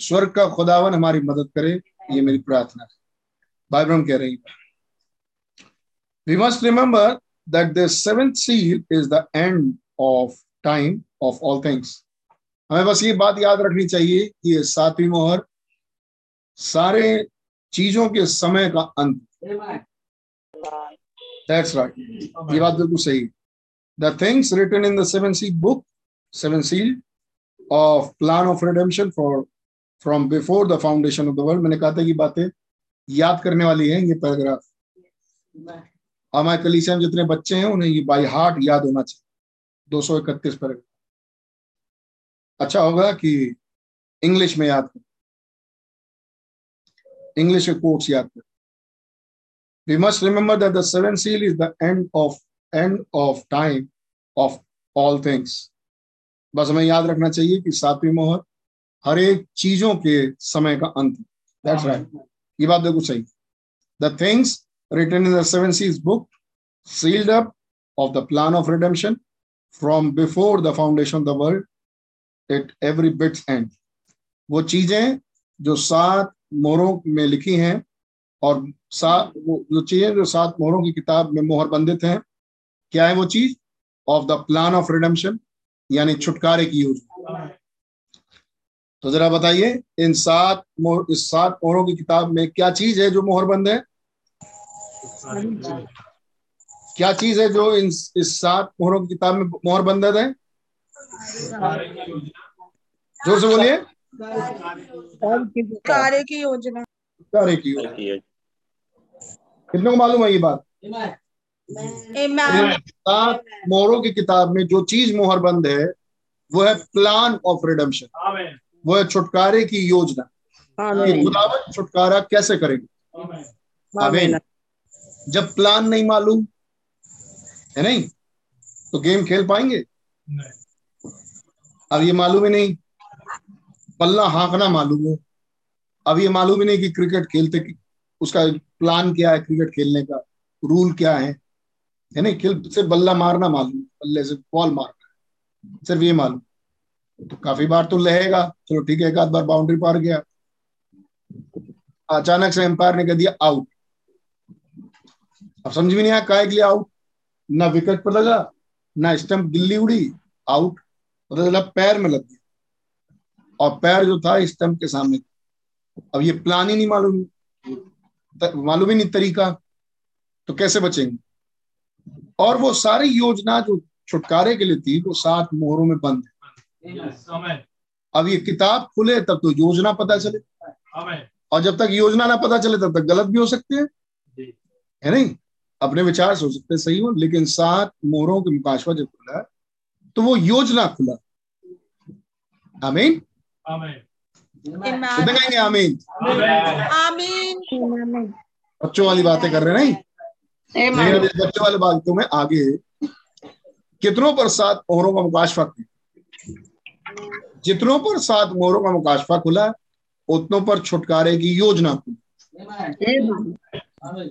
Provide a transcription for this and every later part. स्वर्ग का खुदावन हमारी मदद करे, ये मेरी प्रार्थना है। भाई ब्रह्म कह रहे हैं, we must remember that the seventh seal is the end of time of all things. हमें बस ये बात याद रखनी चाहिए कि ये सातवीं मोहर सारे चीजों के समय का अंत। दैट्स राइट, ये बात बिल्कुल सही। The things written in the seventh seal book, seventh seal of plan of redemption for from before the foundation of the world. मैंने कहा था कि बातें याद करने वाली हैं। ये पैराग्राफ हमारे कलीसिया में जितने बच्चे हैं उन्हें ये बाय हार्ट याद होना चाहिए। 231 पैराग्राफ। अच्छा होगा कि इंग्लिश में याद करें, इंग्लिश के कोट्स याद करें। We must remember that the seventh seal is the end of time of all things. बस हमें याद रखना चाहिए कि सातवीं मोहर हर एक चीजों के समय का अंत। दैट्स राइट, ये बात बिल्कुल सही। The things written in the seven seals book sealed up of the plan of redemption from before the foundation of the world at every bits end. वो चीजें जो सात मोहरों में लिखी हैं और सात मोहरों की किताब में मोहर बंधित हैं, क्या है वो चीज? Of the plan of redemption, यानी छुटकारे की योजना। तो जरा बताइए, इन सात मोहरों की किताब में क्या चीज है जो मोहरबंद है? क्या चीज है जो इस सात मोहरों की किताब में मोहरबंद है? जोर से बोलिए, कार्य की योजना। कार्य की योजना। कितने को मालूम है ये बात? सात मोहरों की किताब में जो चीज मोहरबंद है वो है प्लान ऑफ रिडेम्पशन, वो है छुटकारे की योजना। खुदावन छुटकारा कैसे करेंगे? आमीन। जब प्लान नहीं मालूम है, नहीं तो गेम खेल पाएंगे? अब ये मालूम ही नहीं, बल्ला हाँकना मालूम है। अब ये मालूम ही नहीं कि क्रिकेट खेलते उसका प्लान क्या है, क्रिकेट खेलने का रूल क्या है नहीं। खेल से बल्ला मारना मालूम, बल्ले से बॉल मारना, सिर्फ ये मालूम। तो काफी बार तो लहेगा, चलो ठीक है, एक आध बार बाउंड्री पार गया, अचानक से एम्पायर ने कह दिया आउट। अब समझ में नहीं आया काहे के लिए आउट, ना विकेट पर लगा ना स्टंप, गिल्ली उड़ी, आउट। पता चला पैर में लग गया, और पैर जो था स्टंप के सामने। अब ये प्लान ही नहीं मालूम, मालूम ही नहीं तरीका, तो कैसे बचेंगे? और वो सारी योजना जो छुटकारे के लिए थी वो सात मोहरों में बंद है। अब ये किताब खुले तब तो योजना पता चले, और जब तक योजना ना पता चले तब तक गलत भी हो सकते हैं, है नहीं? अपने विचार सोच सकते सही हो, लेकिन सात मोहरों के मुकाशवा जब खुला तो वो योजना खुला। आमीन। कितने कहेंगे आमीन? आमीन। बच्चों वाली बातें कर रहे हैं, नहीं? बच्चों वाले बातों में आगे कितनों पर सात मोहरों का मुकाशफा, जितनों पर सात मोहरों का मुकाशफा खुला उतनों पर छुटकारे की योजना खुली।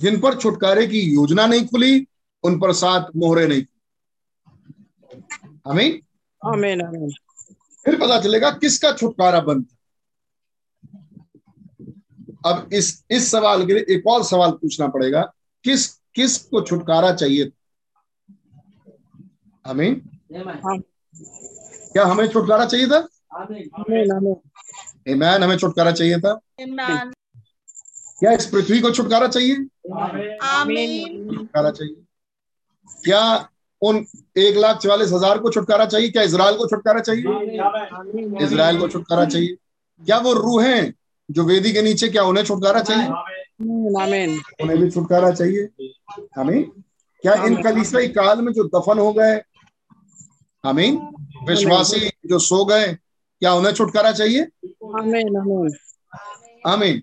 जिन पर छुटकारे की योजना नहीं खुली उन पर सात मोहरे नहीं। आमीन आमीन आमीन। फिर पता चलेगा किसका छुटकारा बंद। अब इस सवाल के लिए एक और सवाल पूछना पड़ेगा, किस किस को छुटकारा चाहिए? आमीन। क्या हमें छुटकारा चाहिए था? आमीन। हमें छुटकारा चाहिए था? आमीन। क्या इस पृथ्वी को छुटकारा चाहिए? आमीन। छुटकारा चाहिए। क्या उन 1,44,000 को छुटकारा चाहिए? क्या इजराइल को छुटकारा चाहिए? इजराइल को छुटकारा चाहिए। क्या वो रूहें जो वेदी के नीचे, क्या उन्हें छुटकारा चाहिए? आमीन। उन्हें भी छुटकारा चाहिए। आमीन। क्या इन कलीसियाई काल में जो दफन हो गए, आमीन, विश्वासी जो सो गए, क्या उन्हें छुटकारा चाहिए? आमीन आमीन आमीन।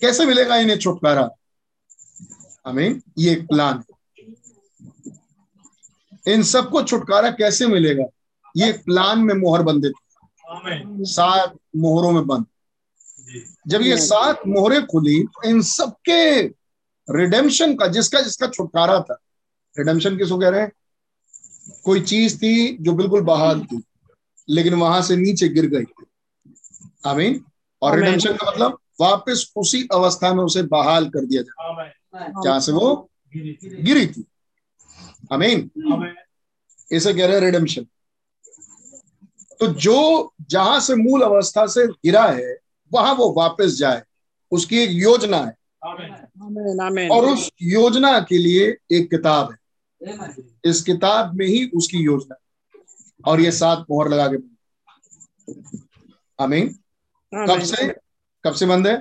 कैसे मिलेगा इन्हें छुटकारा? आमीन। ये एक प्लान है। इन सबको छुटकारा कैसे मिलेगा? ये एक प्लान में मोहर बंदित, सात मोहरों में बंद। जब ये सात मोहरें खुली तो इन सबके रिडेम्पशन का, जिसका जिसका छुटकारा था। रिडेम्पशन किसको कह रहे हैं? कोई चीज थी जो बिल्कुल बहाल थी, लेकिन वहां से नीचे गिर गई। आमीन। और रिडेम्पशन का मतलब वापस उसी अवस्था में उसे बहाल कर दिया जाए जहां से वो गिरी थी। आमीन। इसे कह रहे हैं रिडेम्पशन। तो जो जहां से मूल अवस्था से गिरा है वहां वो वापस जाए, उसकी एक योजना है। आमें। आमें। और उस योजना के लिए एक किताब है, इस किताब में ही उसकी योजना है। और ये 7 मोहर लगा के। आमीन। कब से बंद है?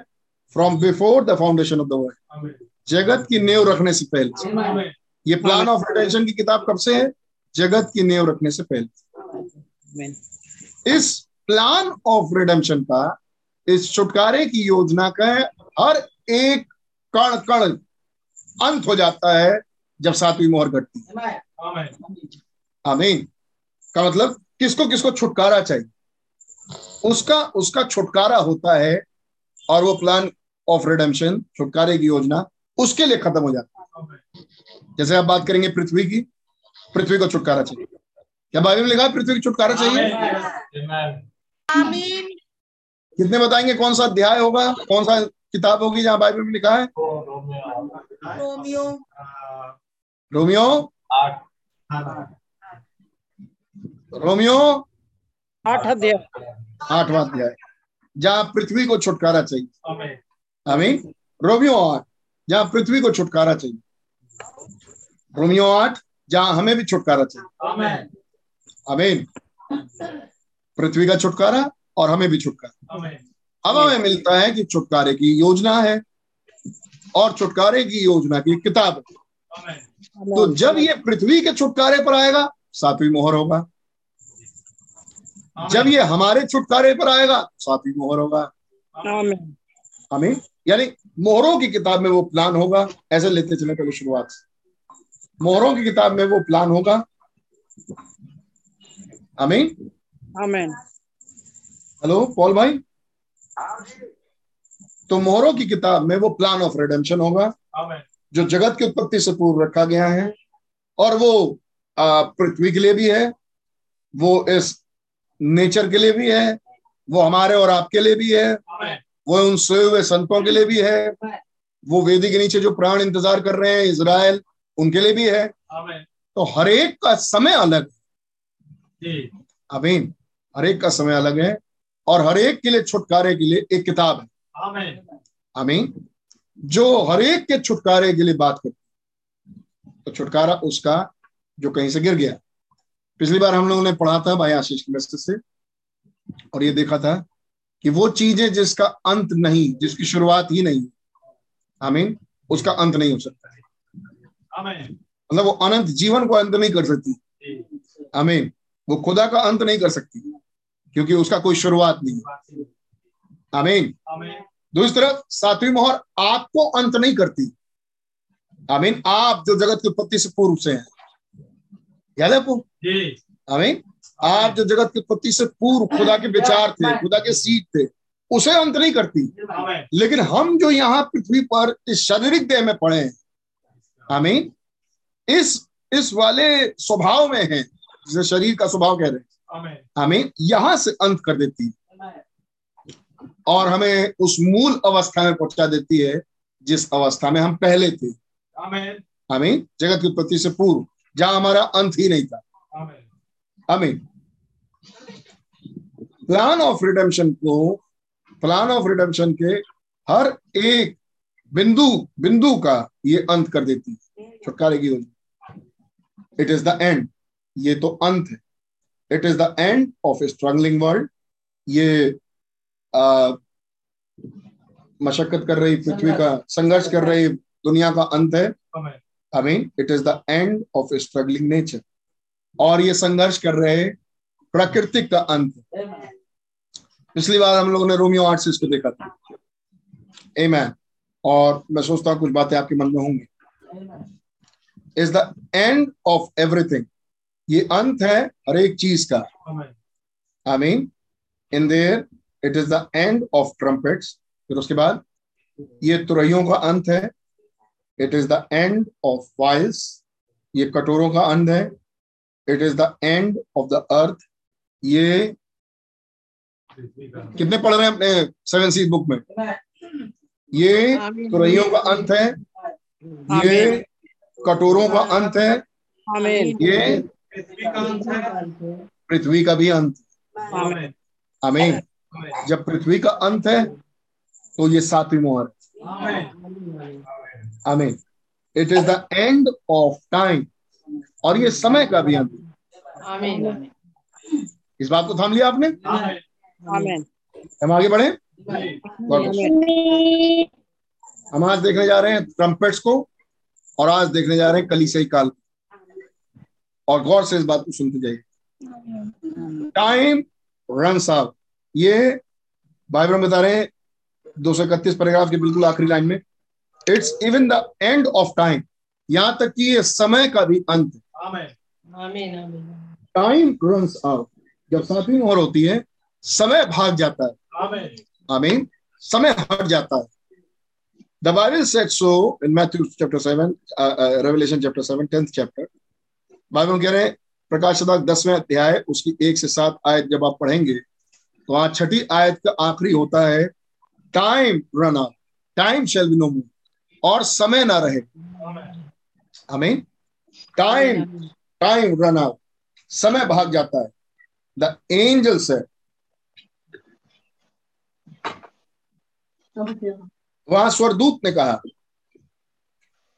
From before the foundation of the world, जगत की नींव रखने से पहले। ये प्लान ऑफ रिडेम्पशन की किताब कब से है? जगत की नींव रखने से पहले। इस प्लान ऑफ रिडेम्पशन का, इस छुटकारे की योजना का हर एक कण कण अंत हो जाता है जब 7वीं मोहर घटती है। आमीन। का मतलब किसको किसको छुटकारा चाहिए, उसका छुटकारा होता है। और वो प्लान ऑफ रिडेम्पशन, छुटकारे की योजना, उसके लिए खत्म हो जाता है। जैसे आप बात करेंगे पृथ्वी की, पृथ्वी को छुटकारा चाहिए। क्या बाइबल में लिखा है पृथ्वी को छुटकारा चाहिए? कितने बताएंगे कौन सा अध्याय होगा, कौन सा किताब होगी जहाँ बाइबल में लिखा है? रोमियो 8वां अध्याय, जहाँ पृथ्वी को छुटकारा चाहिए। आमीन। रोमियो 8 जहाँ पृथ्वी को छुटकारा चाहिए। रोमियो 8 जहाँ हमें भी छुटकारा चाहिए। आमीन। पृथ्वी का छुटकारा और हमें भी छुटकारा। अब हमें मिलता है कि छुटकारे की योजना है और छुटकारे की योजना की किताब है। तो जब ये पृथ्वी के छुटकारे पर आएगा 7वीं मोहर होगा, जब ये हमारे छुटकारे पर आएगा 7वीं मोहर होगा। हमें यानी मोहरों की किताब में वो प्लान होगा। ऐसे लेते चले पहले शुरुआत से, मोहरों की किताब में वो प्लान होगा। आमीन। हेलो पॉल भाई। तो मोहरों की किताब में वो प्लान ऑफ रिडेम्पशन होगा जो जगत की उत्पत्ति से पूर्व रखा गया है, और वो पृथ्वी के लिए भी है, वो इस नेचर के लिए भी है, वो हमारे और आपके लिए भी है, वो उन सोए हुए संतों के लिए भी है, वो वेदी के नीचे जो प्राण इंतजार कर रहे हैं इजराइल, उनके लिए भी है। तो हरेक का समय अलग है। आमीन। हरेक का समय अलग है और हरेक के लिए छुटकारे के लिए एक किताब है। आमीन। जो हरेक के छुटकारे के लिए बात करती है। तो छुटकारा उसका जो कहीं से गिर गया। पिछली बार हम लोगों ने पढ़ा था भाई आशीष की मैसेज से, और ये देखा था कि वो चीजें जिसका अंत नहीं, जिसकी शुरुआत ही नहीं। आमीन। उसका अंत नहीं हो सकता है, मतलब वो अनंत जीवन को अंत नहीं कर सकती। आमीन। वो खुदा का अंत नहीं कर सकती क्योंकि उसका कोई शुरुआत नहीं। आमीन। दूसरी तरफ 7वीं मोहर आपको अंत नहीं करती। आमीन। आप जो जगत की उत्पत्ति से पूर्व से हैं, याद है आपको? आमीन। आप जो जगत की उत्पत्ति से पूर्व खुदा के विचार थे, खुदा के सीड थे, उसे अंत नहीं करती। लेकिन हम जो यहाँ पृथ्वी पर इस शारीरिक देह में पड़े हैं, आमीन, इस वाले स्वभाव में हैं जिसे शरीर का स्वभाव कह रहे हैं। हमें यहां से अंत कर देती और हमें उस मूल अवस्था में पहुंचा देती है जिस अवस्था में हम पहले थे। हमें जगत की उत्पत्ति से पूर्व, जहां हमारा अंत ही नहीं था। हमें प्लान ऑफ रिडेम्पशन के हर एक बिंदु बिंदु का ये अंत कर देती है। छुटकारे की योजना, इट इज द एंड, ये तो अंत है। It is the end of a struggling world. ये मशक्कत कर रही पृथ्वी का, संघर्ष कर रही दुनिया का अंत है। आमीन। It is the end of a struggling nature. और ये संघर्ष कर रहे प्रकृति का अंत है। पिछली बार हम लोगों ने रोमियो 8 से इसको देखा था। Amen. और मैं सोचता हूँ कुछ बातें आपके मन में होंगी। Is the end of everything. ये अंत है हर एक चीज का। आमीन। In there it is the end of trumpets, फिर उसके बाद ये तुरहियों का अंत है। It is the end of vials, ये कटोरों का अंत है। It is the end of the earth, ये कितने पढ़ रहे हैं अपने सेवन सीज बुक में? ये तुरहियों का अंत है, ये कटोरों का अंत है, ये पृथ्वी का भी अंत। आमीन। जब पृथ्वी का अंत है तो ये सातवीं मोहर। आमीन। It is the end of time, और ये समय का भी अंत। आमीन। इस बात को थाम लिया आपने? आमीन। हम आगे बढ़े। हम आज देखने जा रहे हैं ट्रम्पेट्स को, और आज देखने जा रहे हैं कलीसियाई काल, और गौर से इस बात को सुनते जाइए। टाइम रन्स आउट, ये बाइबल में बता रहे हैं 231 पैराग्राफ के बिल्कुल आखिरी लाइन में। It's even the end of time, यहां तक कि ये समय का भी अंत। टाइम रन्स आउट, जब सातवीं मोहर होती है समय भाग जाता है। आमीन। समय हट जाता है। The Bible said so in Matthew chapter 7, Revelation chapter 7, 10th chapter. Bible कह रहे हैं प्रकाश 10वें अध्याय उसकी 1 से 7 आयत जब आप पढ़ेंगे तो वहां 6ठी आयत का आखिरी होता है time run out, time shall be no more, और समय ना रहे। आमीन। टाइम रन आउट, समय भाग जाता है। द एंजल सेड, वहां स्वर्गदूत ने कहा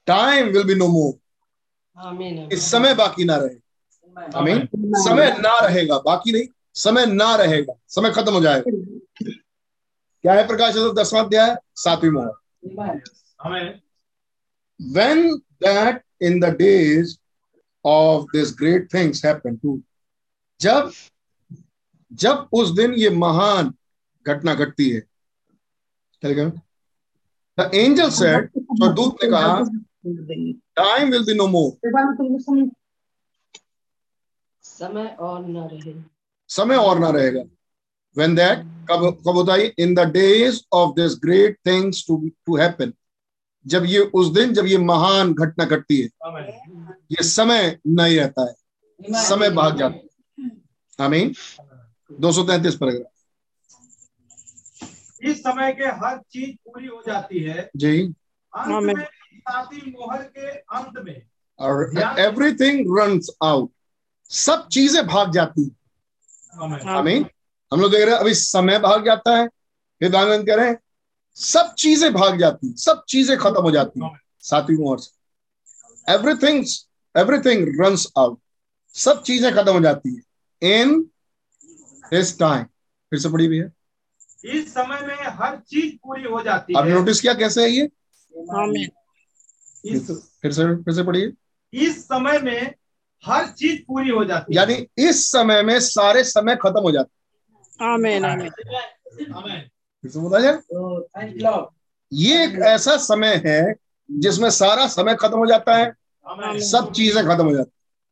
time will be no more, इस समय बाकी ना रहे। आमीन। समय ना रहेगा, बाकी नहीं, समय ना रहेगा, समय खत्म हो जाएगा। क्या है प्रकाश 10वां अध्याय 7वीं मोहर। When that in the days of this great things happen to, जब उस दिन ये महान घटना घटती है। द एंजल सेड, दूत ने कहा time will be no more, समय और ना रहेगा। व्हेन दैट, कब होता है? In the days of this great things to happen, जब ये उस दिन, जब ये महान घटना घटती है, ये समय नहीं रहता है, समय भाग जाता है। आमीन। 233 पैराग्राफ। इस समय के हर चीज पूरी हो जाती है जी, अंत में, सातवीं मोहर के अंत में, और एवरीथिंग रन्स आउट, सब चीजें भाग जाती है। आमीन। हम लोग देख रहे हैं अभी समय भाग जाता है, फिर दान कह रहे हैं सब चीजें भाग जाती, सब चीजें खत्म हो जाती है सातवीं मोहर से। एवरीथिंग रन्स आउट, सब चीजें खत्म हो जाती है। इन दिस टाइम, फिर से पढ़ी भी है, इस समय में हर चीज पूरी हो जाती है। अब नोटिस किया कैसे है ये? फिर से पढ़िए। इस समय में हर चीज पूरी हो जाती है, यानी इस समय में सारे समय खत्म हो जाते। आमीन। फिर से बोला जाए, ये एक ऐसा समय है जिसमें सारा समय खत्म हो जाता है, सब चीजें खत्म हो जाती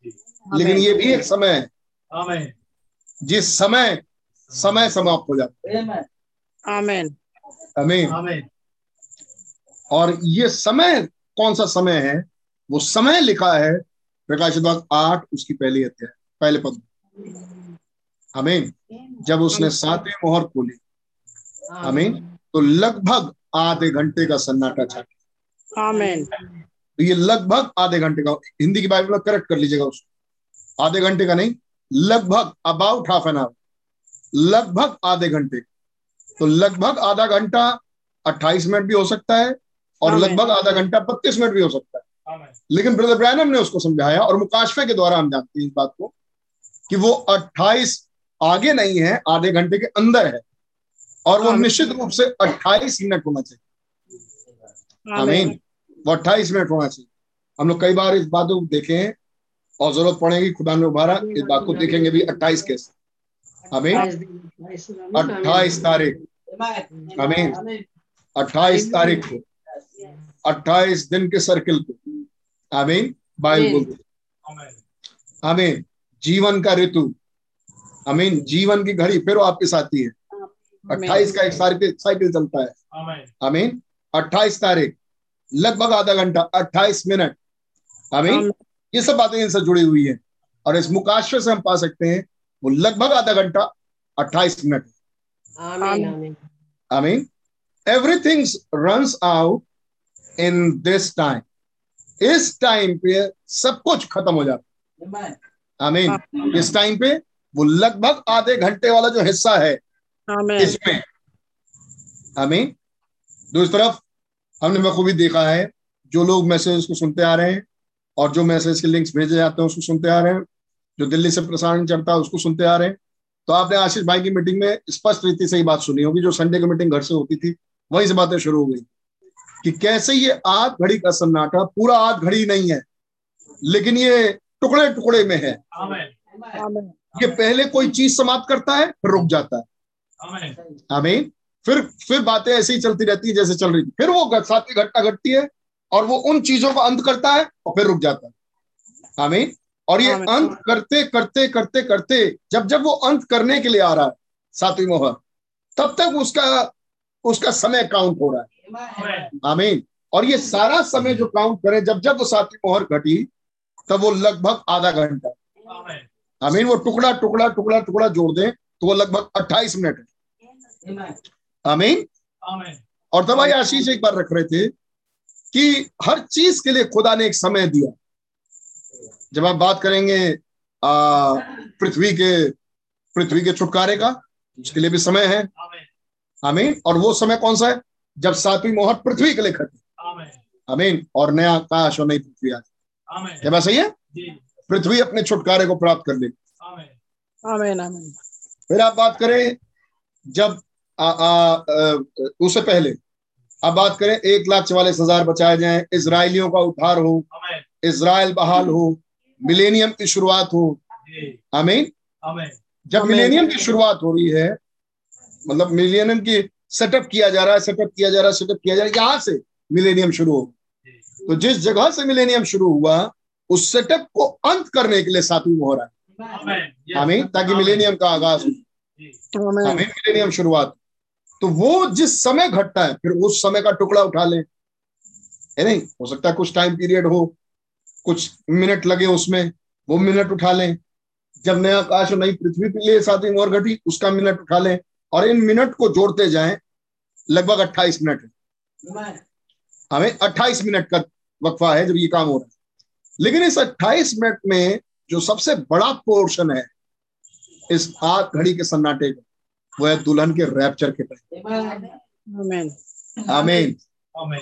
है, लेकिन ये भी एक समय है जिस समय समाप्त हो जाता है। आमीन। आमीन। और ये समय कौन सा समय है? वो समय लिखा है प्रकाशित वाक्य 8 उसकी पहली अध्याय पहले पद। आमीन। जब उसने 7वीं मोहर खोली, आमीन, तो लगभग आधे घंटे का सन्नाटा छा गया। आमीन। तो ये लगभग आधे घंटे का, हिंदी की बाइबल में करेक्ट कर लीजिएगा उसको, आधे घंटे का नहीं, लगभग अबाउट हाफ एन आवर, लगभग आधे घंटे। तो लगभग आधा घंटा 28 मिनट भी हो सकता है, और लगभग आधा घंटा 32 मिनट भी हो सकता है, लेकिन ब्रदर ब्रैनम ने उसको समझाया, और मुकाशफे के द्वारा हम जानते हैं इस बात को कि वो 28 आगे नहीं है, आधे घंटे के अंदर है, और वो निश्चित रूप से 28 मिनट होना चाहिए। आमीन। वो 28 मिनट होना चाहिए। हम लोग कई बार इस बात को देखे हैं, और जरूरत पड़ेगी खुदा ने उभारा, इस बात को देखेंगे भी 28 कैसे। आमीन। 28 तारीख। आमीन। 28 तारीख को 28 दिन के सर्किल को, आमीन, बाइबल बोलते। आमीन। जीवन का ऋतु, आमीन, जीवन की घड़ी फिर आपके साथ ही है। 28 का एक साइकिल चलता है। आमीन। 28 तारीख, लगभग आधा घंटा, 28 मिनट। आमीन। ये सब बातें इनसे जुड़ी हुई है, और इस मुकाशफे से हम पा सकते हैं वो लगभग आधा घंटा 28 minute Amen. Amen. Everything runs out in this time. इस टाइम पे सब कुछ खत्म हो जाता है। आमीन। इस टाइम पे वो लगभग आधे घंटे वाला जो हिस्सा है इसमें, आमीन। दूसरी तरफ हमने बखूबी देखा है जो लोग मैसेज को सुनते आ रहे हैं और जो मैसेज के लिंक्स भेजे जाते हैं उसको सुनते आ रहे हैं, जो दिल्ली से प्रसारण चढ़ता है उसको सुनते आ रहे हैं। तो आपने आशीष भाई की मीटिंग में स्पष्ट रीति से ये बात सुनी होगी, जो संडे की मीटिंग घर से होती थी वहीं से बातें शुरू हो गई कि कैसे ये आध घड़ी का सन्नाटा, पूरा आध घड़ी नहीं है लेकिन ये टुकड़े टुकड़े में है। आमेन। ये पहले कोई चीज समाप्त करता है फिर रुक जाता है। आमीन। फिर बातें ऐसी ही चलती रहती है जैसे चल रही थी, फिर वो साथ ही घटना घटती है और वो उन चीजों का अंत करता है और फिर रुक जाता है। आमीन। और ये अंत करते करते करते करते जब जब वो अंत करने के लिए आ रहा है सातवीं मोहर, तब तक उसका समय काउंट हो रहा है। आमीन। और ये सारा समय जो काउंट करें, जब जब वो सातवीं मोहर घटी तब वो लगभग आधा घंटा, आमीन, वो टुकड़ा टुकड़ा टुकड़ा टुकड़ा जोड़ दें तो वो लगभग 28 मिनट। आमीन। और तब भाई आशीष एक बार रख रहे थे कि हर चीज के लिए खुदा ने एक समय दिया। जब आप बात करेंगे पृथ्वी के छुटकारे का, उसके लिए भी समय है। आमीन। और वो समय कौन सा है? जब सातवीं मोहर पृथ्वी के लिए खत्म। आमीन। और नया आकाश और नई पृथ्वी आए। क्या बात सही है? पृथ्वी अपने छुटकारे को प्राप्त कर लेगी। फिर आप बात करें जब उससे पहले आप बात करें 1,44,000 बचाए जाएं, इजरायलियों का उद्धार हो, इजराइल बहाल हो, मिलेनियम की शुरुआत हो। आमीन। जब मिलेनियम की शुरुआत हो रही है, मतलब मिलेनियम की सेटअप किया जा रहा है, यहां से मिलेनियम शुरू हो। तो जिस जगह से मिलेनियम शुरू हुआ उस सेटअप को अंत करने के लिए सातवीं मोहर है। आमीन। ताकि मिलेनियम का आगाज हो, मिलेनियम शुरुआत। तो वो जिस समय घटता है फिर उस समय का टुकड़ा उठा लें, है नहीं? हो सकता है कुछ टाइम पीरियड हो, कुछ मिनट लगे उसमें, वो मिनट उठा लें। जब नया आकाश और नई पृथ्वी के लिए सातवीं मोहर घटी उसका मिनट उठा लें, और इन मिनट को जोड़ते जाएं। लगभग 28 मिनट है, हमें 28 मिनट का वक्फा है जब ये काम हो रहा है। लेकिन इस 28 मिनट में जो सबसे बड़ा पोर्शन है इस आध घड़ी के सन्नाटे का, वो है दुल्हन के रैप्चर के टाइम। आमीन।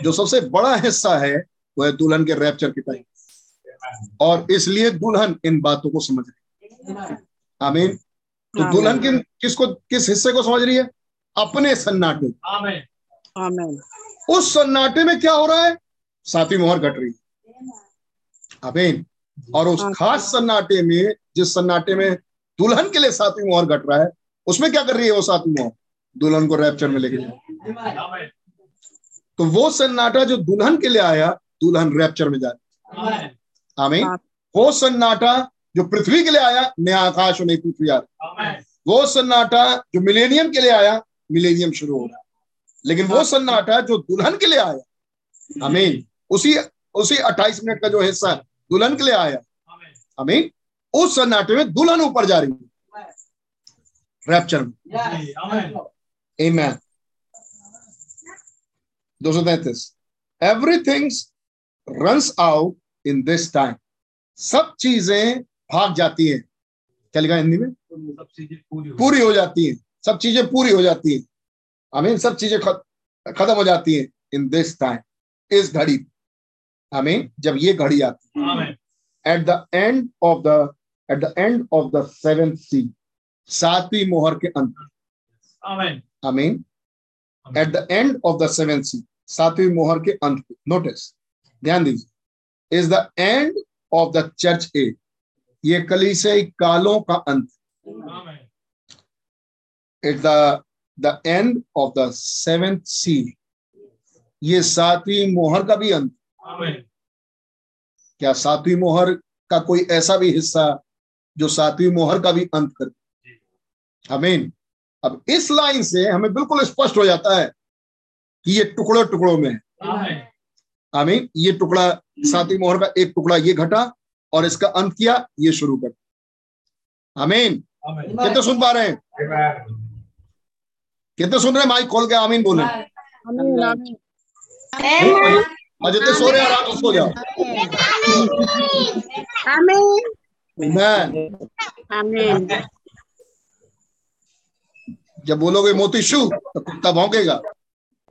जो सबसे बड़ा हिस्सा है वो है दुल्हन के रैप्चर के टाइम, और इसलिए दुल्हन इन बातों को समझ रही है। आमीन। तो दुल्हन किस हिस्से को समझ रही है? अपने सन्नाटे। आमीन। उस सन्नाटे में क्या हो रहा है? सातवीं मोहर घट रही है। आमीन। और उस खास सन्नाटे में, जिस सन्नाटे में दुल्हन के लिए सातवीं मोहर घट रहा है, उसमें क्या कर रही है वो सातवीं मोहर? दुल्हन को रैप्चर में लेके जाए। तो वो सन्नाटा जो दुल्हन के लिए आया, दुल्हन रैप्चर में जाए। आमीन। वो सन्नाटा जो पृथ्वी के लिए आया, नया आकाश और नई पृथ्वी आया। वो सन्नाटा जो मिलेनियम के लिए आया, मिलेनियम शुरू हो रहा। लेकिन वो सन्नाटा जो दुल्हन के लिए आया, आमीन, उसी 28 मिनट का जो हिस्सा दुल्हन के लिए आया, आमीन, उस सन्नाटे में दुल्हन ऊपर जा रही है रैप्चर में। आमीन। 233 everything runs out in this time. सब चीजें भाग जाती हैं। क्या लिखा हिंदी में? सब चीजें पूरी हो जाती हैं। सब चीजें पूरी हो जाती हैं। आमीन। सब चीजें खत्म हो जाती हैं इन दिस टाइम, इस घड़ी। आमीन। जब ये घड़ी आती है, at the end of the seventh seal, सातवीं मोहर के अंत। आमीन। At the end of the seventh seal, सातवीं मोहर के अंत। नोटिस, ध्यान दीजिए, is the end of the church age, ये कलीसियाई कालों का अंत। It's the end of the seventh seal, ये सातवीं मोहर का भी अंत। क्या सातवीं मोहर का कोई ऐसा भी हिस्सा जो सातवीं मोहर का भी अंत कर? आमीन। अब इस लाइन से हमें बिल्कुल स्पष्ट हो जाता है कि ये टुकड़ों टुकड़ों में है। आमीन। ये टुकड़ा, सातवीं मोहर का एक टुकड़ा ये घटा और इसका अंत किया, ये शुरू कर। आमीन। कितने सुन पा रहे हैं? कितने सुन रहे हैं? माइक खोल के आमीन बोले। जितने सो रहे हैं आराम से सो जाओ। जब बोलोगे मोती शू तो कुत्ता भौंकेगा,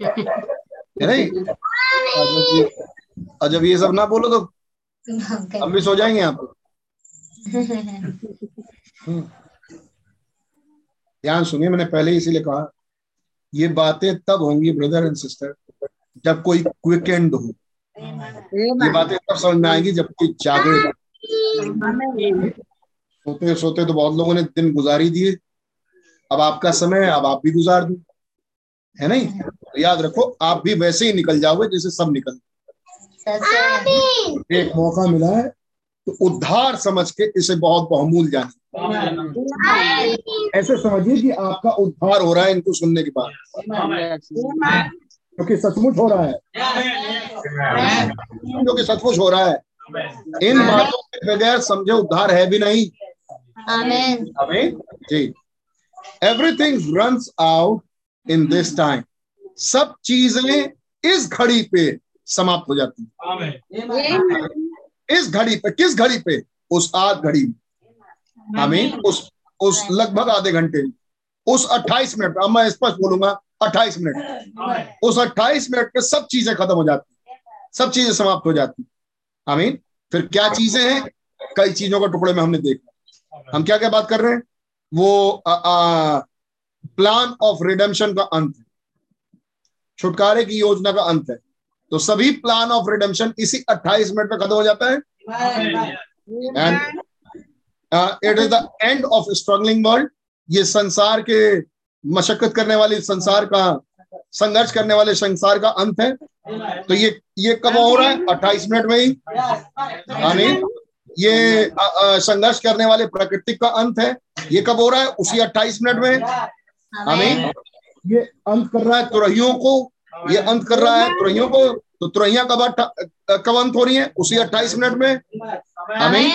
है नहीं? और जब ये सब ना बोलो तो हम भी सो जाएंगे आप। ध्यान सुनिए, मैंने पहले इसीलिए कहा ये बातें तब होंगी ब्रदर एंड सिस्टर जब कोई क्विकेंड हो। ये बातें तब समझ में आएंगी जब कोई जागे। सोते सोते तो बहुत लोगों ने दिन गुजारी दिए, अब आपका समय है, अब आप भी गुजार दो, है नहीं? याद रखो आप भी वैसे ही निकल जाओगे जैसे सब निकल। एक मौका मिला है तो उद्धार समझ के इसे बहुत बहुमूल जाने, ऐसे समझिए कि आपका उद्धार हो रहा है इनको सुनने के बाद, क्योंकि सचमुच हो रहा है, क्योंकि सचमुच हो रहा है। इन बातों के बगैर समझे उद्धार है भी नहीं। आमीन जी। Everything runs out in this time, सब चीजें इस घड़ी पे समाप्त हो जाती है। इस घड़ी पे, किस घड़ी पे? उस आध घड़ी में। आमीन। उस लगभग आधे घंटे, उस 28 मिनट, अब मैं स्पष्ट बोलूंगा 28 मिनट, उस 28 मिनट पे सब चीजें खत्म हो जाती, सब चीजें समाप्त हो जाती। आमीन। फिर क्या चीजें हैं? कई चीजों के टुकड़े में हमने देखा। हम क्या क्या बात कर रहे हैं? वो प्लान ऑफ रिडेम्पशन का अंत है, छुटकारे की योजना का अंत है। तो सभी प्लान ऑफ रिडेम्पशन इसी 28 मिनट में खत्म हो जाता है। And it is the end of struggling world. ये संसार के मशक्कत करने वाले, संसार का संघर्ष करने वाले संसार का अंत है। तो ये कब हो रहा है? 28 मिनट में ही। आमीन। ये संघर्ष करने वाले प्रकृति का अंत है। ये कब हो रहा है? उसी 28 मिनट में। आमीन। ये अंत कर रहा है तुरहियों को, ये अंत कर रहा है तुरहियों को। तो तुरहियां कब अंत हो रही है? उसी 28 मिनट में। आमीन।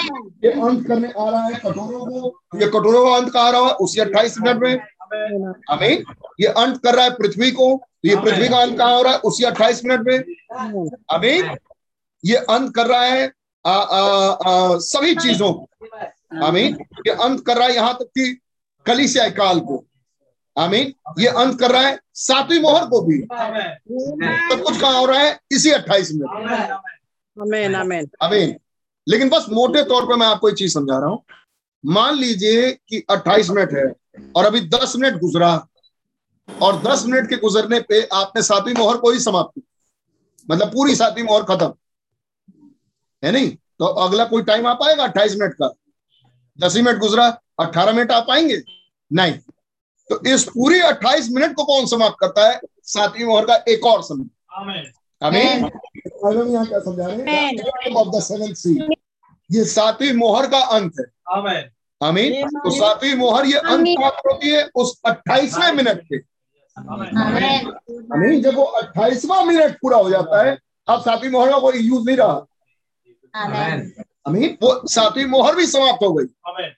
ये अंत करने आ रहा है कटोरों को, ये कटोरों का अंत कहा रहा है उसी 28 मिनट में। आमीन। ये अंत कर रहा है पृथ्वी को, ये पृथ्वी का अंत कहाँ हो रहा है? उसी 28 मिनट में। आमीन। ये अंत कर रहा है सभी चीजों को। आमीन। ये अंत कर रहा है यहाँ तक कि कलीसिया काल को। आमीन। ये अंत कर रहा है सातवीं मोहर को भी। तो कुछ कहाँ हो रहा है? इसी 28 में। आमीन। लेकिन बस मोटे तौर पे मैं आपको एक चीज समझा रहा हूँ। मान लीजिए कि 28 मिनट है और अभी 10 मिनट गुजरा, और 10 मिनट के गुजरने पे आपने सातवीं मोहर को ही समाप्त, मतलब पूरी सातवीं मोहर खत्म, है नहीं? तो अगला कोई टाइम आ पाएगा 28 मिनट का? 10 मिनट गुजरा, 18 मिनट आ पाएंगे? नहीं। तो इस पूरी 28 मिनट को कौन समाप्त करता है? सातवीं मोहर का एक और समय। आमीन। यहाँ क्या समझा रहे हैं? ये सातवीं मोहर का अंत है। आमीन। तो सातवीं मोहर ये अंत समाप्त होती है उस 28वें मिनट पे। आमीन। जब वो 28वां मिनट पूरा हो जाता है, अब सातवीं मोहर का कोई यूज नहीं रहा। आमीन। वो सातवीं मोहर भी समाप्त हो गई।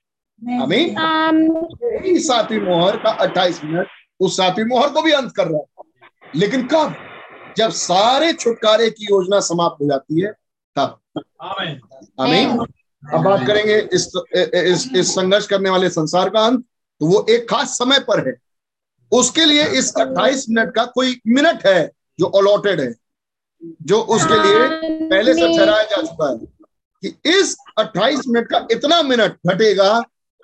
आमीन। सातवीं मोहर का 28 मिनट उस सातवीं मोहर को भी अंत कर रहा है। लेकिन कब? जब सारे छुटकारे की योजना समाप्त हो जाती है, तब। आमीन। अब बात करेंगे इस संघर्ष करने वाले संसार का अंत। तो वो एक खास समय पर है, उसके लिए इस 28 मिनट का कोई मिनट है जो अलॉटेड है, जो उसके लिए पहले से ठहराया जा चुका है कि इस 28 मिनट का इतना मिनट घटेगा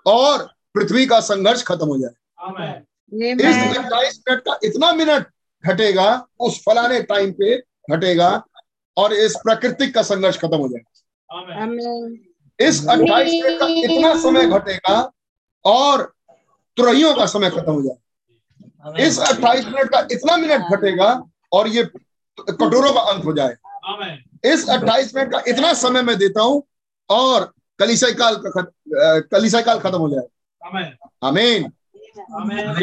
और पृथ्वी का संघर्ष खत्म हो जाएगा। इस 28 मिनट का इतना मिनट घटेगा, उस फलाने टाइम पे घटेगा और इस प्राकृतिक का संघर्ष खत्म हो जाएगा। इस 28 मिनट का इतना समय घटेगा और तुरहियों का समय खत्म हो जाएगा। इस 28 मिनट का इतना मिनट घटेगा और ये कटोरों का अंत हो जाए। इस 28 मिनट का इतना समय मैं देता हूं और कलीसिया काल खत्म हो जाए। आमीन।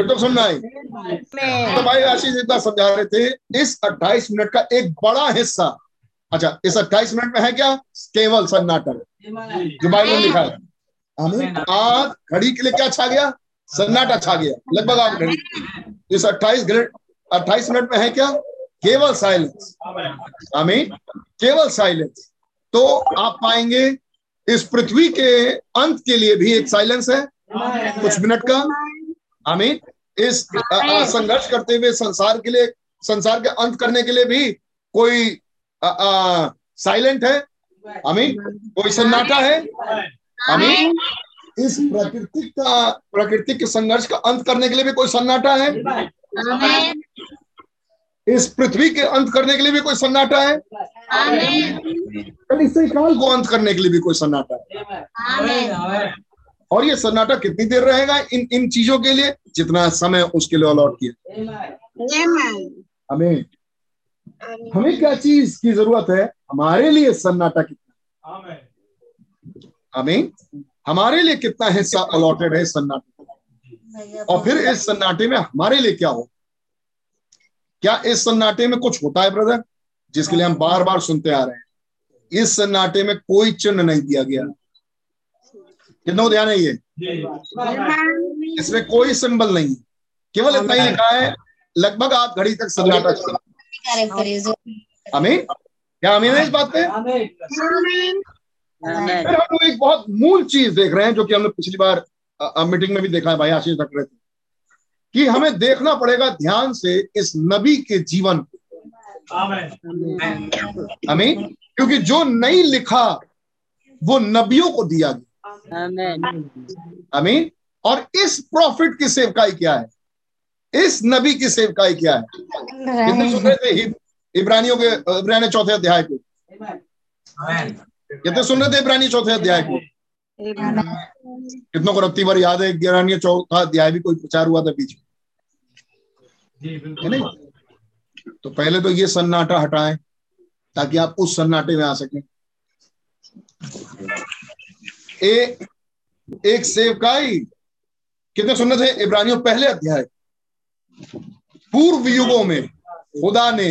तो सुनना है तो भाई आशीष इतना समझा रहे थे। इस 28 मिनट का एक बड़ा हिस्सा, अच्छा, इस 28 मिनट में है क्या? केवल सन्नाटा, जो बाइबल लिखा है। आमीन। आज घड़ी के लिए क्या छा गया? सन्नाटा छा गया। लगभग आप घड़ी इस 28 मिनट में है क्या? केवल साइलेंस। आमीन, केवल साइलेंस। तो आप पाएंगे इस पृथ्वी के अंत के लिए भी एक साइलेंस है कुछ मिनट का। आमीन, इस संघर्ष करते हुए संसार के लिए, संसार के अंत करने के लिए भी कोई साइलेंट है। आमीन, कोई सन्नाटा है। आमीन, इस प्राकृतिक के संघर्ष का अंत करने के लिए भी कोई सन्नाटा है। आमीन, इस पृथ्वी के अंत करने के लिए भी कोई सन्नाटा है। आमीन, काल को अंत करने के लिए भी कोई सन्नाटा है। आमीन, और ये सन्नाटा कितनी देर रहेगा? इन चीजों के लिए जितना समय उसके लिए अलॉट किया। आमीन, हमें क्या चीज की जरूरत है? हमारे लिए सन्नाटा कितना? आमीन, हमारे लिए कितना हिस्सा अलॉटेड है सन्नाटे? और फिर इस सन्नाटे में हमारे लिए क्या हो? क्या इस सन्नाटे में कुछ होता है ब्रदर, जिसके लिए हम बार बार सुनते आ रहे हैं? इस सन्नाटे में कोई चिन्ह नहीं दिया गया। कितना ध्यान है ये, इसमें कोई सिंबल नहीं, केवल इतना ही लिखा है। लगभग आप घड़ी तक सन्नाटा चला। आमीन, क्या आमीन है इस बात पे? फिर हम लोग एक बहुत मूल चीज देख रहे हैं, जो कि हमने पिछली बार मीटिंग में भी देखा है, भाई आशीष रख रहे थे, कि हमें देखना पड़ेगा ध्यान से इस नबी के जीवन को। आमीन, क्योंकि जो नहीं लिखा वो नबियों को दिया गया। आमीन, और इस प्रॉफिट की सेवकाई क्या है? इस नबी की सेवकाई क्या है? कितने सुन रहे थे इब्रानियों 4 अध्याय को? कितने सुन रहे थे इब्रानियों 4 अध्याय को? कितनों को रत्ती बार याद है? इब्रानियों 4 अध्याय भी कोई प्रचार हुआ था बीच में। तो पहले तो ये सन्नाटा हटाएं ताकि आप उस सन्नाटे में आ सकें। एक सेवकाई, कितने सुन रहे थे इब्रानियों 1 अध्याय? पूर्व युगों में खुदा ने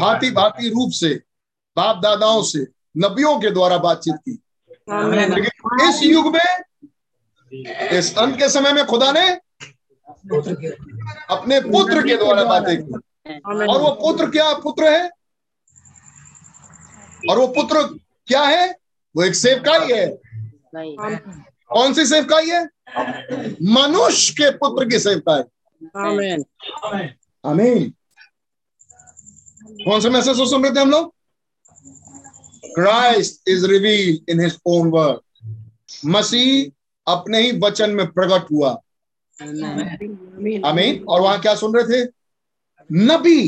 भांति भांति रूप से बाप दादाओं से नबियों के द्वारा बातचीत की, लेकिन इस युग में, इस अंत के समय में खुदा ने अपने पुत्र के द्वारा बातें की। और वो पुत्र क्या पुत्र है? और वो पुत्र क्या है? वो एक सेवकाई है। कौन सी सेवकाई है? मनुष्य के पुत्र की सेवकाई। आमीन, आमीन। कौन से मैसेज सुन रहे थे हम लोग? Christ is revealed in his own word. मसीह अपने ही वचन में प्रकट हुआ। आमीन, और वहां क्या सुन रहे थे? नबी।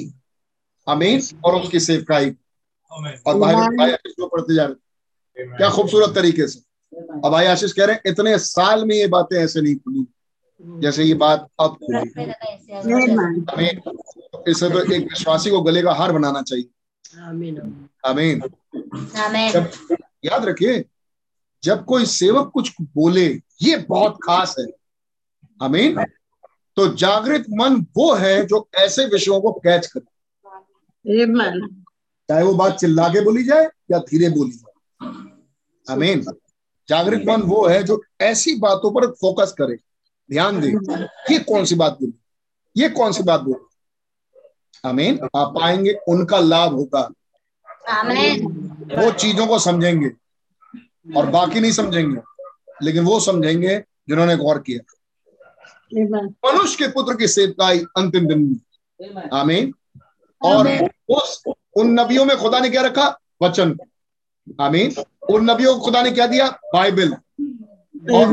आमीन, और उसकी सेवकाई। और भाई आशीष को पढ़ते जा रहे थे, क्या खूबसूरत तरीके से। अब भाई आशीष कह रहे हैं इतने साल में ये बातें ऐसे नहीं खुली जैसे ये बात अब खुली। इससे तो एक विश्वासी को गले का हार बनाना चाहिए। आमीन, आमीन, आमीन। याद रखिए, जब कोई सेवक कुछ बोले ये बहुत खास है। आमीन, तो जागृत मन वो है जो ऐसे विषयों को कैच करे, चाहे वो बात चिल्ला के बोली जाए या धीरे बोली जाए। आमीन, जागृत मन वो है जो ऐसी बातों पर फोकस करे, ध्यान दें ये कौन सी बात बोली, ये कौन सी बात बोली। आमीन, आप पाएंगे उनका लाभ होगा। आमीन, वो चीजों को समझेंगे और बाकी नहीं समझेंगे, लेकिन वो समझेंगे जिन्होंने गौर किया। मनुष्य के पुत्र की सेवकाई अंतिम दिन में। आमीन, और उन नबियों में खुदा ने क्या रखा? वचन। आमीन, उन नबियों को खुदा ने क्या दिया? बाइबल। और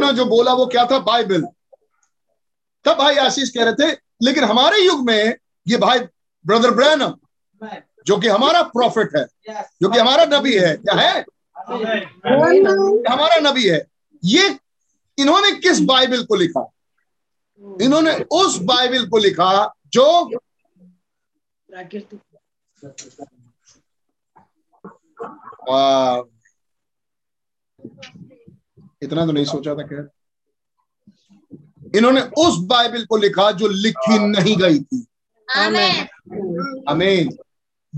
ने जो बोला वो क्या था? बाइबल। तब भाई आशीष कह रहे थे, लेकिन हमारे युग में ये भाई ब्रदर ब्रैनम, जो कि हमारा प्रॉफिट है, जो कि हमारा नबी है, क्या है? हमारा नबी है। ये इन्होंने किस बाइबल को लिखा? इन्होंने उस बाइबल को लिखा जो इतना तो नहीं सोचा था। क्या इन्होंने उस बाइबल को लिखा जो लिखी नहीं गई थी। आमीन,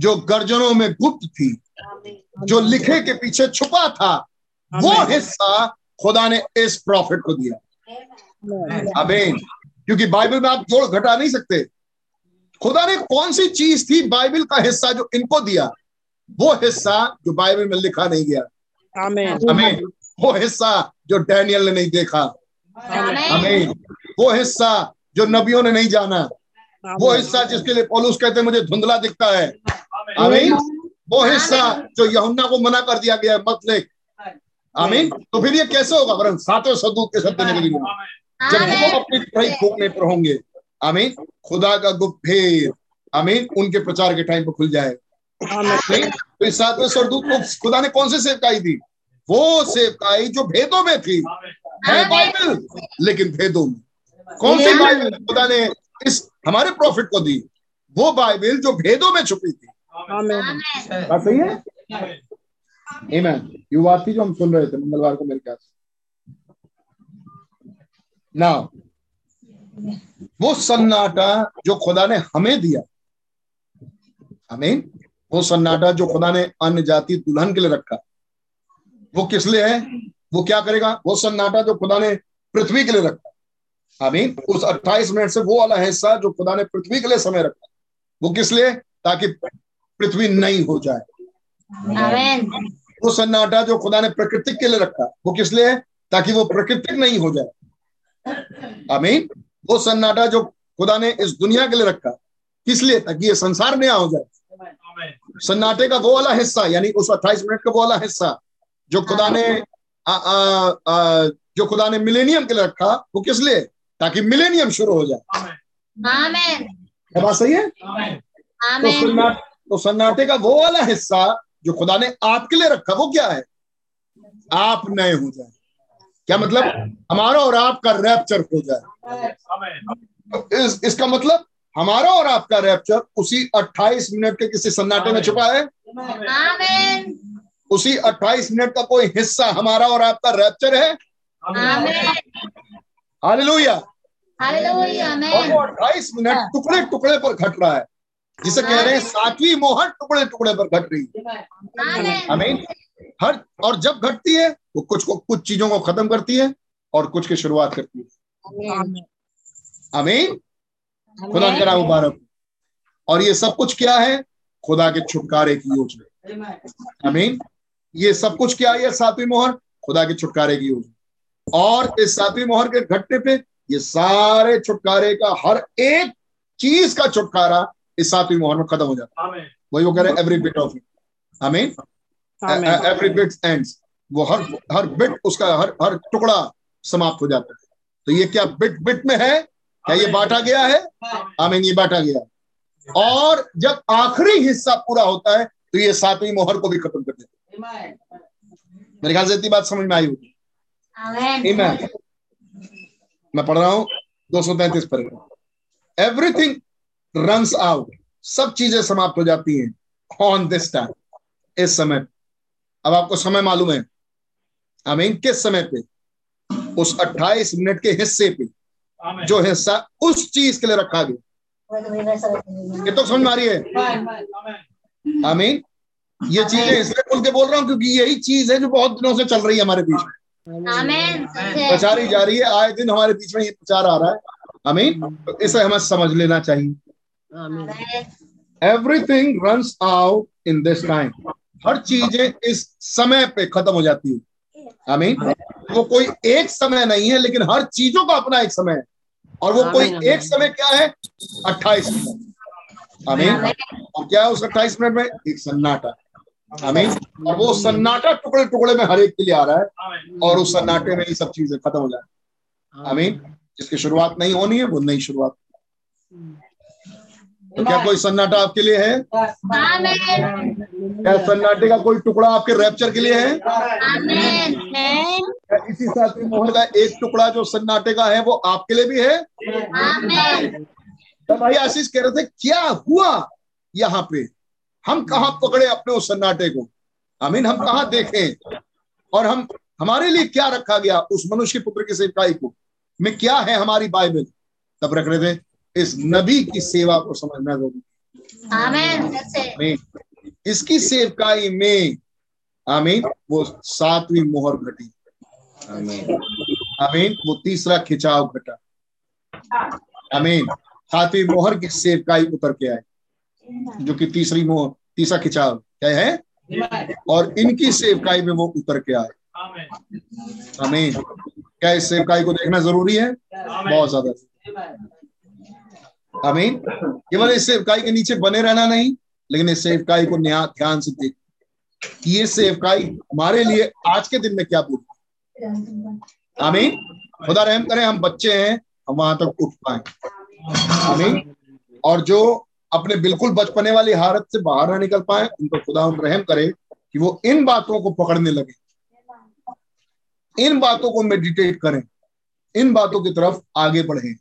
जो गर्जनों में गुप्त थी, जो लिखे के पीछे छुपा था, वो हिस्सा खुदा ने इस प्रॉफिट को दिया। आमीन। क्योंकि बाइबल में आप जोड़ घटा नहीं सकते। खुदा ने कौन सी चीज थी बाइबल का हिस्सा जो इनको दिया, वो हिस्सा जो बाइबल में लिखा नहीं गया। आमीन आमीन। वो हिस्सा जो डैनियल ने नहीं देखा। आमीन। वो हिस्सा जो नबियों ने नहीं जाना, वो हिस्सा जिसके लिए पौलुस कहते हैं मुझे धुंधला दिखता है। आमीन। वो हिस्सा जो यूहन्ना को मना कर दिया गया मत ले। आमीन। तो फिर ये कैसे होगा वरन सातवें सदूक के शब्द निकलेंगे जब वो अपने भाई खोखले पर होंगे। आमीन। खुदा का गुप्त भेद आमीन उनके प्रचार के टाइम पर खुल जाए। तो इस सातवें सदूक को खुदा ने कौन सी सेवकाई दी? वो सेवकाई जो भेदों में थी। है बाइबल लेकिन भेदों में। कौन सी बाइबल खुदा ने इस हमारे प्रॉफिट को दी? वो बाइबल जो भेदों में छुपी थी। बात सही है? आमीन। ये बात थी जो हम सुन रहे थे मंगलवार को मेरे ख्याल से। नाउ वो सन्नाटा जो खुदा ने हमें दिया, आमीन, वो सन्नाटा जो खुदा ने अन्य जाति दुल्हन के लिए रखा, वो किस लिए है? वो क्या करेगा? वो सन्नाटा जो खुदा ने पृथ्वी के लिए रखा, आमीन, उस 28 मिनट से वो वाला हिस्सा जो खुदा ने पृथ्वी के लिए समय रखा, वो किस लिए? ताकि पृथ्वी नहीं हो जाए। आमीन। वो सन्नाटा जो खुदा ने प्रकृति के लिए रखा, वो किस लिए? ताकि वो प्रकृति नहीं हो जाए। आमीन। वो सन्नाटा जो खुदा ने इस दुनिया के लिए रखा, किस लिए? ताकि ये संसार नया हो जाए। सन्नाटे का वो वाला हिस्सा यानी उस 28 मिनट का वो वाला हिस्सा जो खुदा ने मिलेनियम के लिए रखा, वो किस लिए? ताकि मिलेनियम शुरू हो जाए। आमीन। ये बात सही है? आमीन। तो सन्नाटे का वो वाला हिस्सा जो खुदा ने आपके लिए रखा, वो क्या है? आप नए हो जाए। क्या मतलब? हमारा और आपका रैप्चर हो जाए। इसका मतलब हमारा और आपका रैप्चर उसी 28 मिनट के किसी सन्नाटे में छुपा है। आमीन। उसी 28 मिनट का कोई हिस्सा हमारा और आपका रैप्चर है। हालेलुया। वो 28 मिनट टुकड़े टुकड़े पर घट रहा है, जिसे कह रहे हैं सातवीं मोहर टुकड़े टुकड़े पर घट रही है। आमीन। हर और जब घटती है वो कुछ चीजों को खत्म करती है और कुछ की शुरुआत करती है। आमीन। खुदा का नाम मुबारक। और ये सब कुछ क्या है? खुदा के छुटकारे की योजना। आमीन। ये सब कुछ क्या है? सातवीं मोहर खुदा के छुटकारे की योजना। और इस सातवीं मोहर के घटने पे ये सारे छुटकारे का, हर एक चीज का छुटकारा इस सातवीं मोहर में खत्म हो जाता है। वही वो कह रहे हैं एवरी बिट ऑफ इट। आमीन। Every bit ends. वो हर बिट उसका, हर टुकड़ा समाप्त हो जाता है। तो ये क्या बिट बिट में है? क्या ये बांटा गया है? आमीन। ये बांटा गया। और जब आखिरी हिस्सा पूरा होता है तो ये सातवीं मोहर को भी खत्म कर देते हैं। मेरे ख्याल से इतनी बात समझ में आई होगी। आमीन। मैं पढ़ रहा हूं 233 पर। Everything runs out. सब चीजें समाप्त हो जाती हैं ऑन दिस टाइम, इस समय। अब आपको समय मालूम है। आमीन। किस समय पे? उस 28 मिनट के हिस्से पे, जो हिस्सा उस चीज के लिए रखा गया। ये तो समझ में आ रही है? आमीन। ये चीजें इसलिए खुल के बोल रहा हूँ क्योंकि यही चीज है जो बहुत दिनों से चल रही है हमारे बीच में। आमीन। प्रचारी जा रही है, आए दिन हमारे बीच में ये प्रचार आ रहा है। आमीन। तो इसे हमें समझ लेना चाहिए। Everything runs out in this time. हर चीजें इस समय पे खत्म हो जाती है। आमीन। वो कोई एक समय नहीं है, लेकिन हर चीजों का अपना एक समय है। और वो कोई एक समय क्या है? 28 मिनट। आमीन। और क्या है उस 28 मिनट में? एक सन्नाटा। आमीन। और वो सन्नाटा टुकड़े टुकड़े में हर एक के लिए आ रहा है, और उस सन्नाटे में ये सब चीजें खत्म हो जाए। आमीन। जिसकी शुरुआत नहीं होनी है वो नई शुरुआत। तो क्या कोई सन्नाटा आपके लिए है? क्या सन्नाटे का कोई टुकड़ा आपके रैप्चर के लिए है? क्या इसी सातवीं मोहर का एक टुकड़ा जो सन्नाटे का है वो आपके लिए भी है? तो भाई आशीष कह रहे थे क्या हुआ यहाँ पे? हम कहाँ पकड़े अपने उस सन्नाटे को? आमीन। हम कहाँ देखें? और हम हमारे लिए क्या रखा गया उस मनुष्य पुत्र की सेवकाई को में? क्या है हमारी बाइबल? तब रख रहे थे इस नबी की सेवा को समझना जरूरी। इसकी सेवकाई में आमीन वो सातवीं मोहर घटी। आमीन। आमीन। वो तीसरा खिंचाव घटा, आमीन। सातवीं मोहर की सेवकाई उतर के आए, जो कि तीसरी मोहर, तीसरा खिंचाव क्या है, और इनकी सेवकाई में वो उतर के आए, आमीन। क्या इस सेवकाई को देखना जरूरी है? बहुत ज्यादा, आमीन। केवल इस सेवकाई के नीचे बने रहना नहीं, लेकिन इस सेवकाई को ध्यान से देख कि ये सेवकाई हमारे लिए आज के दिन में क्या बोलती, आमीन। खुदा रहम करें, हम बच्चे हैं, हम वहां तक उठ पाए, आमीन। और जो अपने बिल्कुल बचपने वाली हालत से बाहर ना निकल पाए, उन पर खुदा हम रहम करे कि वो इन बातों को पकड़ने लगे, इन बातों को मेडिटेट करें, इन बातों की तरफ आगे बढ़े,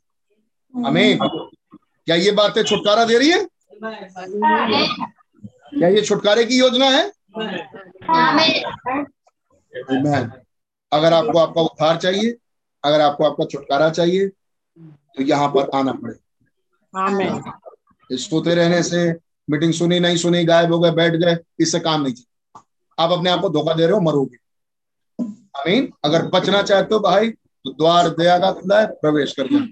आमीन। क्या ये बातें छुटकारा दे रही है? क्या ये छुटकारे की योजना है? आमीन। अगर आपको आपका उद्धार चाहिए, अगर आपको आपका छुटकारा चाहिए, तो यहाँ पर आना पड़ेगा, आमीन। सोते रहने से, मीटिंग सुनी नहीं सुनी, गायब हो गए, बैठ गए, इससे काम नहीं चलता। आप अपने आप को धोखा दे रहे हो, मरोगे, आमीन। अगर बचना चाहते हो भाई, तो द्वार दया का खुला है, प्रवेश कर जाए।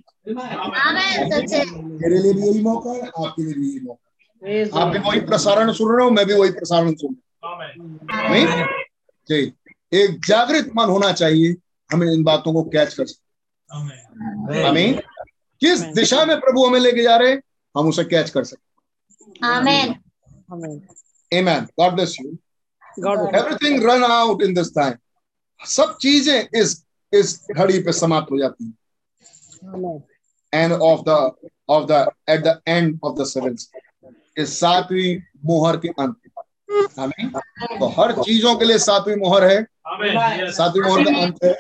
मेरे लिए भी यही मौका है, आपके लिए भी यही मौका है। आप भी वही प्रसारण सुन रहे हो, मैं भी वही प्रसारण सुन रहा हूँ। जी, एक जागृत मन होना चाहिए, हमें इन बातों को कैच कर सकते, आमीन। किस दिशा में प्रभु हमें लेके जा रहे हैं, हम उसे कैच कर सकते, आमीन, आमीन। God bless you. Everything run out in this time. सब चीजें इस घड़ी पे समाप्त हो जाती हैं। End of the at the end of the seventh, इस सातवीं मोहर के अंत, आमीन। तो हर चीजों के लिए सातवीं मोहर है, सातवीं मोहर का अंत है।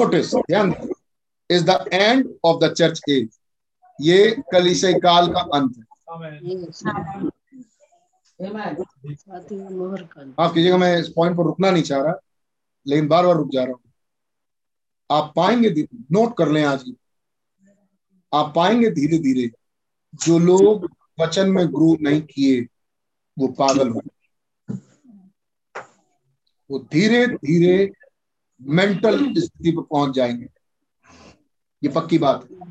नोटिस, ध्यान, is the end of the church age, ये कलीसिया काल का अंत है। आप कीजिएगा, मैं इस पॉइंट पर रुकना नहीं चाह रहा, लेकिन बार बार रुक जा रहा हूं। आप पाएंगे, नोट कर लें आज, आप पाएंगे धीरे धीरे जो लोग वचन में ग्रो नहीं किए वो पागल हो, वो धीरे धीरे मेंटल स्थिति पर पहुंच जाएंगे। ये पक्की बात है,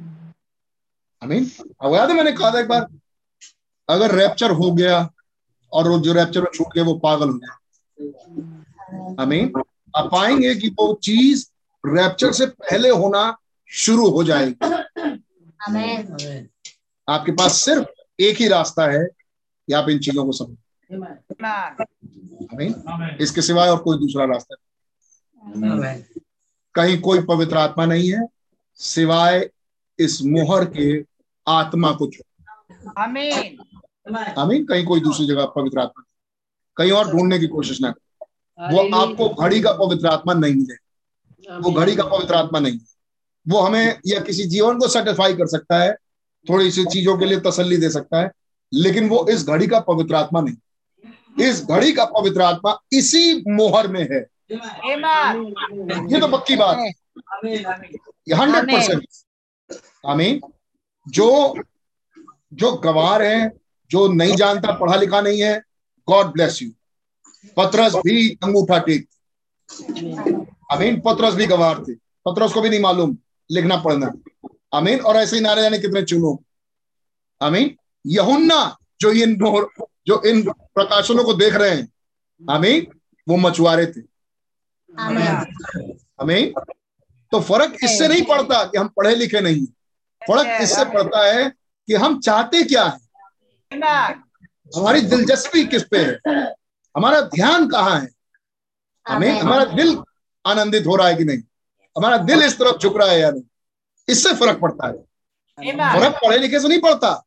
आमीन। अब याद है मैंने कहा था एक बार, अगर रैप्चर हो गया और वो जो रैप्चर में छूट गया वो पागल हो गया, आमीन। आप पाएंगे कि वो चीज रैप्चर से पहले होना शुरू हो जाएगी, आमीन। आपके पास सिर्फ एक ही रास्ता है, आप इन चीजों को समझ, इसके सिवाय और कोई दूसरा रास्ता नहीं। कहीं कोई पवित्र आत्मा नहीं है सिवाय इस मोहर के आत्मा को छोड़, आमीन, आमीन। कहीं कोई दूसरी जगह पवित्र आत्मा, कहीं और ढूंढने की कोशिश ना करें। वो आपको घड़ी का पवित्र आत्मा नहीं मिलेगा, वो घड़ी का पवित्र आत्मा नहीं, वो हमें या किसी जीवन को सेटिस्फाई कर सकता है, थोड़ी सी चीजों के लिए तसल्ली दे सकता है, लेकिन वो इस घड़ी का पवित्र आत्मा नहीं। इस घड़ी का पवित्र आत्मा इसी मोहर में है, ये तो पक्की बात है, 100%, आमीन। जो गवार है, जो नहीं जानता, पढ़ा लिखा नहीं है, गॉड ब्लेस यू। पतरस भी अंगूठा टेक, आमीन। पतरस भी गवार थे, पतरस को भी नहीं मालूम लिखना पढ़ना, आमीन। और ऐसे ही नारे जाने कितने चुनो, आमीन। यूहन्ना जो इन प्रकाशनों को देख रहे हैं, आमीन, वो मछुआरे थे, आमीन। तो फर्क इससे नहीं पड़ता कि हम पढ़े लिखे नहीं, फर्क इससे पड़ता है कि हम चाहते क्या है, हमारी दिलचस्पी किस पे है, हमारा ध्यान कहाँ है, आमीन। हमारा दिल आनंदित हो रहा है कि नहीं, हमारा दिल इस तरफ झुक रहा है या नहीं, इससे फर्क पड़ता है। फर्क पढ़े लिखे से नहीं पड़ता।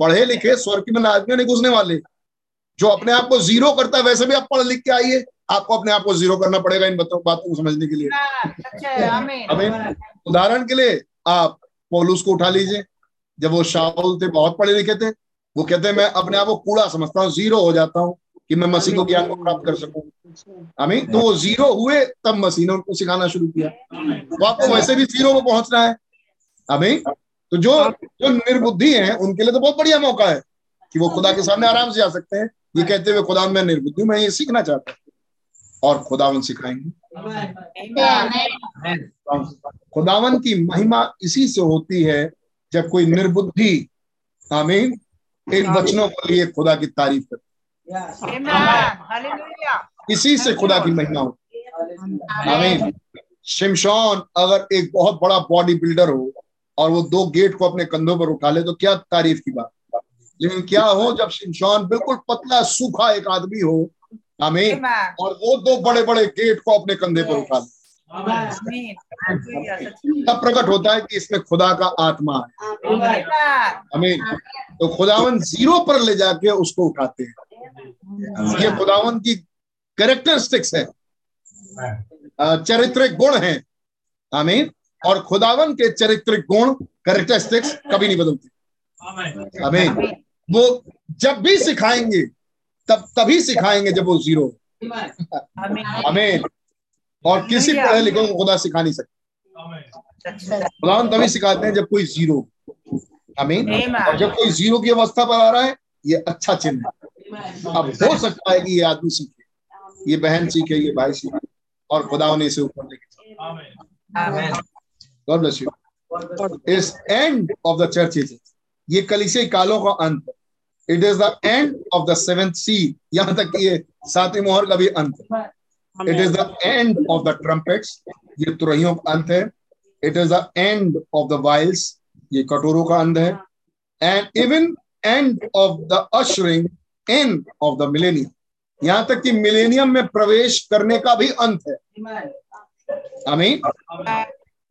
पढ़े लिखे स्वर्ग की आदमियों नहीं घुसने वाले। जो अपने आप को जीरो करता है, वैसे भी आप पढ़ लिख के आइए, आपको अपने आप को जीरो करना पड़ेगा इन बातों को समझने के लिए। हमें उदाहरण के लिए आप पौलुस को उठा लीजिए, जब वो शाऊल थे, बहुत पढ़े लिखे थे, वो कहते हैं मैं अपने आप को कूड़ा समझता हूँ, जीरो हो जाता हूँ कि मैं मसीह को ज्ञान को प्राप्त कर सकूं, आमीन। तो वो जीरो हुए, तब मसीह ने उनको सिखाना शुरू किया। तो आपको वैसे भी जीरो में पहुंचना है, आमीन। तो जो निर्बुद्धि हैं उनके लिए तो बहुत बढ़िया मौका है कि वो खुदा के सामने आराम से आ सकते हैं, ये कहते हुए खुदा मैं निर्बुद्धि, मैं ये सीखना चाहता हूँ, और खुदावन सिखाएंगे। खुदावन की महिमा इसी से होती है जब कोई निर्बुद्धि आमीन इन वचनों के लिए खुदा की तारीफ करती, इसी से खुदा की महिमा होती है। आमीन। शिमशोन अगर एक बहुत बड़ा बॉडी बिल्डर हो और वो दो गेट को अपने कंधों पर उठा ले तो क्या तारीफ की बात, लेकिन क्या हो जब शिमशोन बिल्कुल पतला सूखा एक आदमी हो आमीन और वो दो बड़े बड़े गेट को अपने कंधे पर उठा ले, तब प्रकट होता है कि इसमें खुदा का आत्मा है। आमीन। तो खुदावन जीरो पर ले जाके उसको उठाते हैं। ये खुदावन की कैरेक्टरिस्टिक्स है, चरित्रिक गुण है। आमीन। और खुदावन के चरित्रिक गुण कैरेक्टरिस्टिक्स कभी नहीं बदलते। आमीन। वो जब भी सिखाएंगे तभी सिखाएंगे जब वो जीरो। आमीन। और किसी पढ़े लिखे को खुदा सिखा नहीं सकते। खुदावन तभी सिखाते हैं जब कोई जीरो। आमीन। और जब कोई जीरो की अवस्था पर आ रहा है ये अच्छा चिन्ह है। अब हो सकता है कि ये आदमी सीखे, ये बहन सीखे, ये भाई सीखे और खुदावन इसे ऊपर लेके। इस end of the church is, ये कलीसिया कालों का अंत, it is the end of the seventh seal, यहां तक कि ये सातवीं मोहर का भी अंत है। It is the end of the trumpets, ये तुरहियों का अंत है। It is the end of the vials, ये कटोरों का अंत है। And even end of the ushering in of the millennium, यहां तक कि मिलेनियम में प्रवेश करने का भी अंत है। आमीन।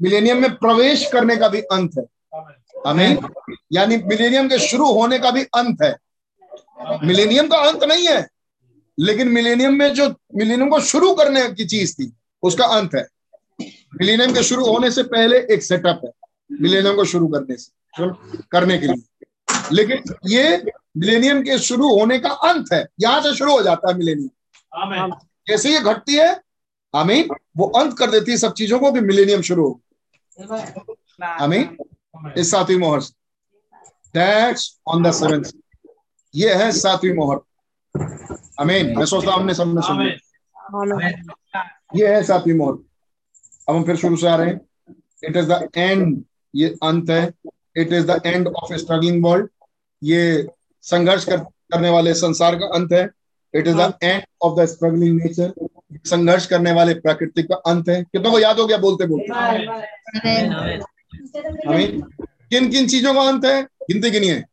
मिलेनियम में प्रवेश करने का भी अंत है। आमीन। यानी मिलेनियम के शुरू होने का भी अंत है। मिलेनियम का अंत नहीं है, लेकिन मिलेनियम में जो मिलेनियम को शुरू करने की चीज थी उसका अंत है। मिलेनियम के शुरू होने से पहले एक सेटअप है मिलेनियम को शुरू करने के लिए, लेकिन ये मिलेनियम के शुरू होने का अंत है। यहां से शुरू हो जाता है मिलेनियम, जैसे ये घटती है आमीन वो अंत कर देती है सब चीजों को कि मिलेनियम शुरू हो। आमीन। इस सातवीं मोहर से दैट्स ऑन द सेवेंथ, ये है सातवीं मोहर। आमीन। मैं सोचता हूं हमने सबने सुन लिया। ये है सातवीं मोहर। अब हम फिर शुरू से आ रहे हैं। इट इज द एंड, ये अंत है। It is the end of struggling world, ये संघर्ष करने वाले संसार का अंत है। It is the end of the struggling nature, संघर्ष करने वाले प्रकृति का अंत है। कितनों को याद हो गया बोलते बोलते? आमीन। किन किन चीजों का अंत है? गिनती गिनिए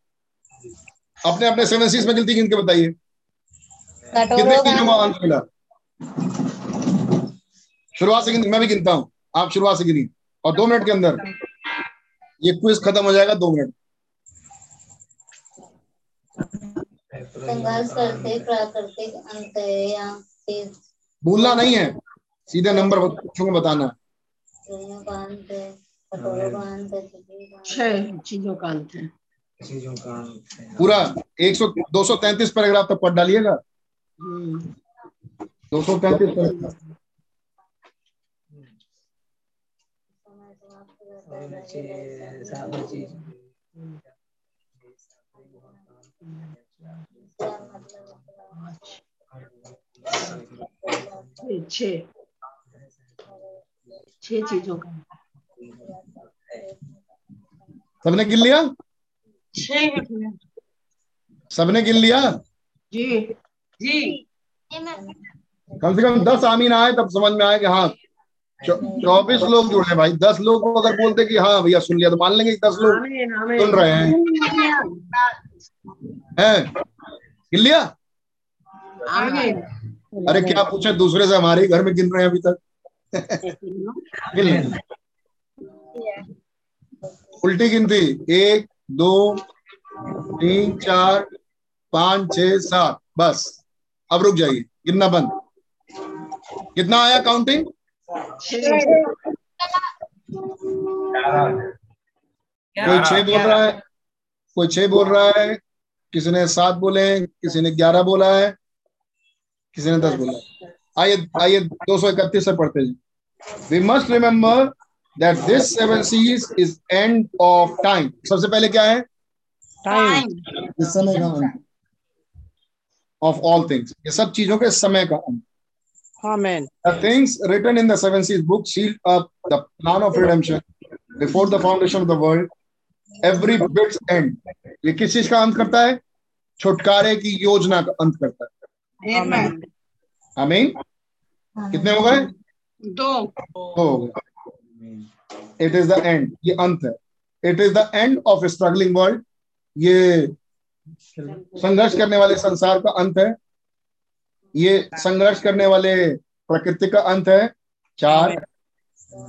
अपने अपने सेवन सीज में, गिनती गिन के बताइए कितने चीजों का अंत मिला। शुरुआत से गिन, मैं भी गिनता हूं, आप शुरुआत से गिनिए और 2 मिनट के अंदर ये क्विज खत्म हो जाएगा। 2 मिनट। संघर्ष करते प्राकृतिक अंत है या भूलना नहीं है, सीधे नंबर पूछूंगा बताना है। चीजों का अंत है, पूरा 233 पैराग्राफ तक पढ़ डालिएगा। 233 पैराग्राफ। छह चीजों का सबने गिन लिया? सबने गिन लिया? जी जी। कम से कम 10 आमीन आए तब समझ में आए कि हाँ 24 लोग जुड़ रहे भाई। 10 लोग को अगर बोलते कि हाँ भैया सुन लिया तो मान लेंगे 10 लोग सुन रहे हैं। गिन लिया? अरे क्या पूछे दूसरे से, हमारे घर में गिन रहे हैं अभी तक। गिन लिया? उल्टी गिनती 1 2 3 4 5 6 7। बस अब रुक जाइए, गिनना बंद। कितना आया काउंटिंग? 6 बोल रहा है, कोई 6 बोल रहा है, किसी ने 7 बोले, किसी ने 11 बोला है, किसी ने 10 बोला है। आइए 231 से पढ़ते हैं। We must remember that this seven seas is end of time. सबसे पहले क्या है? Time. ये समय का अंत। Of all things, ये सब चीजों के समय का अंत। Amen. The things written in the seven seals book sealed up the plan of redemption before the foundation of the world. Every bit's end. ये किस चीज का अंत करता है? छुटकारे की योजना का अंत करता है. Amen. Amen. कितने हो गए? दो हो गए. It is the end. ये अंत है. It is the end of a struggling world. ये संघर्ष करने वाले संसार का अंत है. ये संघर्ष करने वाले प्रकृति का अंत है. 4.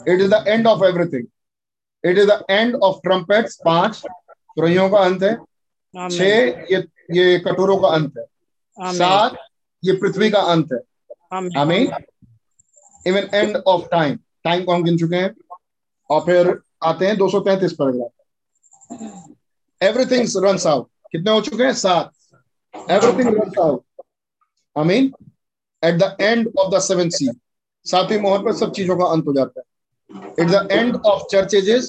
It is the end of everything. It is the end of trumpets. 5. तुरहियों का अंत है. 6. ये कटोरों का अंत है. 7. ये पृथ्वी का अंत है. आमीन. Even end of time. Time को हम गिन चुके हैं. और फिर आते हैं 235 पैराग्राफ. Everything runs out. कितने हो चुके हैं? 7. Everything runs out. I mean, at the end of the seventh seal. सातवीं मोहर पर सब चीजों का अंत हो जाता है. It's the end of church ages.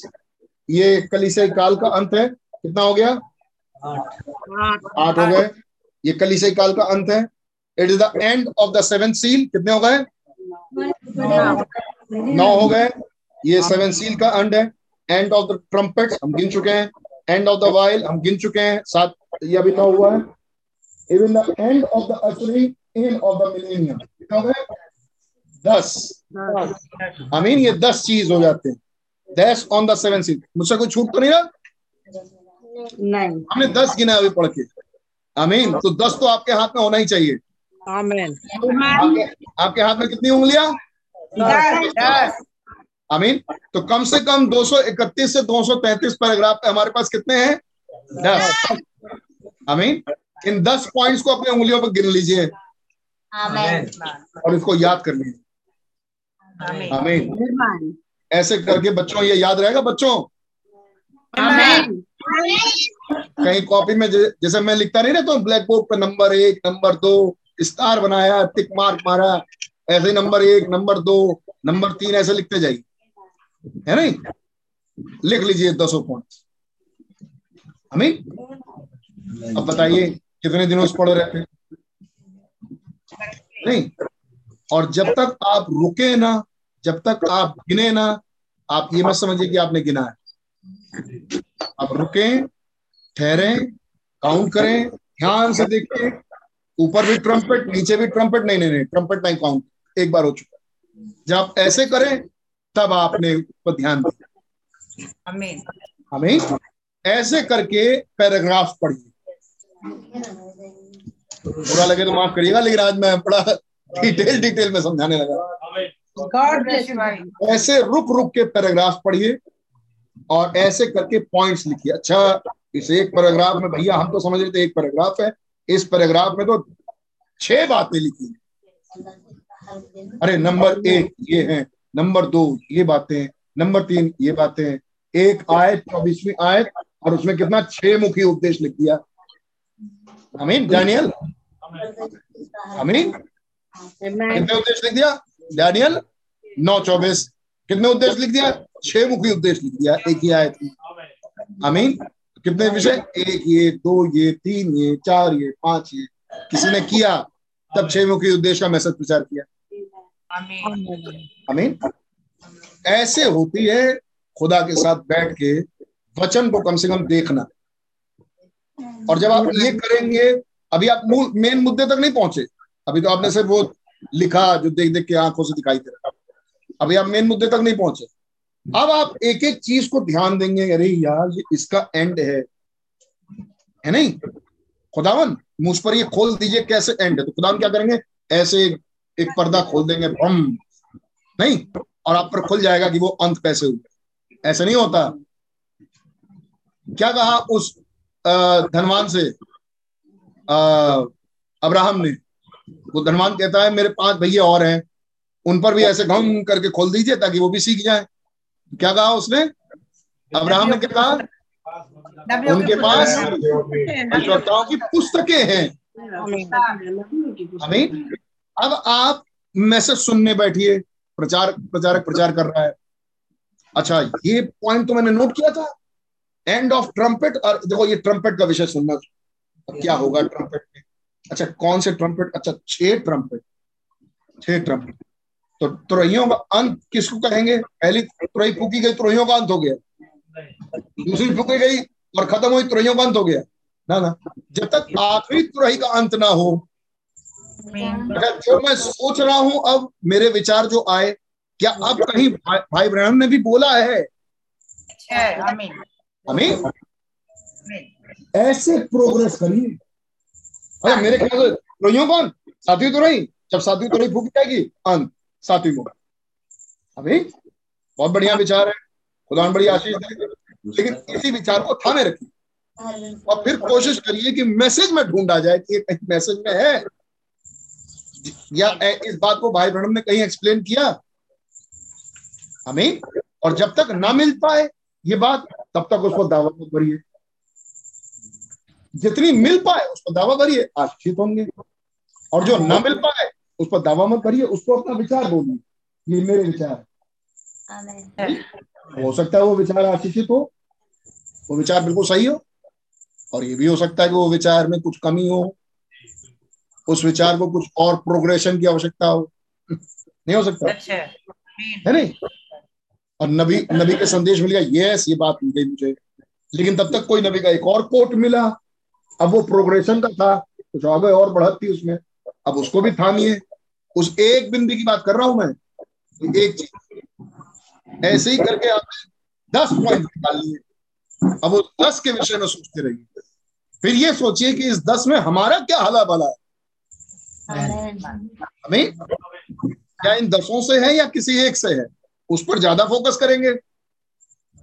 ये कलीसिया काल का अंत है. कितना हो गया? 8 हो गए. ये कलीसिया काल का अंत है. It is the end of the seventh seal. कितने हो गए? 9 हो गए. ये seventh seal का अंत है. End of the trumpets हम गिन चुके हैं. End of the vial हम गिन चुके हैं. 7 ये अभी तो हुआ है. Even the end of the ushering in of the millennium. कितना हो गए? 10. I mean ये 10 चीज हो जाते हैं. 10 on the 7th seal. मुझसे कोई छूट तो नहीं रहा? नहीं. हमने 10 गिना अभी पढ़ के. आमीन. तो 10 तो आपके हाथ में होना ही चाहिए. आमीन. आपके हाथ में कितनी उंगलियां? 10. आमीन. तो कम से कम 231 से 233 पैराग्राफ पे हमारे पास कितने हैं? 10. आमीन. इन 10 पॉइंट्स को अपनी उंगलियों पर गिन लीजिए. आमीन. और इसको याद कर लीजिए. आमीन. ऐसे करके बच्चों ये याद रहेगा बच्चों. आमीन. कहीं कॉपी में जैसे मैं लिखता नहीं रहता हूँ ब्लैक बोर्ड पर नंबर 1 नंबर 2 स्टार बनाया टिक मार्क मारा ऐसे नंबर 1 नंबर 2 नंबर 3 ऐसे लिखते जाइए. है नहीं? लिख लीजिए 10 पॉइंट. आमीन. अब बताइए कितने दिनों से पढ़े रहते हैं? नहीं. और जब तक आप रुके ना जब तक आप गिने ना आप ये मत समझिए कि आपने गिना है. आप रुकें ठहरें काउंट करें ध्यान से देखें. ऊपर भी ट्रम्पेट नीचे भी ट्रम्पेट. नहीं ट्रम्पेट नहीं काउंट एक बार हो चुका. जब आप ऐसे करें तब आपने ऊपर ध्यान दिया. आमीन. आमीन. ऐसे करके पैराग्राफ पढ़िए. बुरा लगे तो माफ करिएगा लेकिन आज मैं बड़ा डिटेल में समझाने लगा. ऐसे रुक के पैराग्राफ पढ़िए और ऐसे करके पॉइंट्स लिखिए. अच्छा इस एक पैराग्राफ में भैया हम तो समझ रहे थे एक पैराग्राफ है. इस पैराग्राफ में तो 6 बातें लिखी. अरे नंबर 1 ये है नंबर 2 ये बातें नंबर 3 ये बातें. एक आयत 24वीं आयत और उसमें कितना 6 मुखी उपदेश लिख दिया. आमीन. दानियल. आमीन. कितने उपदेश लिख दिया? दानियल 9:24 कितने उपदेश लिख दिया? 6 मुखी उपदेश लिख दिया एक ही आयत में. आमीन. कितने विषय? 1 ये 2 ये 3 ये 4 ये 5 ये. किसी ने किया तब 6 मुखी उपदेश का मैसेज प्रचार किया. आमीन. ऐसे होती है खुदा के साथ बैठ के वचन को कम से कम देखना. और जब आप ये करेंगे अभी आप मेन मुद्दे तक नहीं पहुंचे. अभी तो आपने सिर्फ वो लिखा जो देख देख के आंखों से दिखाई दे रहा. अभी आप मेन मुद्दे तक नहीं पहुंचे. अब आप एक एक चीज को ध्यान देंगे. अरे यार ये इसका एंड है नहीं? खुदावन मुझ पर ये खोल दीजिए कैसे एंड है. तो खुदावन क्या करेंगे? ऐसे एक पर्दा खोल देंगे बम नहीं और आप पर खुल जाएगा कि वो अंत कैसे हुआ. ऐसा नहीं होता. क्या कहा उस धनवान से अब्राहम ने? वो धनवान कहता है मेरे 5 भैया और हैं उन पर भी ऐसे घम करके खोल दीजिए ताकि वो भी सीख जाए. क्या कहा उसने? अब्राहम ने क्या कहा? उनके पास भविष्यवक्ताओं की पुस्तकें हैं. आमीन. अब आप मैसेज सुनने बैठिए. प्रचारक प्रचार कर रहा है. अच्छा ये पॉइंट तो मैंने नोट किया था एंड ऑफ ट्रम्पेट. और देखो ये ट्रम्पेट का विषय सुनना क्या होगा ट्रम्पेट में. अच्छा कौन से ट्रम्पेट? अच्छा 6 ट्रम्पेट. छह ट्रम्पेट। तो तुरहियों का अंत किसको कहेंगे? पहली तुरही फूकी गई, तुरहियों का अंत हो गया। दूसरी फूकी गई और खत्म हुई, तुरहियों का अंत हो गया। ना ना, जब तक आखिरी तुरही का अंत ना हो। जो मैं सोच रहा हूं, अब मेरे विचार जो आए, क्या अब कहीं भाई ब्रैनम ने भी बोला है? आमीन। ऐसे प्रोग्रेस करिए। अरे मेरे ख्याल तुरहियों कौन? सातवीं तुरही। जब सातवीं तुरही फूकी जाएगी, अंत सातवीं होगा। अभी बहुत बढ़िया विचार है, खुदा बड़ी आशीष देगा, लेकिन इसी विचार को थामे रखिए और फिर कोशिश करिए कि मैसेज में ढूंढा जाए कि एक मैसेज में है, या इस बात को भाई ब्रैनम ने कहीं एक्सप्लेन किया। आमीन। और जब तक ना मिल पाए ये बात, तब तक उसको दावा मत भरिए। जितनी मिल पाए उस पर दावा भरिए, आशीषित होंगे। और जो ना मिल पाए उस पर दावा मत भरिए, उसको अपना विचार बोलिए, ये मेरे विचार। हो सकता है वो विचार आशीषित हो, वो विचार बिल्कुल सही हो, और ये भी हो सकता है कि वो विचार में कुछ कमी हो, उस विचार को कुछ और प्रोग्रेशन की आवश्यकता हो। नहीं हो सकता है नहीं। और नबी के संदेश मिल गया, यस ये बात मिल गई मुझे, लेकिन तब तक कोई नबी का एक और कोट मिला, अब वो प्रोग्रेशन का था, कुछ आगे और बढ़त थी उसमें, अब उसको भी थामिए। उस एक बिंदु की बात कर रहा हूं मैं, एक चीज ऐसे ही करके आपने 10 पॉइंट निकाल लिए, अब उस 10 के विषय में सोचते रहिए। फिर ये सोचिए कि इस 10 में हमारा क्या हला भला है। हमें क्या इन 10 से है या किसी एक से है, उस पर ज्यादा फोकस करेंगे।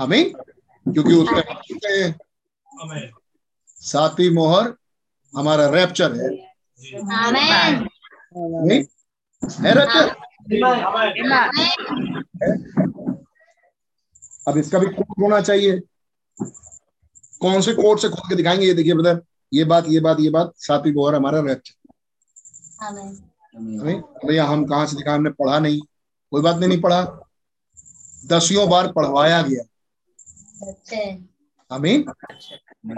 हमें क्योंकि उसमें 7वीं मोहर हमारा रैप्चर है। आमेन। अब इसका भी कोट होना चाहिए। कौन से कोट से खोल के दिखाएंगे? ये देखिए ब्रदर, ये बात, ये बात, ये बात, 7वीं मोहर हमारा रैप्चर। आमीन। भैया हम कहाँ से दिखा, हमने पढ़ा नहीं, कोई बात नहीं, नहीं पढ़ा, 10यों बार पढ़वाया गया। आमीन।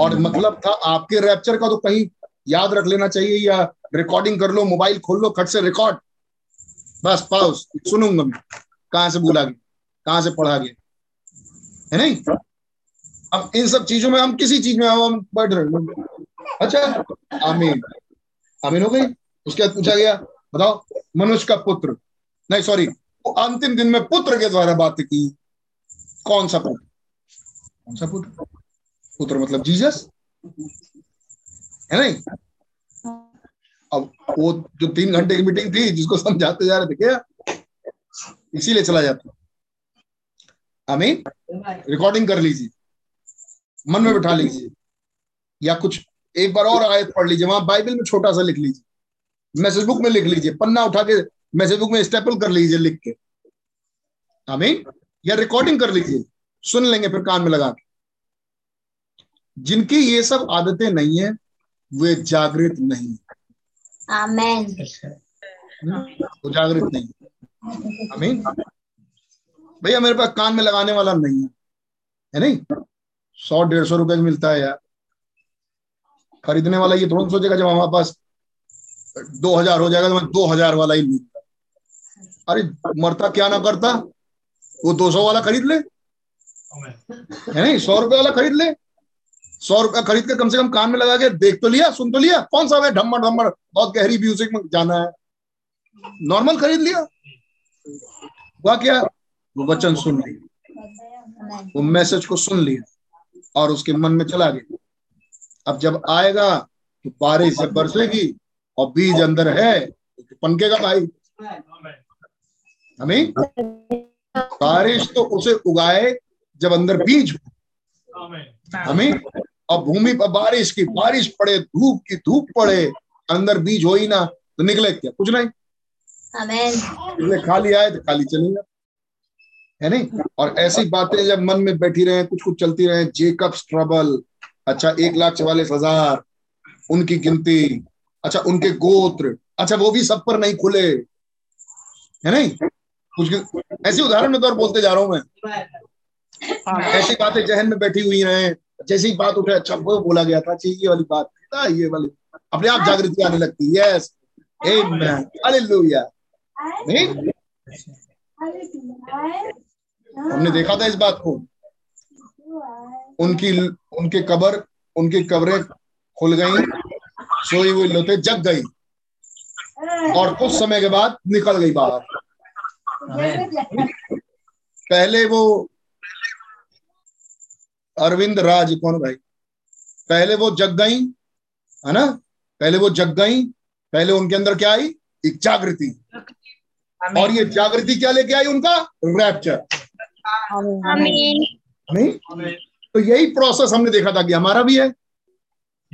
और मतलब था आपके रैप्चर का, तो कहीं याद रख लेना चाहिए, या रिकॉर्डिंग कर लो, मोबाइल खोल लो, खट से रिकॉर्ड, बस पाउस सुनूंगा मैं, कहां से बोला गया, कहां से पढ़ा गया, है नहीं। अब इन सब चीजों में हम किसी चीज में हम बढ़ रहे। अच्छा, आमीन आमीन हो गई। उसके बाद पूछा गया, बताओ मनुष्य का पुत्र, नहीं सॉरी, वो अंतिम दिन में पुत्र के द्वारा बात की। कौन सा पुत्र? कौन सा पुत्र? पुत्र मतलब जीसस, है नहीं। अब वो जो 3 घंटे की मीटिंग थी, जिसको समझाते जा रहे थे, क्या इसीलिए चला जाता। आमीन। रिकॉर्डिंग कर लीजिए, मन में बिठा लीजिए, या कुछ एक बार और आयत पढ़ लीजिए, वहां बाइबल में छोटा सा लिख लीजिए, मैसेज बुक में लिख लीजिए, पन्ना उठा के मैसेज बुक में स्टेपल कर लीजिए लिख के। आमीन। या रिकॉर्डिंग कर लीजिए, सुन लेंगे फिर कान में लगा के। जिनकी ये सब आदतें नहीं है वे जागृत नहीं। आमीन। वो जागृत नहीं। आमीन। भैया मेरे पास कान में लगाने वाला नहीं है, है नहीं, 100-150 रुपए मिलता है यार, खरीदने वाला ये थोड़ा सोचेगा जब हमारे पास 2000 हो जाएगा तो मैं 2000 वाला ही लूंगा। अरे मरता क्या ना करता, वो 200 वाला खरीद ले, है नहीं, 100 रुपए वाला खरीद ले। 100 रुपया खरीद के कम से कम कान में लगा के देख तो लिया, सुन तो लिया, कौन सा है ढम्मड़ ढम्मड़ बहुत गहरी म्यूजिक में जाना है, नॉर्मल खरीद लिया। हुआ क्या? वो वचन सुन लिया, वो मैसेज को सुन लिया, और उसके मन में चला गया। अब जब आएगा तो बारिश जब बरसेगी और बीज अंदर है तो पनकेगा भाई। हमें बारिश तो उसे उगाए जब अंदर बीज। हमें अब भूमि पर बारिश की बारिश पड़े, धूप की धूप पड़े, अंदर बीज हो ही ना तो निकले क्या? कुछ नहीं। आमीन। खाली आए तो खाली चलेगा, है नहीं। और ऐसी बातें जब मन में बैठी रहे, कुछ कुछ चलती रहे, जेकब्स ट्रबल, अच्छा 1,44,000 उनकी गिनती, अच्छा उनके गोत्र, अच्छा वो भी सब पर नहीं खुले, है नहीं। कुछ ऐसे उदाहरण में तो और बोलते जा रहा हूं मैं, ऐसी बातें जहन में बैठी हुई हैं, जैसी बात उठे, अच्छा वो बोला गया था, ये वाली बात था, ये वाली, अपने आप जागृति आने लगती है। यस, आमेन, हालेलुया। नहीं, हमने देखा था इस बात को, उनकी कब्रें खुल गई, सोई हुई लोटे जग गई और कुछ समय के बाद निकल गई बाहर। पहले वो अरविंद राज कौन भाई, पहले वो जग गई है ना, पहले उनके अंदर क्या आई, एक जागृति, और ये जागृति क्या लेके आई, उनका रैप्चर। नहीं तो यही प्रोसेस हमने देखा था कि हमारा भी है,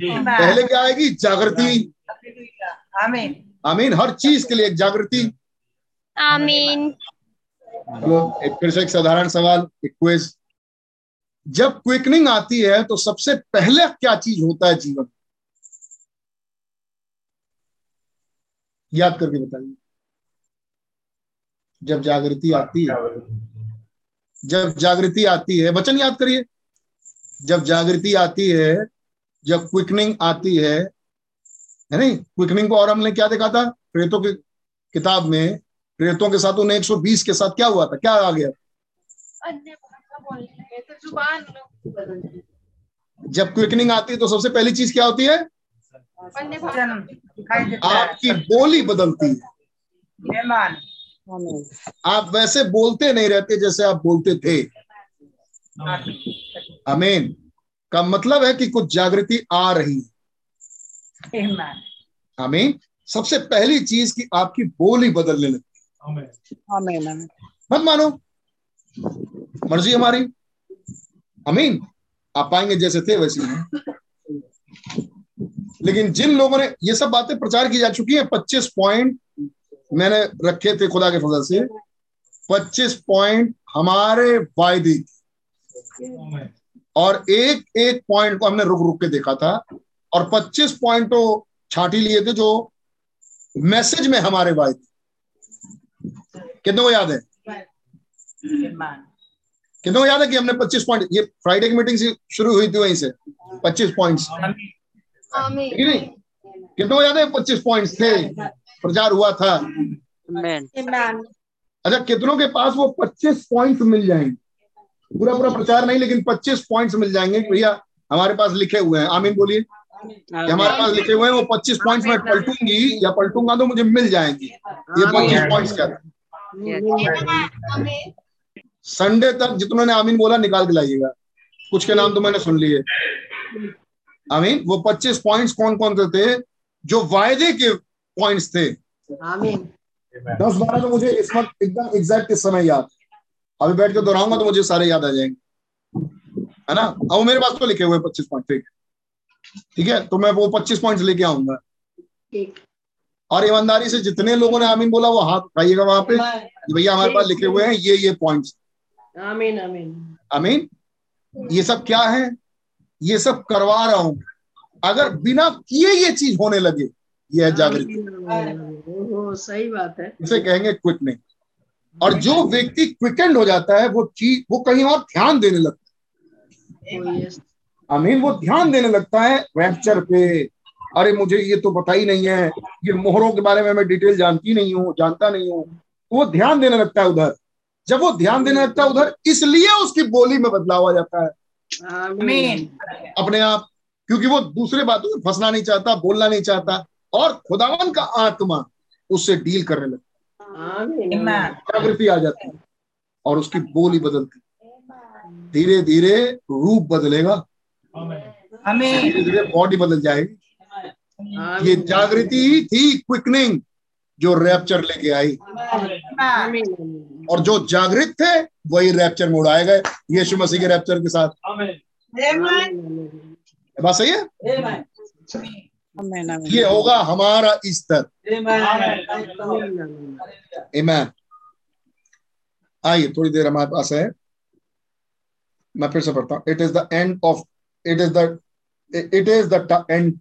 पहले क्या आएगी, जागृति। आमीन आमीन। हर चीज के लिए एक जागृति। आमीन। फिर से एक साधारण सवाल, एक क्विज। जब क्विकनिंग आती है तो सबसे पहले क्या चीज होता है जीवन, याद करके बताइए। जब जागृति आती है, जब जागृति आती है, वचन याद करिए। जब जागृति आती है, जब क्विकनिंग आती है नहीं, क्विकनिंग को और हमने क्या देखा था, प्रेतों की किताब में प्रेतों के साथ उन्हें 120 के साथ क्या हुआ था, क्या आ गया। जब क्विकनिंग आती है तो सबसे पहली चीज क्या होती है, आपकी बोली बदलती है। आप वैसे बोलते नहीं रहते जैसे आप बोलते थे। आमीन। का मतलब है कि कुछ जागृति आ रही है। आमीन। सबसे पहली चीज कि आपकी बोली बदलने लगती। आमीन। मत मानो, मर्जी हमारी। आमीन। आप पाएंगे जैसे थे वैसे ही। लेकिन जिन लोगों ने ये सब बातें प्रचार की जा चुकी है, 25 पॉइंट मैंने रखे थे खुदा के फजल से, 25 पॉइंट हमारे वायदे थे, और एक एक पॉइंट को हमने रुक रुक के देखा था, और 25 पॉइंट तो छांटी लिए थे जो मैसेज में हमारे वायदे। कितनों को याद है, कितनों को याद है कि हमने 25 पॉइंट, ये फ्राइडे की मीटिंग से शुरू हुई थी, वहीं से 25 पॉइंट्स, कितनों को याद है 25 पॉइंट्स थे, प्रचार हुआ था। अच्छा, कितनों के पास वो 25 पॉइंट्स मिल जाएंगे, पूरा पूरा प्रचार नहीं लेकिन 25 पॉइंट्स मिल जाएंगे कि भैया हमारे पास लिखे हुए हैं। आमीन बोलिए, हमारे पास लिखे हुए हैं, वो 25 पॉइंट्स मैं पलटूंगी या पलटूंगा तो मुझे मिल जाएंगे। ये 25 पॉइंट्स क्या, संडे तक जितनों ने आमीन बोला निकाल के लाइएगा। कुछ के नाम तो मैंने सुन लिए। आमीन। वो 25 पॉइंट्स कौन कौन से थे, जो वायदे के पॉइंट्स थे। आमीन। 10-12 तो मुझे इस वक्त एकदम एग्जैक्ट इस समय याद, अभी बैठ के दोहराऊंगा तो मुझे सारे याद आ जाएंगे, है ना। अब मेरे पास तो लिखे हुए 25 पॉइंट, ठीक है, तो मैं वो 25 पॉइंट्स लेके आऊंगा। और ईमानदारी से जितने लोगों ने आमीन बोला वो हाथ उठाइएगा वहां पे, भैया हमारे पास लिखे हुए हैं ये पॉइंट्स। आमीन आमीन आमीन। ये सब क्या है, ये सब करवा रहा हूं। अगर बिना किए ये चीज होने लगे, यह जागृति, सही बात है, इसे कहेंगे क्विकनिंग। और जो व्यक्ति क्विकेंड हो जाता है वो कहीं और ध्यान देने लगता है। आमीन। वो ध्यान देने लगता है रैप्चर पे। अरे मुझे ये तो पता ही नहीं है, ये मोहरों के बारे में मैं डिटेल जानता नहीं हूँ। वो ध्यान देने लगता है उधर। जब वो ध्यान देने लगता है उधर, इसलिए उसकी बोली में बदलाव आ जाता है। आमीन। अपने आप, क्योंकि वो दूसरे बातों में फंसना नहीं चाहता, बोलना नहीं चाहता, और खुदावन का आत्मा उससे डील करने लगता, जागृति आ जाती है और उसकी बोली बदलती। धीरे धीरे रूप बदलेगा, धीरे धीरे बॉडी बदल जाएगी। ये जागृति ही थी क्विकनिंग, जो रैप्चर लेके आई। और जो जागृत थे वही रैप्चर में उड़ाए गए, यीशु मसीह के रैप्चर के साथ। बात सही है। ये होगा हमारा ईस्टर। आमीन। आइए, थोड़ी देर हमारे पास है, मैं फिर से पढ़ता हूं। It is the end.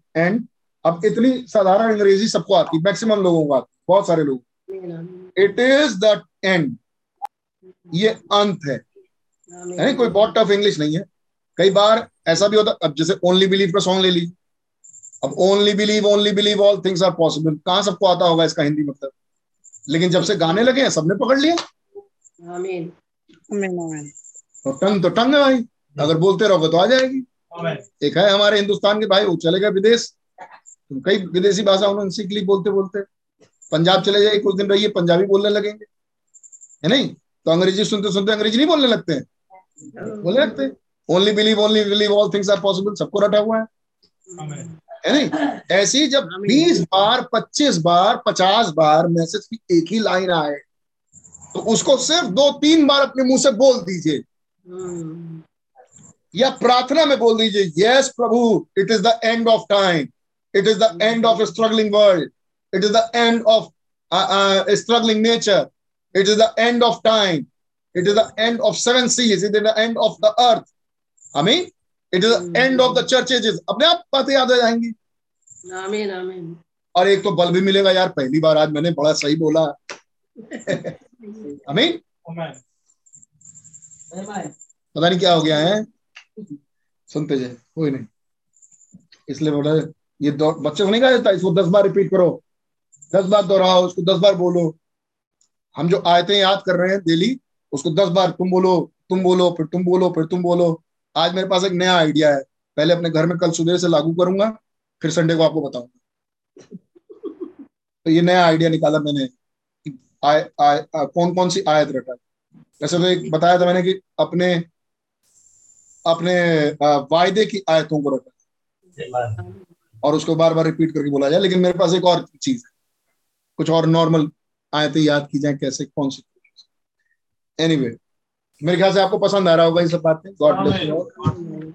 अब इतनी साधारण अंग्रेजी सबको आती, मैक्सिमम लोगों को आती, बहुत सारे लोग। इट इज द एंड, ये अंत है, यानी कोई बहुत टफ इंग्लिश नहीं है। कई बार ऐसा भी होता, अब जैसे ओनली बिलीव का सॉन्ग ले ली, अब only believe all things are possible, कहां सबको आता होगा इसका हिंदी मतलब। लेकिन जब से गाने लगे सबने पकड़ लिया। आमीन आमीन। और टंग तो टंग है भाई, अगर बोलते रहोगे तो आ जाएगी। एक है हमारे हिंदुस्तान के भाई, वो चले गए विदेश, कई विदेशी भाषा उन्होंने सीख ली बोलते बोलते। पंजाब चले जाइए, कुछ दिन रहिए, पंजाबी बोलने लगेंगे, है नहीं तो अंग्रेजी सुनते सुनते अंग्रेजी नहीं बोलने लगते हैं, बोलने लगते only believe all things are possible, सबको रटा हुआ है, है नहीं। ऐसी जब 20 बार 25 बार 50 बार मैसेज की एक ही लाइन आए तो उसको सिर्फ 2-3 बार अपने मुंह से बोल दीजिए या प्रार्थना में बोल दीजिए, यस प्रभु, it is the end of time, it is the end of struggling world, it is the end of struggling nature, it is the end of time, it is the end of 7 seize, it is the end of the earth, आमीन, it is the end of the church ages. अपने आप बातें याद आ जाएंगी। आमीन आमीन। और एक तो बल भी मिलेगा, यार पहली बार आज मैंने बड़ा सही बोला। आमीन। पता नहीं क्या हो गया है, सुनते जाए कोई नहीं। इसलिए बोला ये बच्चों को नहीं कहा जाता, इसको 10 बार रिपीट करो, 10 बार दोहराओ, उसको 10 बार बोलो। हम जो आयतें याद कर रहे हैं डेली, उसको 10 बार तुम बोलो, तुम बोलो, फिर तुम बोलो, फिर तुम बोलो। आज मेरे पास एक नया आइडिया है, पहले अपने घर में कल सुबह से लागू करूंगा, फिर संडे को आपको बताऊंगा। तो ये नया आइडिया निकाला मैंने, कौन कौन सी आयत रटा। वैसे तो एक बताया था मैंने कि अपने अपने वायदे की आयतों को रटा और उसको बार बार रिपीट करके बोला जाए। लेकिन मेरे पास एक और चीज है, कुछ और नॉर्मल आयतें याद की जाए कैसे, कौन सी। एनीवे, मेरे ख्याल से आपको पसंद आ रहा होगा ये सब बातें। God bless you.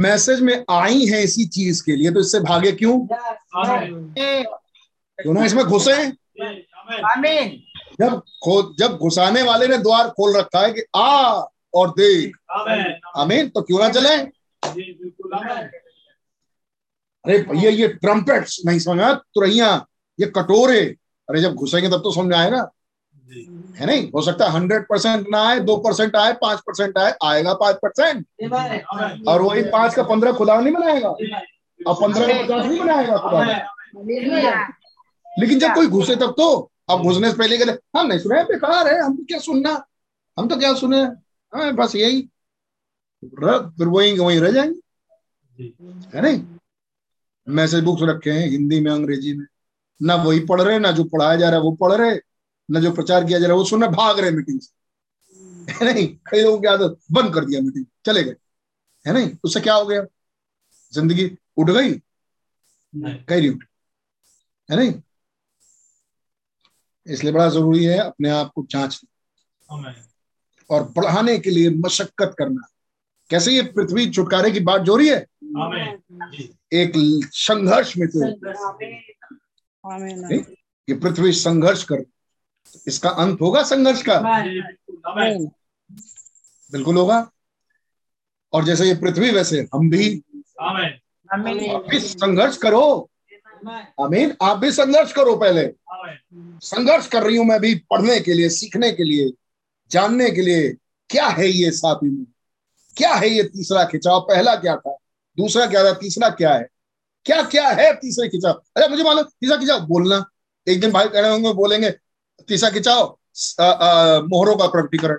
मैसेज में आई है इसी चीज के लिए, तो इससे भागे क्यों? दोनों इसमें घुसे। आमीन। जब घुसाने वाले ने द्वार खोल रखा है कि आ और देख, आमीन, तो क्यों ना चले। अरे ये ट्रम्पेट्स नहीं समझा, तुरहिया, ये कटोरे, अरे जब घुसेंगे तब तो समझ आए ना, है नहीं। हो सकता है 100% ना आए, 2% आए, 5% आए, आएगा 5%। और वही 5 का 15 खुदा नहीं बनाएगा और 15 का 50 नहीं बनाएगा खुदा। लेकिन जब कोई घुसे तब तो, अब घुसने से पहले कहते हम नहीं सुने, बेकार है, हमको क्या सुनना, हम तो क्या सुने, बस यही, फिर वही रह जाएंगे, है नहीं। मैसेज बुक्स रखे हैं हिंदी में, अंग्रेजी में, ना वही पढ़ रहे, ना जो पढ़ाया जा रहा है वो पढ़ रहे, ना जो प्रचार किया जा रहा है वो सुन रहे, भाग रहे मीटिंग से, नहीं। कई लोगों की आदत, बंद कर दिया मीटिंग, चले गए, है नहीं। उससे क्या हो गया, जिंदगी उठ गई, कहीं नहीं उठी, है नहीं। इसलिए बड़ा जरूरी है अपने आप को जांचना और बढ़ाने के लिए मशक्कत करना। कैसे ये पृथ्वी छुटकारे की बात जो रही है, एक संघर्ष में थे, ये पृथ्वी संघर्ष कर, इसका अंत होगा संघर्ष का, बिल्कुल होगा। और जैसे ये पृथ्वी वैसे हम भी, संघर्ष करो, आमीन, आप भी संघर्ष करो। पहले संघर्ष कर रही हूं मैं भी, पढ़ने के लिए, सीखने के लिए, जानने के लिए क्या है ये साथी में, क्या है ये तीसरा खिंचाव। पहला क्या था, दूसरा क्या था, तीसरा क्या है, क्या क्या है तीसरे खिंचाव। अरे मुझे मालूम तीसरा खिंचाव बोलना, एक दिन भाई कह रहे होंगे, बोलेंगे तीसरा खिंचाव मोहरों का प्रकटीकरण,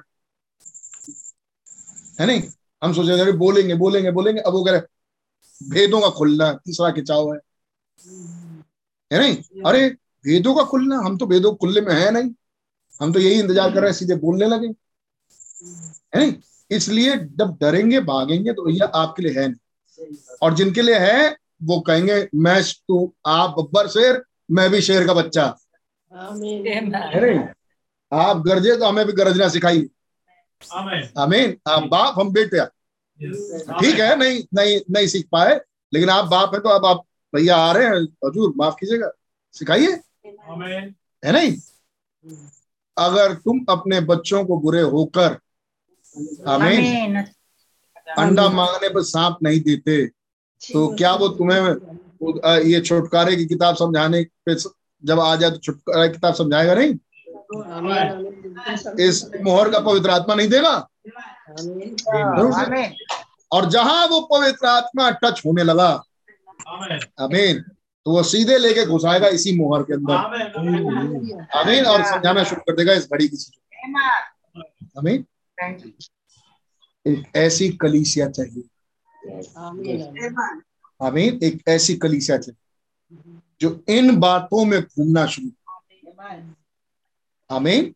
है नहीं। हम सोच रहे बोलेंगे बोलेंगे बोलेंगे, अब वो कह रहे भेदों का खुलना तीसरा खिंचाव है नहीं। अरे भेदों का खुलना, हम तो भेदों खुलने में है नहीं, हम तो यही इंतजार कर रहे हैं सीधे बोलने लगे, है नहीं। इसलिए जब डरेंगे भागेंगे तो यह आपके लिए है नहीं, और जिनके लिए है वो कहेंगे मैं तू आप बब्बर शेर, मैं भी शेर का बच्चा। आमीन। आप गरजे तो हमें भी गरजना सिखाइए, आमीन। आप बाप हम बेटे, ठीक है, नहीं सीख पाए, लेकिन आप बाप है तो अब आप भैया आ रहे हैं, हजूर माफ कीजिएगा, सिखाइए, है नहीं। अगर तुम अपने बच्चों को बुरे होकर, आमीन, अंडा मांगने पर सांप नहीं देते, तो क्या वो तुम्हें ये छुटकारे की किताब समझाने पे जब आ जाए तो छुटकारे की किताब समझाएगा नहीं? इस मोहर का पवित्र आत्मा नहीं देगा? और जहां वो पवित्र आत्मा टच होने लगा, आमीन, तो वो सीधे लेके घुसाएगा इसी मोहर के अंदर, आमीन, और समझाना शुरू कर देगा इस घड़ी की चीज, आमीन। एक ऐसी कलीसिया चाहिए, आमीन, एक ऐसी कलीसिया चाहिए जो इन बातों में घूमना शुरू, आमीन।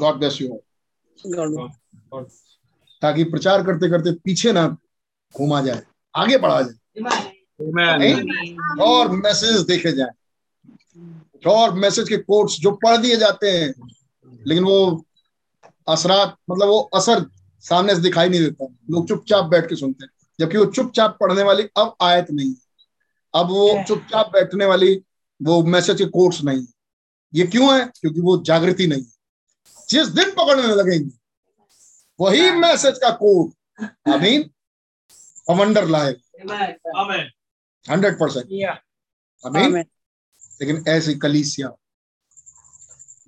गॉड ब्लेस यू ऑल, ताकि प्रचार करते करते पीछे ना घूमा जाए, आगे बढ़ा जाए, और मैसेज देखे जाए, और मैसेज के कोट्स जो पढ़ दिए जाते हैं लेकिन वो असरात, मतलब वो असर सामने से दिखाई नहीं देता, लोग चुपचाप बैठ के सुनते हैं, जबकि वो चुपचाप पढ़ने वाली अब आयत नहीं है, अब वो चुपचाप बैठने वाली वो मैसेज के कोट्स नहीं है। ये क्यों है? क्योंकि वो जागृति नहीं है। जिस दिन पकड़ने लगेंगे वही मैसेज का कोड, आमीन, अवंडर लाएगा, आमीन, 100%, आमीन। लेकिन ऐसी कलीसिया,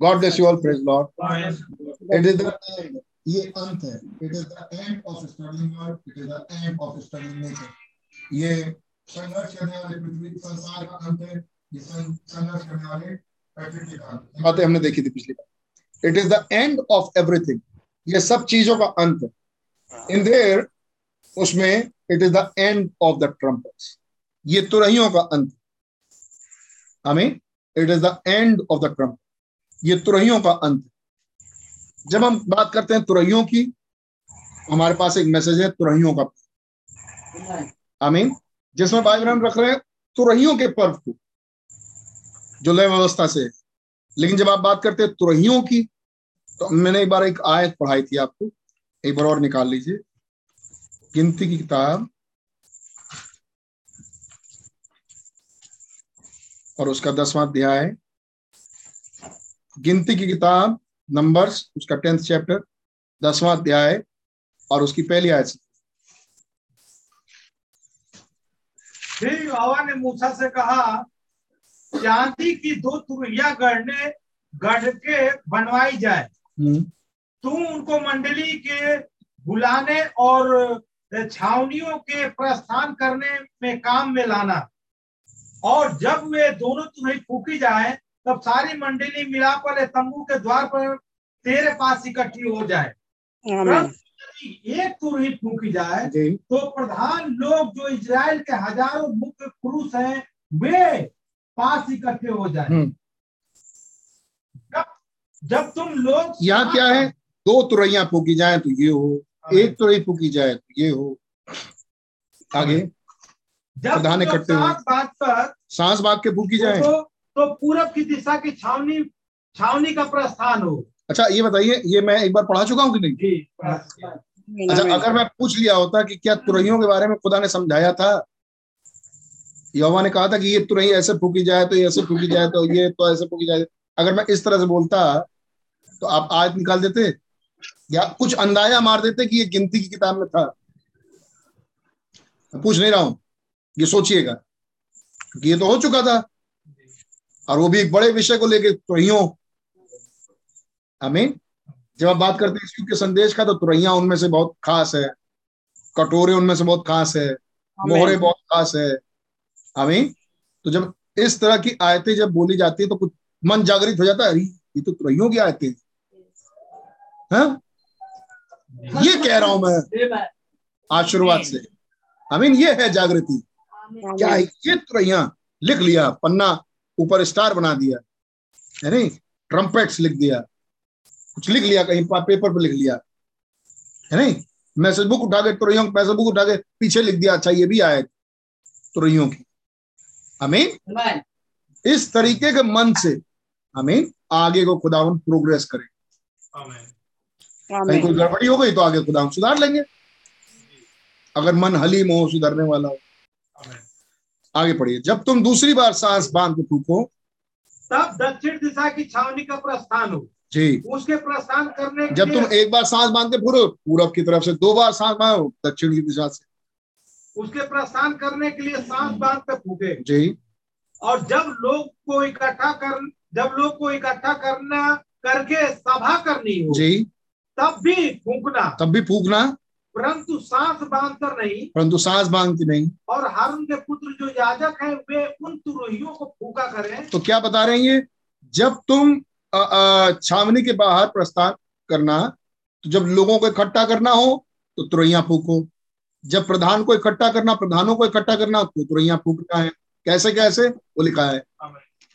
God bless you all, praise Lord. It is the end, ये अंत है, it is the end of Stirling world, it is the end of Stirling nature. ये संघर्ष करने वाले पृथ्वी संसार का अंत है, ये संघर्ष करने वाले पृथ्वी का अंत। बातें हमने देखी थी पिछली बार। It is the end of everything. ये सब चीजों का अंत है। In there, उसमें it is the end of the trumpets. ये तुरहियों का अंत। आमीन। It is the end of the trumpet. ये तुरहियों का अंत। जब हम बात करते हैं तुरहियों की, हमारे पास एक मैसेज है तुरहियों का। आमीन। जिसमें भाई ब्रह्म रख रहे हैं तुरहियों के पर्व को, जो लय व्यवस्था से है। लेकिन जब आप बात करते हैं तुरहियों की, तो मैंने एक बार एक आयत पढ़ाई थी आपको, एक बार और निकाल लीजिए, गिनती की किताब और उसका 10वां अध्याय, गिनती की किताब नंबर्स उसका 10th चैप्टर 10वां अध्याय और उसकी पहली आयत से। फिर यहोवा ने मूसा से कहा, चांदी की दो तुरहिया गढ़ के बनवाई जाए, तुम उनको मंडली के बुलाने और छावनियों के प्रस्थान करने में काम में लाना, और जब वे दोनों तुरही फूकी जाए तब सारी मंडली मिलाकर तंबू के द्वार पर तेरे पास इकट्ठी हो जाए। यदि एक तुरही फूकी जाए तो प्रधान लोग जो इजराइल के हजारों मुख्य पुरुष हैं वे पास इकट्ठे हो जाए। जब तुम लोग, यहाँ क्या है, दो तुरहियां फूकी जाए तो ये हो, एक तुरही फूकी जाए तो ये हो, आगे प्रधान इकट्ठे हो, सांस भाग के फूकी जाए तो पूरब की दिशा की छावनी का प्रस्थान हो। अच्छा ये बताइए, ये मैं एक बार पढ़ा चुका हूँ कि नहीं? अच्छा, अगर मैं पूछ लिया होता कि क्या तुरहियों के बारे में खुदा ने समझाया था, यहोवा ने कहा था कि ये तुरही ऐसे फूकी जाए तो ये ऐसे फूकी जाए तो ये तो ऐसे फूकी जाए, अगर मैं इस तरह से बोलता तो आप आयत निकाल देते या कुछ अंदाजा मार देते कि ये गिनती की किताब में था? पूछ नहीं रहा हूं, ये सोचिएगा, क्योंकि ये तो हो चुका था, और वो भी एक बड़े विषय को लेकर तुरहियों। आमीन। जब आप बात करते हैं यीशु के संदेश का, तो तुरहियां उनमें से बहुत खास है, कटोरे उनमें से बहुत खास है, मोहरे बहुत खास है, आमीन। तो जब इस तरह की आयतें जब बोली जाती है तो कुछ मन जागृत हो जाता है, अरे ये तो तुरहियों की आयतें हैं, ये कह रहा हूं मैं आशीर्वाद से, आमीन। ये है जागृति। क्या है ये तुरहियां? लिख लिया, पन्ना ऊपर स्टार बना दिया, है नहीं, ट्रम्पेट्स लिख दिया, कुछ लिख लिया कहीं पेपर पर लिख लिया, है नहीं, मैसेज बुक उठा के तुरहियों मैसेज बुक उठा के पीछे लिख दिया, अच्छा ये भी आयत तुरहियों की, आमीन। इस तरीके के मन से, आमीन, आगे को खुदावन प्रोग्रेस करें, आमीन। कोई गड़बड़ी हो गई तो आगे खुदावन सुधार लेंगे, अगर मन हलीम हो, सुधरने वाला हो। आगे पढ़िए। जब तुम दूसरी बार सांस बांध के फूको तब दक्षिण दिशा की छावनी का प्रस्थान हो जी। उसके प्रस्थान करने, जब तुम एक बार सांस बांध के फूको पूरब की तरफ से, दो बार सांस बांधो दक्षिण की दिशा से, उसके प्रस्थान करने के लिए सांस बांध कर फूके जी। और जब लोग को इकट्ठा करना करके सभा करनी हो जी, तब भी फूकना परंतु सांस बांधती नहीं, और हारून के पुत्र जो याजक हैं वे उन तुरहियों को फूंका करें। तो क्या बता रहे हैं, जब तुम छावनी के बाहर प्रस्थान करना, तो जब लोगों को इकट्ठा करना हो तो तुरहियां फूको, जब प्रधान को इकट्ठा करना, प्रधानों को इकट्ठा करना तो तुरहियां फूकना है। कैसे कैसे वो लिखा है।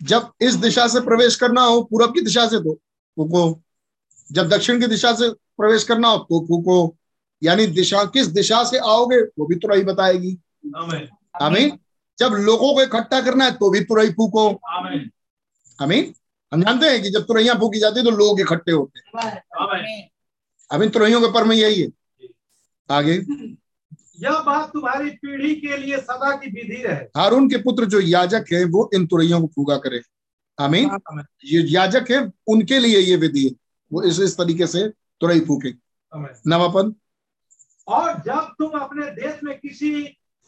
जब इस दिशा से प्रवेश करना हो पूरब की दिशा से तो फूको, जब दक्षिण की दिशा से प्रवेश करना हो तो फूको। यानी दिशा, किस दिशा से आओगे वो भी तुरही बताएगी। आमीन। जब लोगों को इकट्ठा करना है तो भी तुरही फूको। आमीन। हम जानते हैं कि जब तुरहियां फूकी जाती है तो लोग इकट्ठे होते हैं। आमीन। तुरहियों के पर में यही है। आगे, यह बात तुम्हारी पीढ़ी के लिए सदा की विधि रहे। हारून के पुत्र जो याजक है वो इन तुरहियों को फूंका करे। आमीन। ये याजक है, उनके लिए ये विधि है, वो इस तरीके से तुरही फूके। नवापन, और जब तुम अपने देश में किसी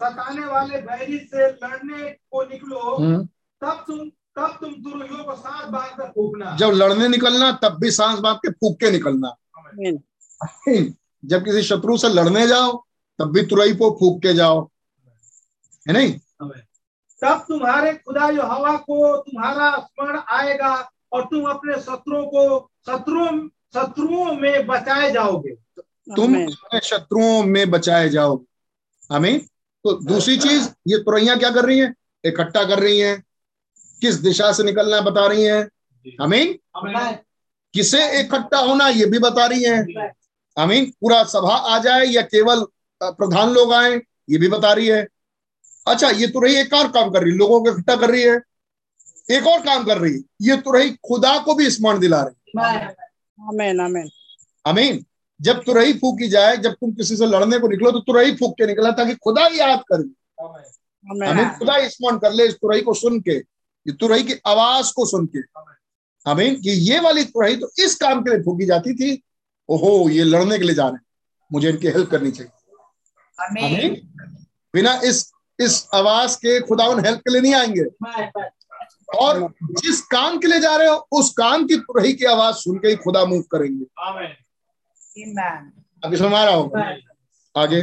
सताने वाले बैरी से लड़ने को निकलो तब तुम तुरहियों को सांस बांध कर फूकना। जब लड़ने निकलना तब भी सांस बांध के फूक के निकलना। जब किसी शत्रु से लड़ने जाओ तब भी तुरही को फूक के जाओ, है नहीं। तब तुम्हारे खुदा यहोवा को तुम्हारा स्मरण आएगा और तुम अपने शत्रुओं को शत्रुओं में बचाए जाओगे। तुम अपने शत्रुओं में बचाए जाओ। आमीन। तो दूसरी चीज, ये तुरहियां क्या कर रही हैं, इकट्ठा कर रही हैं, किस दिशा से निकलना बता रही हैं। आमीन। किसे इकट्ठा होना ये भी बता रही हैं। आमीन। पूरा सभा आ जाए या केवल प्रधान लोग आए ये भी बता रही है। अच्छा, ये तुरही एक और काम कर रही है, लोगों को इकट्ठा कर रही है, एक और काम कर रही है, ये तुरही खुदा को भी स्मरण दिला रही है। आमीन। आमीन। आमीन। जब तुरही फूकी जाए, जब तुम किसी से लड़ने को निकलो तो तुरही फूक के निकला ताकि खुदा याद करे। आमीन। खुदा स्मरण कर ले इस तुरही को सुन के, ये तुरही की आवाज को सुन के। आमीन। कि ये वाली तुरही तो इस काम के लिए फूकी जाती थी, ओहो ये लड़ने के लिए जा रहे हैं, मुझे इनकी हेल्प करनी चाहिए। आमीन। बिना इस आवाज के खुदावन हेल्प के लिए नहीं आएंगे, और जिस काम के लिए जा रहे हो उस काम की तुरही की आवाज सुन के ही खुदा मूव करेंगे। अभी सुना रहा होगा। आगे,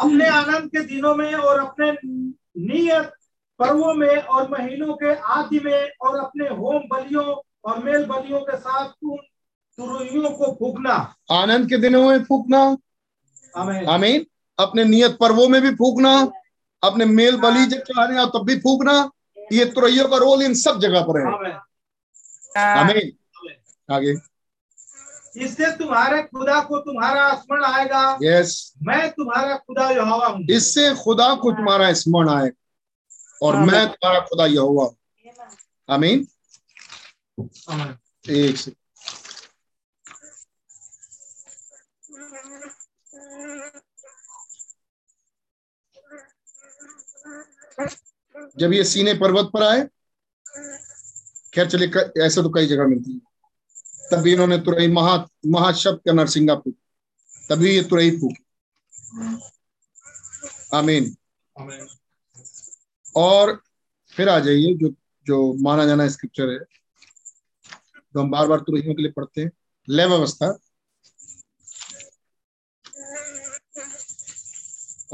अपने आनंद के दिनों में और अपने नियत पर्वों में और महीनों के आदि में और अपने होम बलियों और मेल बलियों के साथ तुरहियों को फूकना। आनंद के दिनों में फूकना। आमीन। अपने नियत पर्वों में भी फूकना, अपने मेल बलि जब चढ़ाने आओ तब भी फूकना। ये तुरहियों का रोल इन सब जगह पर है। आमीन। आगे, इससे तुम्हारे खुदा को तुम्हारा स्मरण आएगा। यस, मैं तुम्हारा खुदा यहोवा हूँ। इससे खुदा को तुम्हारा स्मरण आएगा और मैं तुम्हारा खुदा यहोवा हूँ। आमीन। एक से जब ये सीने पर्वत पर आए, खैर चले ऐसा तो कई जगह मिलती है, तभी इन्होंने तुरही महाशब्द का नरसिंगा फूक, तभी ये तुरही फूक। आमीन। और फिर आ जाइए जो माना जाना स्क्रिप्चर है, तो हम बार बार तुरहियों के लिए पढ़ते हैं। लैव अवस्था,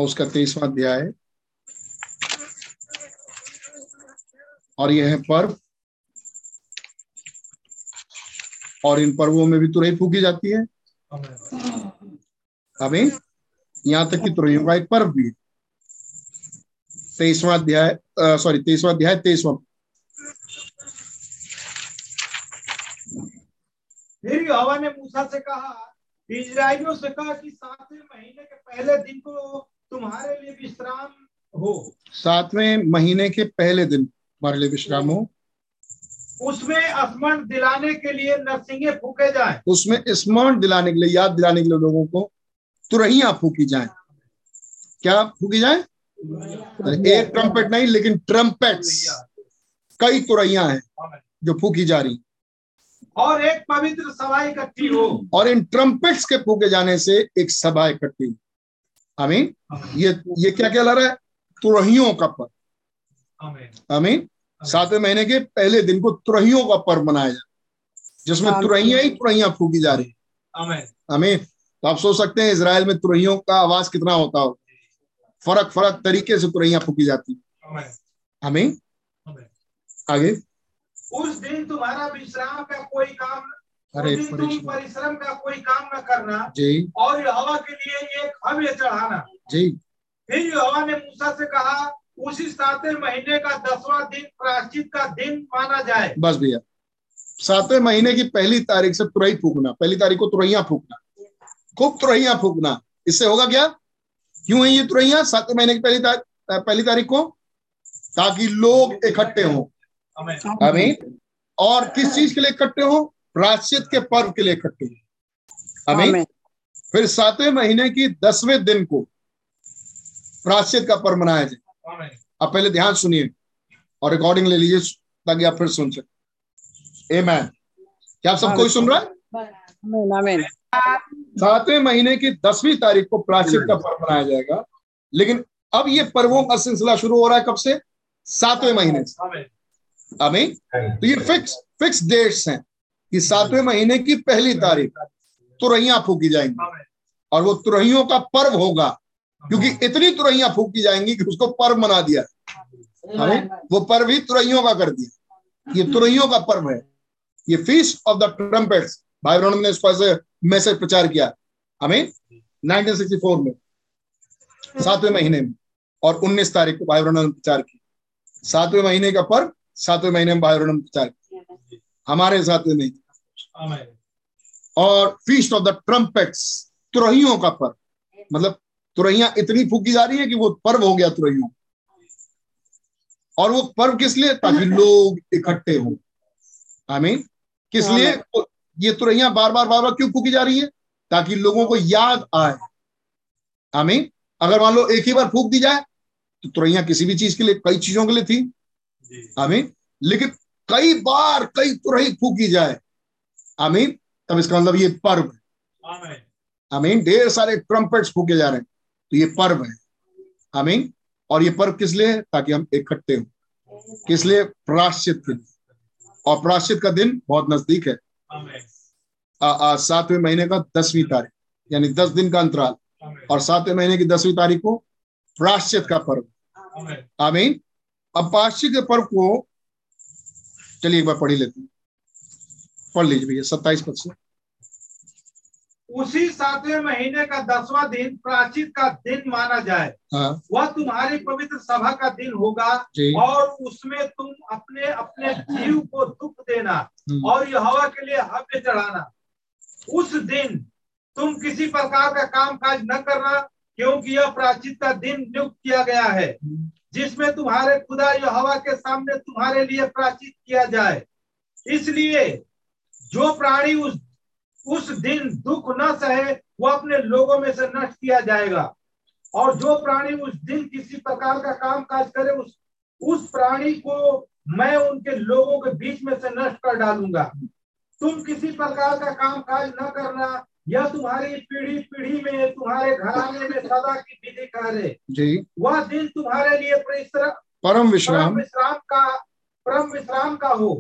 उसका 23वां अध्याय है, और यह है पर्व, और इन पर्वों में भी तुरही फूकी जाती है। अभी यहाँ तक कि तुरहियों का एक पर्व भी है। 23वां अध्याय 23वां। फिर यहोवा ने मूसा से कहा, इजराइलियों से कहा कि 7वें महीने के पहले दिन को तुम्हारे लिए विश्राम हो। 7वें महीने के पहले दिन तुम्हारे लिए विश्राम हो, उसमें स्मरण दिलाने के लिए नरसिंगे फूके जाएं। उसमें स्मरण दिलाने के लिए, याद दिलाने के लिए लोगों को तुरहियां फूकी जाएं। क्या फूकी जाएं? एक ट्रम्पेट नहीं, लेकिन ट्रम्पेट्स, कई तुरहियां हैं जो फूकी जा रही, और एक पवित्र सभा इकट्ठी हो। और इन ट्रम्पेट्स के फूके जाने से एक सभा इकट्ठी हो। आमीन। ये क्या कहला रहा है, तुरहियों का पर्व। आमीन। 7वें महीने के पहले दिन को तुरहियों का पर्व मनाया जाए, जिसमें तुरहियां ही तुरहियां फूकी जा रही है। आमीन। तो आप सोच सकते हैं इजराइल में तुरहियों का आवाज कितना होता हो, फरक फरक तरीके से तुरहियां फूकी जाती। हमें आगे उस दिन तुम्हारा विश्राम का कोई काम, अरे परिश्रम का कोई काम न करना जी, और यहोवा के लिए एक हव्य चढ़ाना जी। फिर यहोवा ने मूसा से कहा उसी सातवें महीने का 10वां दिन प्रायश्चित का दिन माना जाए। बस भैया, 7वें महीने की 1 तारीख से तुरही फूकना, 1 तारीख को तुरहियां फूकना, खूब तुरहियां फूकना। इससे होगा क्या, क्यों है ये तुरहियां 7वें महीने की 1 तारीख को, ताकि लोग इकट्ठे हों। आमीन। और किस चीज के लिए इकट्ठे हों, प्रायश्चित के पर्व के लिए इकट्ठे हों। आमीन। फिर 7वें महीने की 10वें दिन को प्रायश्चित का पर्व मनाया जाए। आप पहले ध्यान सुनिए और रिकॉर्डिंग ले लीजिए ताकि आप फिर सुन सकें। आमीन। क्या आप सब कोई सुन रहा है? आमीन। 7वें महीने की 10वीं तारीख को प्रायश्चित का पर्व मनाया जाएगा। लेकिन अब ये पर्वों का सिलसिला शुरू हो रहा है, कब से? 7वें महीने से। आमीन। तो ये फिक्स डेट्स हैं कि 7वें महीने की 1 तारीख तुरहियां फूकी जाएंगी और वो तुरहियों का पर्व होगा, क्योंकि इतनी तुरहियां फूकी जाएंगी कि उसको पर्व मना दिया। आमीन। वो पर्व ही तुरहियों का कर दिया। ये तुरहियों का पर्व है, ये फीस्ट ऑफ द ट्रम्पेट्स। भाई ब्रह्म ने इसको ऐसे मैसेज प्रचार किया। आमीन। 1964 में 7वें महीने में, और 19 तारीख को भाई ब्रह्म ने प्रचार किया। 7वें महीने का पर्व 7वें महीने में भाई ब्रह्म ने प्रचार किया हमारे 7वें महीने। और फीस्ट ऑफ द ट्रम्पेट्स, तुरहियों का पर्व, मतलब तुरहियां इतनी फूकी जा रही है कि वो पर्व हो गया तुरहियों। और वो पर्व किस लिए? ताकि लोग इकट्ठे हों। आमीन। किस लिए ये तुरहियां बार बार क्यों फूकी जा रही है? ताकि लोगों को याद आए। आमीन। अगर मान लो एक ही बार फूक दी जाए तो तुरहियां किसी भी चीज के लिए, कई चीजों के लिए थी। आमीन। लेकिन कई बार कई तुरही फूकी जाए, आमीन, तब इसका मतलब ये पर्व है। आमीन। ढेर सारे ट्रम्पेट्स फूके जा रहे हैं तो ये पर्व है। आमीन। और ये पर्व किस लिए? ताकि हम इकट्ठे हों। किस लिए? प्रायश्चित के लिए। और प्रायश्चित का दिन बहुत नजदीक है, 7वें महीने का 10वीं तारीख, यानी 10 दिन का अंतराल। और 7वें महीने की 10वीं तारीख को प्रायश्चित का पर्व। आमीन। अब प्रायश्चित के पर्व को चलिए एक बार पढ़ ही लेते हैं। पढ़ लीजिए भैया 27 पद से। उसी 7वें महीने का 10वां दिन प्रायश्चित का दिन माना जाए। हाँ। वह तुम्हारी पवित्र सभा का दिन होगा और उसमें तुम अपने अपने जीव को दुख देना और यहोवा के लिए हव्य चढ़ाना। उस दिन तुम किसी प्रकार का काम काज न करना, क्योंकि यह प्रायश्चित का दिन नियुक्त किया गया है, जिसमें तुम्हारे खुदा यहोवा के सामने तुम्हारे लिए प्रायश्चित किया जाए। इसलिए जो प्राणी उस दिन दुख न सहे वो अपने लोगों में से नष्ट किया जाएगा। और जो प्राणी उस दिन किसी प्रकार का काम काज करे उस प्राणी को मैं उनके लोगों के बीच में से नष्ट कर डालूंगा। तुम किसी प्रकार का काम काज न करना, यह तुम्हारी पीढ़ी पीढ़ी में तुम्हारे घराने में सदा की विधि करे। वह दिन तुम्हारे लिए परम विश्राम का हो।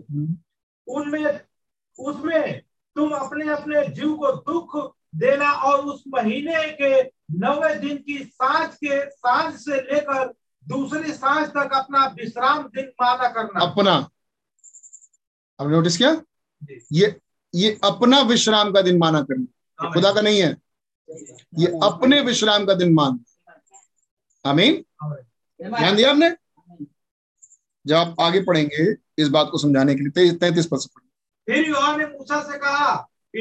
उसमें तुम अपने अपने जीव को दुख देना और उस महीने के 9वें दिन की सांझ से लेकर दूसरी सांझ तक अपना विश्राम दिन माना करना। अपना, आपने नोटिस किया, ये अपना विश्राम का दिन माना करना, खुदा का नहीं है, ये अपने विश्राम का दिन मान। आमीन। ध्यान दिया आपने? जब आप आगे पढ़ेंगे इस बात को समझाने के लिए 33 पद। फिर यूहन्ना ने मूसा से कहा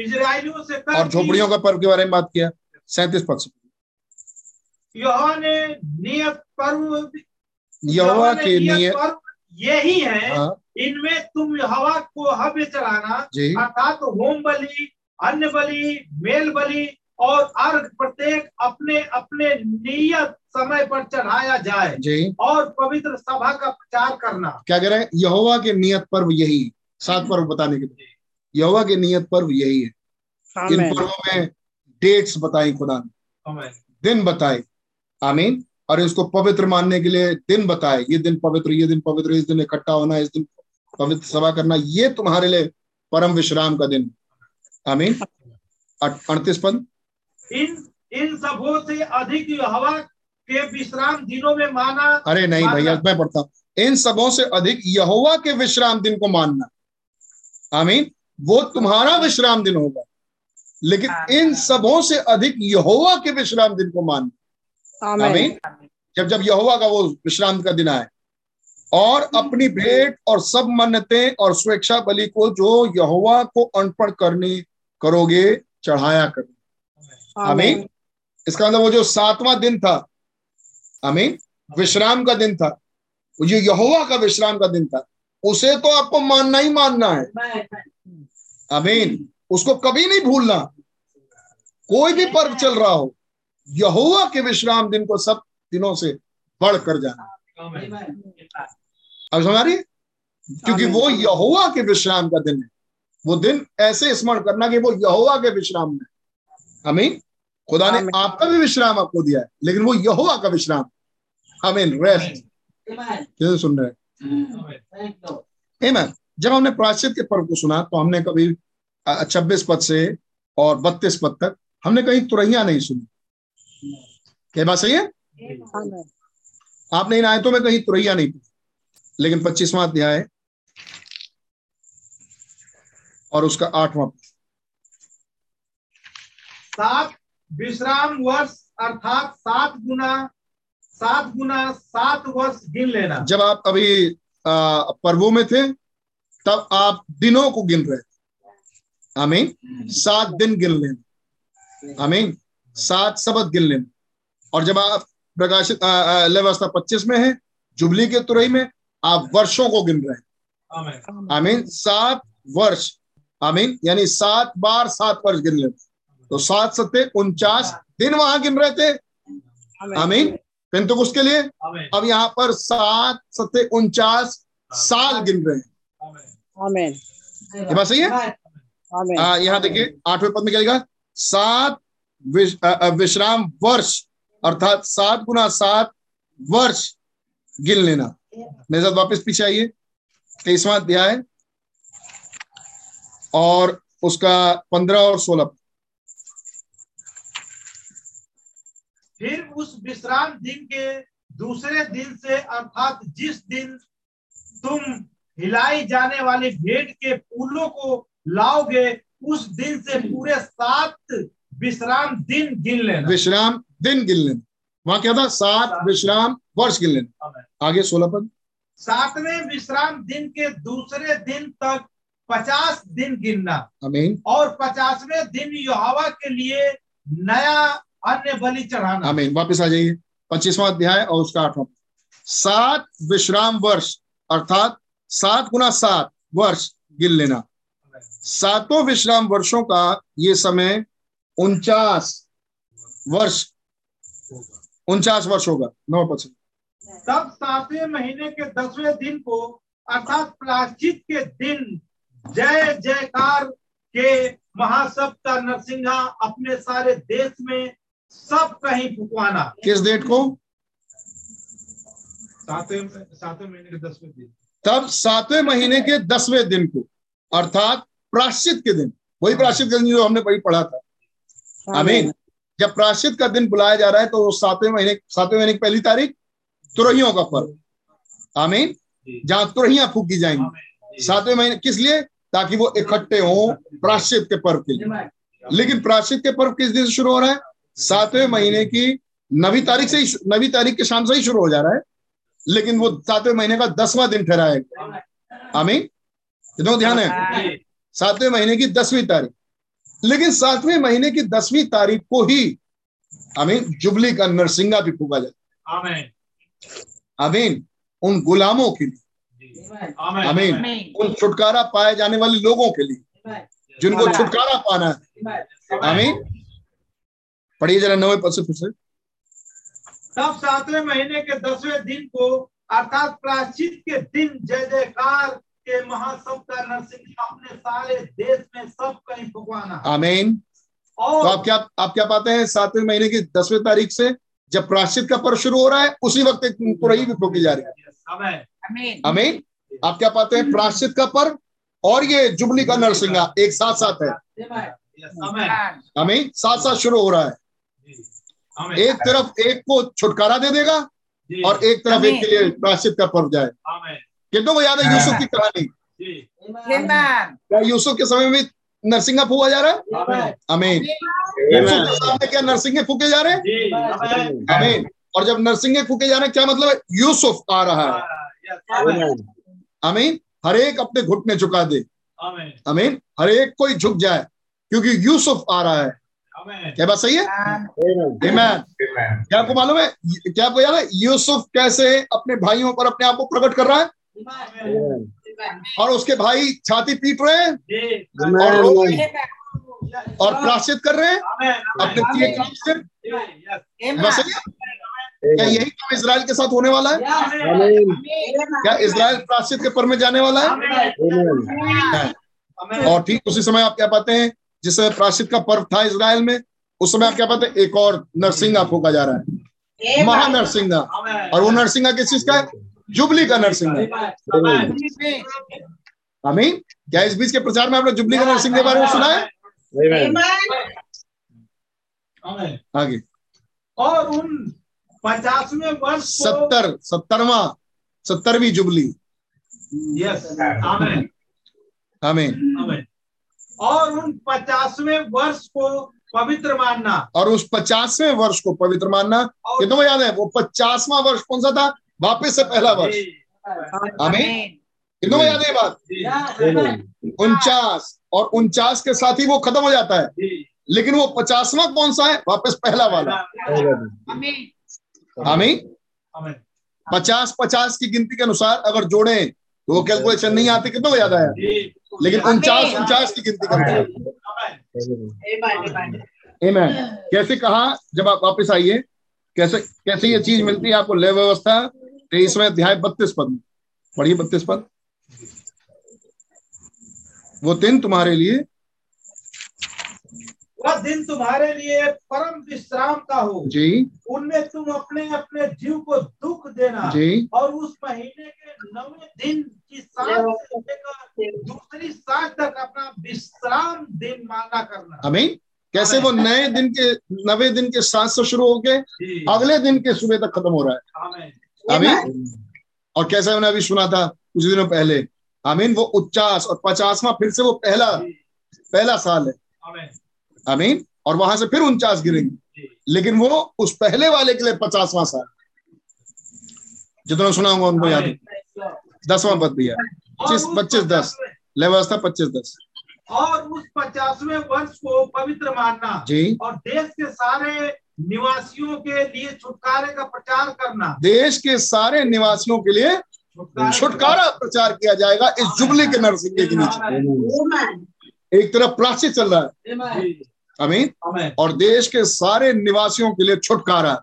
इजराइलियों से कर, और झोपड़ियों का पर्व के बारे में बात किया 37 पद से। यहोवा के नियत पर्व यही है। हाँ। इनमें तुम यहोवा को हव्य चढ़ाना, अर्थात होम बलि, अन्न बलि, मेल बलि और अर्घ प्रत्येक अपने अपने नियत समय पर चढ़ाया जाए, और पवित्र सभा का प्रचार करना। क्या कह रहे हैं? यहोवा के नियत पर्व यही, 7 पर्व बताने के लिए यहोवा के नियत पर्व यही है। इन पर्वों में डेट्स बताई खुदा ने, दिन बताए। आमीन। और इसको पवित्र मानने के लिए दिन बताए, ये दिन पवित्र, इस दिन इकट्ठा होना, इस दिन पवित्र सभा करना, ये तुम्हारे लिए परम विश्राम का दिन। आमीन। 38 पद। इन सबों से अधिक यहोवा के विश्राम दिनों में माना। अरे नहीं भैया, मैं पढ़ता हूं, इन सबों से अधिक यहोवा के विश्राम दिन को मानना, आमीन, वो तुम्हारा विश्राम दिन होगा, लेकिन इन सबों से अधिक यहोवा के विश्राम दिन को मानना, आमीन, जब जब यहोवा का वो विश्राम का दिन आए, और अपनी भेंट और सब मन्नतें और स्वेच्छा बलि को जो यहोवा को अर्पण करने करोगे चढ़ाया करो, आमीन। इसका मतलब वो जो सातवां दिन था, आमीन, विश्राम का दिन था, जो यहोवा का विश्राम का दिन था, उसे तो आपको मानना ही मानना है, आमीन, उसको कभी नहीं भूलना। कोई भी पर्व चल रहा हो, यहोवा के विश्राम दिन को सब दिनों से बढ़ कर जाना, अब समझ रही, क्योंकि वो यहोवा के विश्राम का दिन है। वो दिन ऐसे स्मरण करना कि वो यहोवा के विश्राम में, आमीन, खुदा ने आपका भी विश्राम आपको दिया है, लेकिन वो यहोवा का विश्राम, आमीन, रेस्ट। कैसे सुन रहे हैं? जब हमने प्रायश्चित के पर्व को सुना तो हमने कभी 26 पद से और 32 पद तक हमने कहीं तुरैया नहीं सुनी, क्या बात सही है? आपने इन आयतों में कहीं तुरैया नहीं पढ़ी, लेकिन 25वां अध्याय और उसका 8वां पद, 7 विश्राम वर्ष अर्थात 7 गुना 7 वर्ष गिन लेना। जब आप अभी पर्वों में थे तब आप दिनों को गिन रहे थे, आमीन, 7 दिन गिन लेना, आमीन, 7 शब्द गिन लेना। और जब आप प्रकाशित 25 में है जुबली के तुरई में, आप वर्षों को गिन रहे हैं, आमीन, 7 वर्ष, आमीन, यानी 7 बार 7 वर्ष गिन ले, तो 7 सत्ते 49 दिन वहां गिन रहे थे, आमीन, पेंतुकुस्त के लिए। अब यहाँ पर 7 सत्ते 49 साल गिन रहे हैं, आमीन, ये बात सही है। यहाँ देखिए 8वें पद में क्या लिखा, 7 विश्राम वर्ष अर्थात 7 गुना 7 वर्ष गिन लेना। मेरे साथ वापस पीछे आइए, 23वां अध्याय और उसका 15 और 16। फिर उस विश्राम दिन के दूसरे दिन से अर्थात जिस दिन तुम हिलाई जाने वाले भेंट के फूलों को लाओगे, उस दिन से पूरे 7 विश्राम दिन गिन लेना। विश्राम दिन गिन लेना, वहां क्या था? 7 विश्राम वर्ष गिन लेना। आगे 16 पद, 7वें विश्राम दिन के दूसरे दिन तक 50 दिन गिनना, आमीन, और 50वें दिन यहोवा के लिए नया अन्य बलि चढ़ाना, आमीन। वापस आ जाइए 25वां अध्याय और उसका 8वां, 7 विश्राम वर्ष अर्थात 7 गुना 7 वर्ष गिन लेना। 7 विश्राम वर्षों का ये समय 49 वर्ष होगा। 9 परसेंट, तब 7वें महीने के 10वें दिन को अर्थात प्रायश्चित के दिन जय जयकार के महासभ का नरसिंहा अपने सारे देश में सब कहीं फुकवाना। किस डेट को? 7वें महीने के 10वें दिन, तब 7वें महीने के 10वें दिन को अर्थात प्रायश्चित के दिन, वही प्रायश्चित का दिन जो हमने वही पढ़ा था, आमीन। जब प्रायश्चित का दिन बुलाया जा रहा है तो 7वें महीने की पहली तारीख तुरहियों का पर्व, आमीन, जहां तुरहियां फूकी जाएंगी 7वें महीने, किस लिए? ताकि वो इकट्ठे हों प्रायश्चित के पर्व के लिए। लेकिन प्रायश्चित के पर्व किस दिन से शुरू हो रहा है? 7वें महीने की 9वीं तारीख से, 9वीं तारीख की शाम से ही शुरू हो जा रहा है, लेकिन वो 7वें महीने का 10वां दिन ठहराएगा, आमीन, इतना ध्यान है। 7वें महीने की 10वीं तारीख, लेकिन 7वें महीने की 10वीं तारीख को ही, आमीन, जुबली का नरसिंगा भी फूका जाता है, आमीन, आमीन, उन गुलामों के लिए, आमीन, उन छुटकारा पाए जाने वाले लोगों के लिए जिनको छुटकारा पाना है, आमीन। पढ़िए जरा 9 पद से फिर से, तब 7वें महीने के 10वें दिन को अर्थात प्रायश्चित के दिन जय जयकार के महासभ का नरसिंह अपने सारे देश में सब कहीं भगवाना, आमीन। और तो आप क्या पाते हैं? 7वें महीने की 10वें तारीख से जब प्रायश्चित का पर्व शुरू हो रहा है उसी वक्त एक तुरही भी फूकी जा रही है, आमीन। आप क्या पाते हैं? प्रायश्चित का पर्व और ये जुबली का नरसिंहा एक साथ है, आमीन। साथ साथ शुरू हो रहा है, एक तरफ एक को छुटकारा दे देगा और एक तरफ एक के लिए प्रायश्चित का पर्व जाए। कितनों को याद है यूसुफ की कहानी? यूसुफ के समय में नरसिंगा फूका जा रहा है, आमीन। यूसुफ के सामने क्या नरसिंगे फूके जा रहे हैं, आमीन। और जब नरसिंगे फूके जा रहे हैं क्या मतलब है? यूसुफ आ रहा है, आमीन। हर एक अपने घुटने झुका दे, आमीन। हर एक कोई झुक जाए क्योंकि यूसुफ आ रहा है। क्या बात सही है? आमीन। क्या आपको मालूम है, क्या आपको याद है यूसुफ कैसे अपने भाइयों पर अपने आप को प्रकट कर रहा है और उसके भाई छाती पीट रहे हैं और प्रायश्चित कर रहे हैं अपने किए काम से। क्या यही काम इजराइल के साथ होने वाला है? क्या इजराइल प्रायश्चित के पर में जाने वाला है? और ठीक उसी समय आप क्या पाते हैं, जिस समय प्रायश्चित का पर्व था इजराइल में, उस समय आप क्या पाते हैं एक और नरसिंगा फूका जा रहा है, महा नरसिंगा। और वो नरसिंगा किस चीज का है? जुबली का नरसिंगा, आमीन। क्या इस बीच के प्रचार में आपने जुबली का नरसिंगा के बारे में सुना है? आगे और उन 50वें वर्ष 70वीं जुबली, यस, आमीन आमीन। और उन 50वें वर्ष को पवित्र मानना, और उस 50वें वर्ष को पवित्र मानना। ये तो याद है वो 50वां वर्ष कौन सा था? वापस से पहला वर्ष, आमीन। कितनों याद है बात? 49 और 49 के साथ ही वो खत्म हो जाता है, लेकिन वो 50वां कौन सा है? वापस पहला वाला, आमीन। 50-50 की गिनती के अनुसार अगर जोड़े तो वो कैलकुलेशन नहीं आती, कितना हो जाता है, लेकिन 49 की गिनती करते। कैसे कहा जब आप वापस आइए, कैसे कैसे ये चीज मिलती है आपको? लय व्यवस्था 23वें अध्याय 32 पद, पढ़िए 32 पद। वह दिन तुम्हारे लिए परम विश्राम का हो जी, उनमें तुम अपने अपने जीव को दुख देना जी, और उस महीने के 9वें दिन की सांझ से लेकर दूसरी सांझ तक अपना विश्राम दिन माना करना, आमीन। कैसे वो नए दिन के 9वें दिन के सांझ से शुरू होके अगले दिन के सुबह तक खत्म हो रहा है, आमीन। और कैसे मैंने अभी सुना था कुछ दिनों पहले, आमीन, वो 49 और 50वां फिर से वो पहला साल है, आमीन। और वहां से फिर 49 गिरेंगे, लेकिन वो उस पहले वाले के लिए 50वां साल, जितना सुना होगा उनको याद है। 10वां पद दिया 25-10 व्यवस्था 25-10। और उस 50वें वर्ष को पवित्र मानना जी, और देश के सारे निवासियों के लिए छुटकारे का प्रचार करना। देश के सारे निवासियों के लिए छुटकारा प्रचार किया जाएगा इस जुबली के नरसिंगे के नीचे। एक तरफ प्रायश्चित चल रहा है, आमीन, और देश के सारे निवासियों के लिए छुटकारा,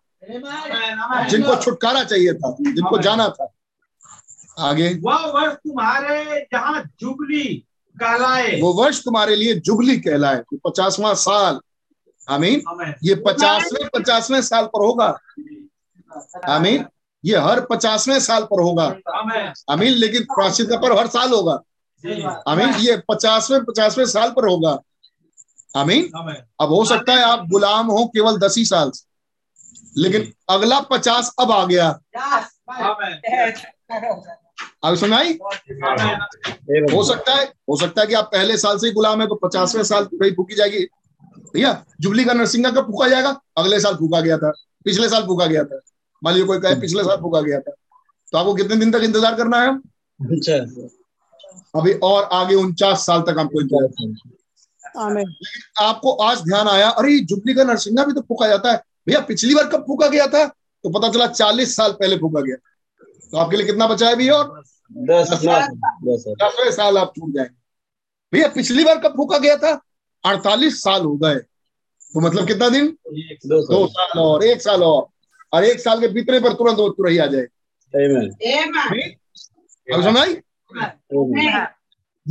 जिनको छुटकारा चाहिए था, जिनको जाना था। आगे, वह वर्ष तुम्हारे यहाँ जुबली कहलाए, वो वर्ष तुम्हारे लिए जुबली कहलाए। 50वां साल, आमीन, ये 50वें साल पर होगा, आमीन। ये हर 50वें साल पर होगा, आमीन, लेकिन प्रायश्चित का पर्व हर साल होगा, आमीन। ये 50वें साल पर होगा, आमीन। अब हो सकता है आप गुलाम हो केवल 10 ही साल, लेकिन अगला 50 अब आ गया। अब सुनाई, हो सकता है कि आप पहले साल से ही गुलाम है तो 50वें साल कहीं फूकी जाएगी। भैया जुबली का नरसिंगा कब फूका जाएगा? अगले साल फूका गया था, पिछले साल फूका गया था। मान लीजिए कोई कहे पिछले साल फूका गया था, तो आपको कितने दिन तक इंतजार करना है? अभी और आगे 49 साल तक आपको इंतजार करना है। आपको आज ध्यान आया, अरे जुबली का नरसिंगा भी तो फूका जाता है। भैया पिछली बार कब फूका गया था? तो पता चला 40 साल पहले फूका गया। तो आपके लिए कितना बचा है भी? और 10वें साल आप छूट जाएंगे। भैया पिछली बार कब फूका गया था? 48 साल हो गए, तो मतलब कितना दिन? 2 साल और 1 साल और 1 साल के बीतने पर तुरंत वो तुरही आ जाएगी। अब सुनाई,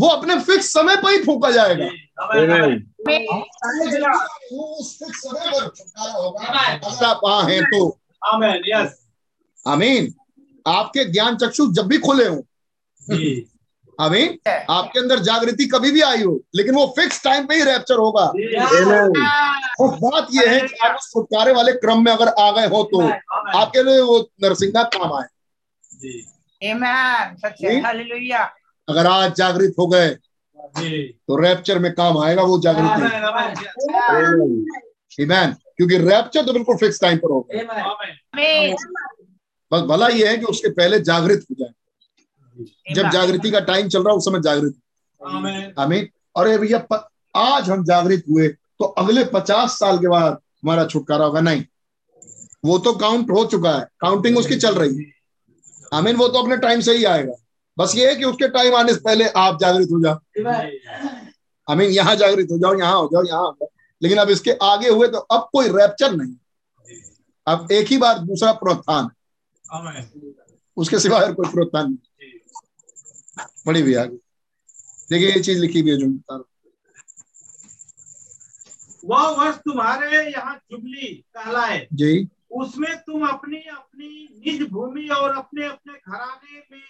वो अपने फिक्स समय पर ही फूका जाएगा। तो आमीन, आपके ज्ञान चक्षु जब भी खुले हों, आमीन। आपके अंदर जागृति कभी भी आई हो, लेकिन वो फिक्स टाइम पे ही रैप्चर होगा। तो बात ये है कि आप उस छुटकारे वाले क्रम में अगर आ गए हो तो आपके लिए वो नरसिंगा काम आए। अगर आज जागृत हो गए तो रैप्चर में काम आएगा वो जागृति। आमीन। क्योंकि रैप्चर तो बिल्कुल फिक्स टाइम पर होगा। बस भला ये है कि उसके पहले जागृत हो जाए। जब जागृति का टाइम चल रहा है उस समय जागृत। आमीन। और ये भैया आज हम जागृत हुए तो अगले 50 साल के बाद हमारा छुटकारा होगा? नहीं, वो तो काउंट हो चुका है, काउंटिंग उसकी चल रही है। आमीन। वो तो अपने टाइम से ही आएगा। बस ये है कि उसके टाइम आने से पहले आप जागृत हो जाओ। आमीन। यहाँ जागृत हो जाओ, यहाँ हो जाओ, यहाँ हो जाओ। लेकिन अब इसके आगे हुए तो अब कोई रैप्चर नहीं, अब एक ही बार दूसरा प्रोत्थान, उसके सिवा कोई प्रोत्थान नहीं। बड़ी भी आगे देखिए ये चीज लिखी भी है जो बता रहा हूँ। वह वर्ष तुम्हारे यहाँ जुबली कहलाए जी, उसमें तुम अपनी अपनी निज भूमि और अपने अपने घराने में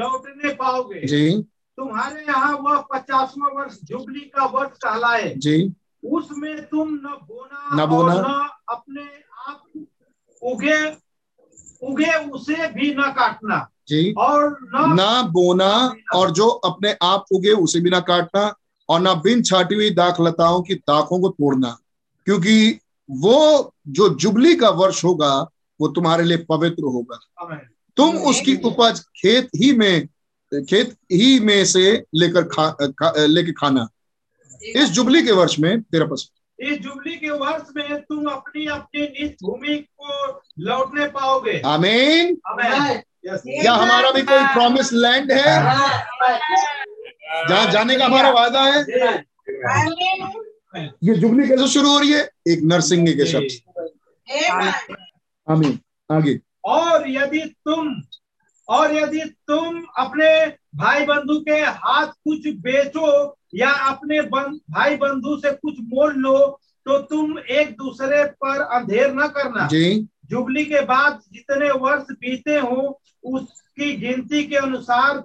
लौटने पाओगे जी। तुम्हारे यहाँ वह 50वां वर्ष जुबली का वर्ष कहलाए जी। उसमें तुम न बोना न अपने आप उगे उसे भी न काटना जी, और ना बोना और जो अपने आप उगे उसे भी ना काटना, और ना बिन छाटी हुई दाखलताओं की दाखों को तोड़ना, क्योंकि वो जो जुबली का वर्ष होगा वो तुम्हारे लिए पवित्र होगा। तुम उसकी उपज खेत ही में से लेकर खाना। इस जुबली के वर्ष में 13%। इस जुबली के वर्ष में तुम अपनी अपनी निज भूमि को लौटने पाओगे। आमीन। क्या हमारा भी कोई प्रॉमिस लैंड है जहाँ जाने का हमारा वादा है? ये जुबली कैसे शुरू हो रही है? एक नरसिंह के शब्द। आमीन। आगे, और यदि तुम अपने भाई बंधु के हाथ कुछ बेचो या अपने भाई बंधु से कुछ मोल लो, तो तुम एक दूसरे पर अंधेर न करना जी। जुबली के बाद जितने वर्ष बीते हों उसकी गिनती के अनुसार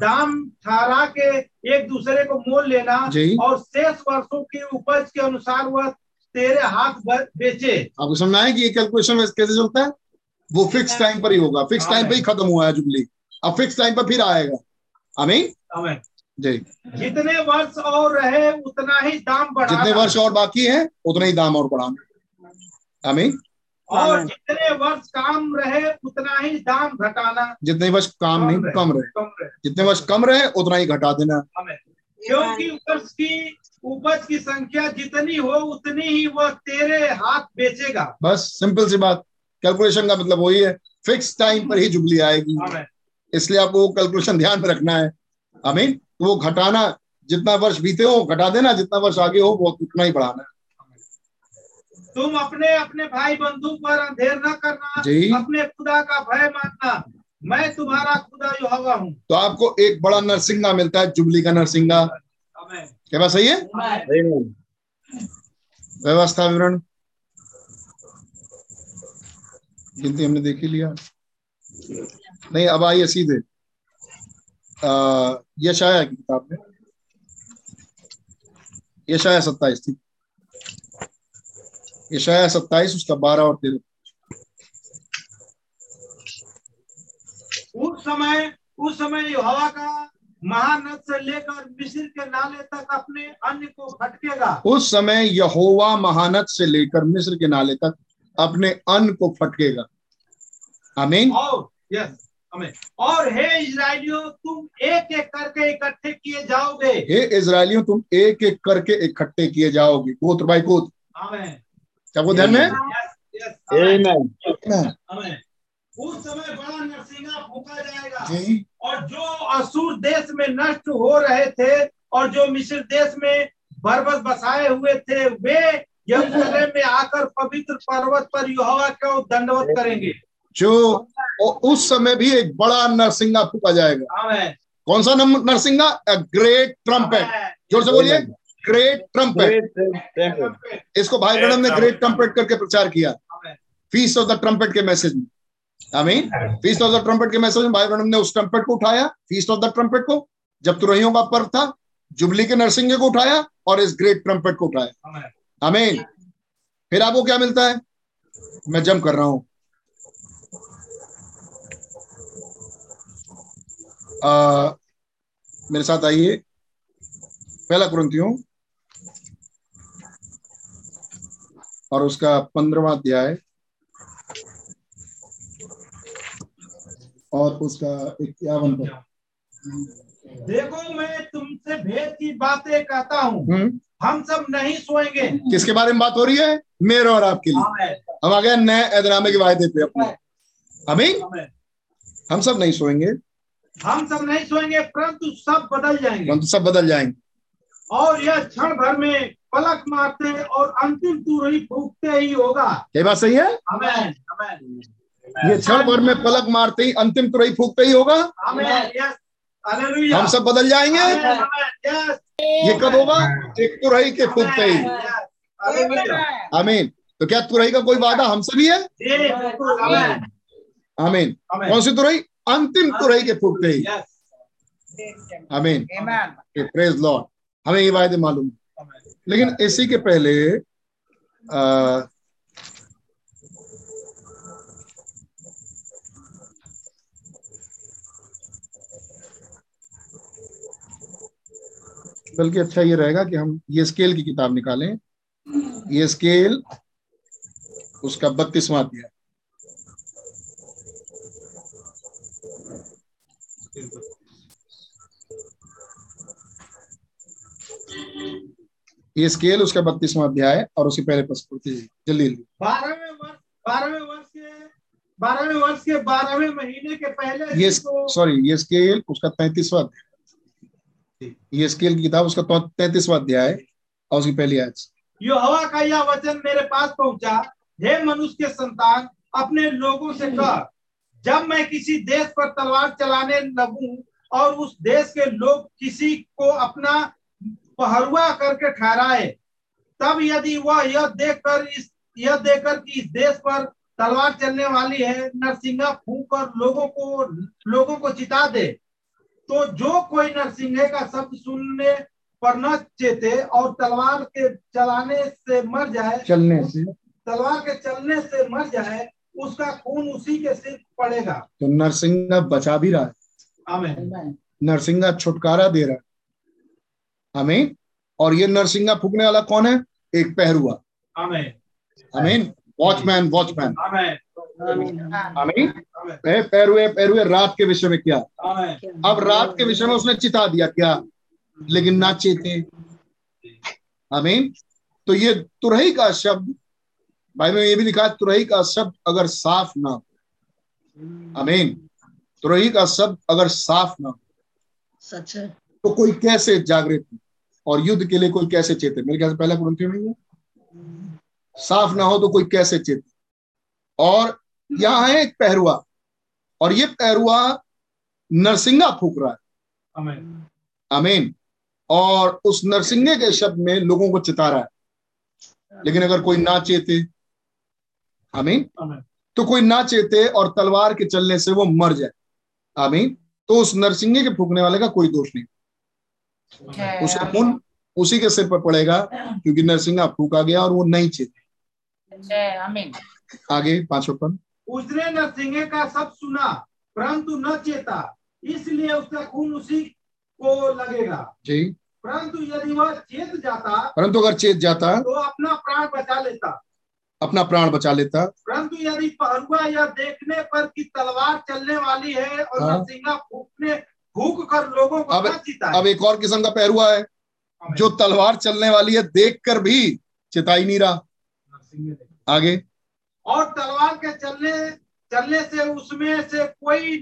दाम ठहरा के एक दूसरे को मोल लेना, और शेष वर्षों की उपज के अनुसार वह तेरे हाथ बेचे। आपको समझ आए कि ये कैलकुलेशन कैसे चलता है? वो फिक्स टाइम पर ही होगा, फिक्स टाइम पर ही खत्म हुआ है जुबली, अब फिक्स टाइम पर फिर आएगा। आमीन जी। जितने वर्ष और रहे उतना ही दाम बढ़ाना, जितने वर्ष और बाकी है उतना ही दाम और बढ़ाना। आमीन। और जितने वर्ष काम रहे उतना ही दाम घटाना, जितने वर्ष कम रहे जितने वर्ष कम रहे उतना ही घटा देना, क्योंकि वर्ष की उपज की संख्या जितनी हो उतनी ही वह तेरे हाथ बेचेगा। बस सिंपल सी बात, कैलकुलेशन का मतलब वही है। फिक्स टाइम पर ही जुबली आएगी, इसलिए आपको कैलकुलेशन ध्यान में रखना है। आमीन। तो वो घटाना, जितना वर्ष बीते हो घटा देना, जितना वर्ष आगे हो वो उतना ही बढ़ाना। तुम अपने अपने भाई बंधु पर अंधेर न करना, अपने खुदा का भय मानना, मैं तुम्हारा खुदा यहोवा हूँ। तो आपको एक बड़ा नरसिंगा मिलता है, जुबली का नरसिंगा। क्या बात सही है? व्यवस्था विवरण गिनती हमने देख ही लिया। नहीं, अब आइए सीधे यशाया की किताब में। यशाया 27 थी, यशाया 27 उसका 12 और 13। उस समय यहोवा का महानद से लेकर मिस्र के नाले तक अपने अन्न को फटकेगा। उस समय यहोवा महानद से लेकर मिस्र के नाले तक अपने अन्न को फटकेगा। आमीन। और हे इजरायलियों तुम एक एक करके इकट्ठे किए जाओगे। हे इजरायलियों तुम एक एक करके इकट्ठे किए जाओगे, गोत्र बाय गोत्र। आमीन। वो ध्यान में। उस समय बड़ा नरसिंगा फूंका जाएगा, और जो असूर देश में नष्ट हो रहे थे और जो मिस्र देश में बरबस बसाए हुए थे वे यरूशलेम में आकर पवित्र पर्वत पर यहोवा को दंडवत करेंगे। जो उस समय भी एक बड़ा नरसिंगा फूंका जाएगा। कौन सा नरसिंगा? Great trumpet. जोर से बोलिए, ग्रेट ट्रम्पेट। इसको भाई ब्रह्म ने ग्रेट ट्रम्पेट करके प्रचार किया फीस्ट ऑफ द ट्रम्पेट के मैसेज में। आमीन। फीस्ट ऑफ द ट्रम्पेट के मैसेज में भाई ब्रह्म ने उस ट्रम्पेट को उठाया, फीस्ट ऑफ द ट्रम्पेट को, जब तुरहियों का पर्व था, जुबली के नरसिंगे को उठाया और इस ग्रेट ट्रम्पेट को उठाया। आमीन। फिर आपको क्या मिलता है? मैं जंप कर रहा हूं, मेरे साथ आइए। पहला कुरिन्थियों और उसका 15वां अध्याय और उसका 51 पद। देखो मैं तुमसे भेद की बातें कहता हूँ, हम सब नहीं सोएंगे। किसके बारे में बात हो रही है? मेरे और आपके लिए। हम आ गए नए ऐतरामे के वायदे पे अपने। आमीन। हम सब नहीं सोएंगे, हम सब नहीं सोएंगे, परंतु सब बदल जाएंगे, परंतु सब बदल जाएंगे। और यह क्षण भर में पलक मारते और अंतिम तुरही फूंकते ही होगा। ये बात सही है। आमीन। आमीन। ये क्षण भर में पलक मारते ही अंतिम तुरही फूंकते ही होगा। हम सब बदल जाएंगे। ये कब होगा? एक तुरही के फूंकते ही। आमीन। तो क्या तुरही का कोई वादा हमसे भी है? आमीन। कौन सी तुरही? अंतिम तुरही के फूंकते ही। आमीन। Praise Lord. हमें ये वायदे मालूम, लेकिन इसी के पहले बल्कि अच्छा ये रहेगा कि हम ये स्केल की किताब निकालें। ये स्केल उसका 32वां अध्याय, ये स्केल उसका 32वां अध्याय और उसके पहले पढ़ते हैं जल्दी। 12वें वर्ष के 12वें महीने के पहले, ये स्केल उसका 33वां अध्याय, ये स्केल की किताब उसका 33वां अध्याय और उसकी पहली आयत। यहोवा का यह वचन मेरे पास पहुंचा, हे मनुष्य के संतान, अपने लोगों से कह, जब मैं किसी देश पर तलवार चलाने लगूं और उस देश के लोग किसी को अपना पहरुआ करके ठहराए, तब यदि वह यह देखकर कि इस देश पर तलवार चलने वाली है, नरसिंगा फूंक कर लोगों को चिता दे, तो जो कोई नरसिंह का शब्द सुनने पर न चेते और तलवार के चलने से मर जाए, उसका खून उसी के सिर पड़ेगा। तो नरसिंह बचा भी रहा है। आमीन। नरसिंह छुटकारा दे रहा है। आमीन। और ये नरसिंह फूकने वाला कौन है? एक पहरुआ। आमीन। आमीन। वॉचमैन। आमीन। आमीन। पहरुए रात के विषय में क्या? अब रात के विषय में उसने चिता दिया क्या? लेकिन ना चेते। आमीन। तो ये तुरही का शब्द, भाई में ये भी लिखा है, तुरही का शब्द अगर साफ ना हो, आमीन, तुरही का शब्द अगर साफ ना हो, सच है, तो कोई कैसे जागृत और युद्ध के लिए कोई कैसे चेते? मेरे ख्याल से पहला कुरिन्थियों में है, साफ ना हो तो कोई कैसे चेते। और यहाँ है एक पहरुआ और ये पहरुआ नरसिंगा फूक रहा है। आमीन। और उस नरसिंगे के शब्द में लोगों को चिता रहा है। लेकिन अगर कोई ना चेते, आमीन, तो कोई ना चेते और तलवार के चलने से वो मर जाए, आमीन, तो उस नरसिंगे के फूकने वाले का कोई दोष नहीं, उसका खून उसी के सिर पर पड़ेगा, क्योंकि नरसिंगा फूका गया और वो नहीं चेते। आमीन। आगे 5 पद। उसने नरसिंह का शब्द सुना परंतु न चेता, इसलिए उसका खून उसी को लगेगा। जी। परंतु यदि वह चेत जाता, परंतु अगर चेत जाता तो अपना प्राण बचा लेता। परंतु यदि पहरुआ यह देखने पर कि तलवार चलने वाली है और नरसिंह फूक कर लोगों को न चिता। अब एक और किस्म का पहरुआ है जो तलवार चलने वाली है देख कर भी चिता ही नहीं रहा। आगे। और तलवार के चलने से उसमें से कोई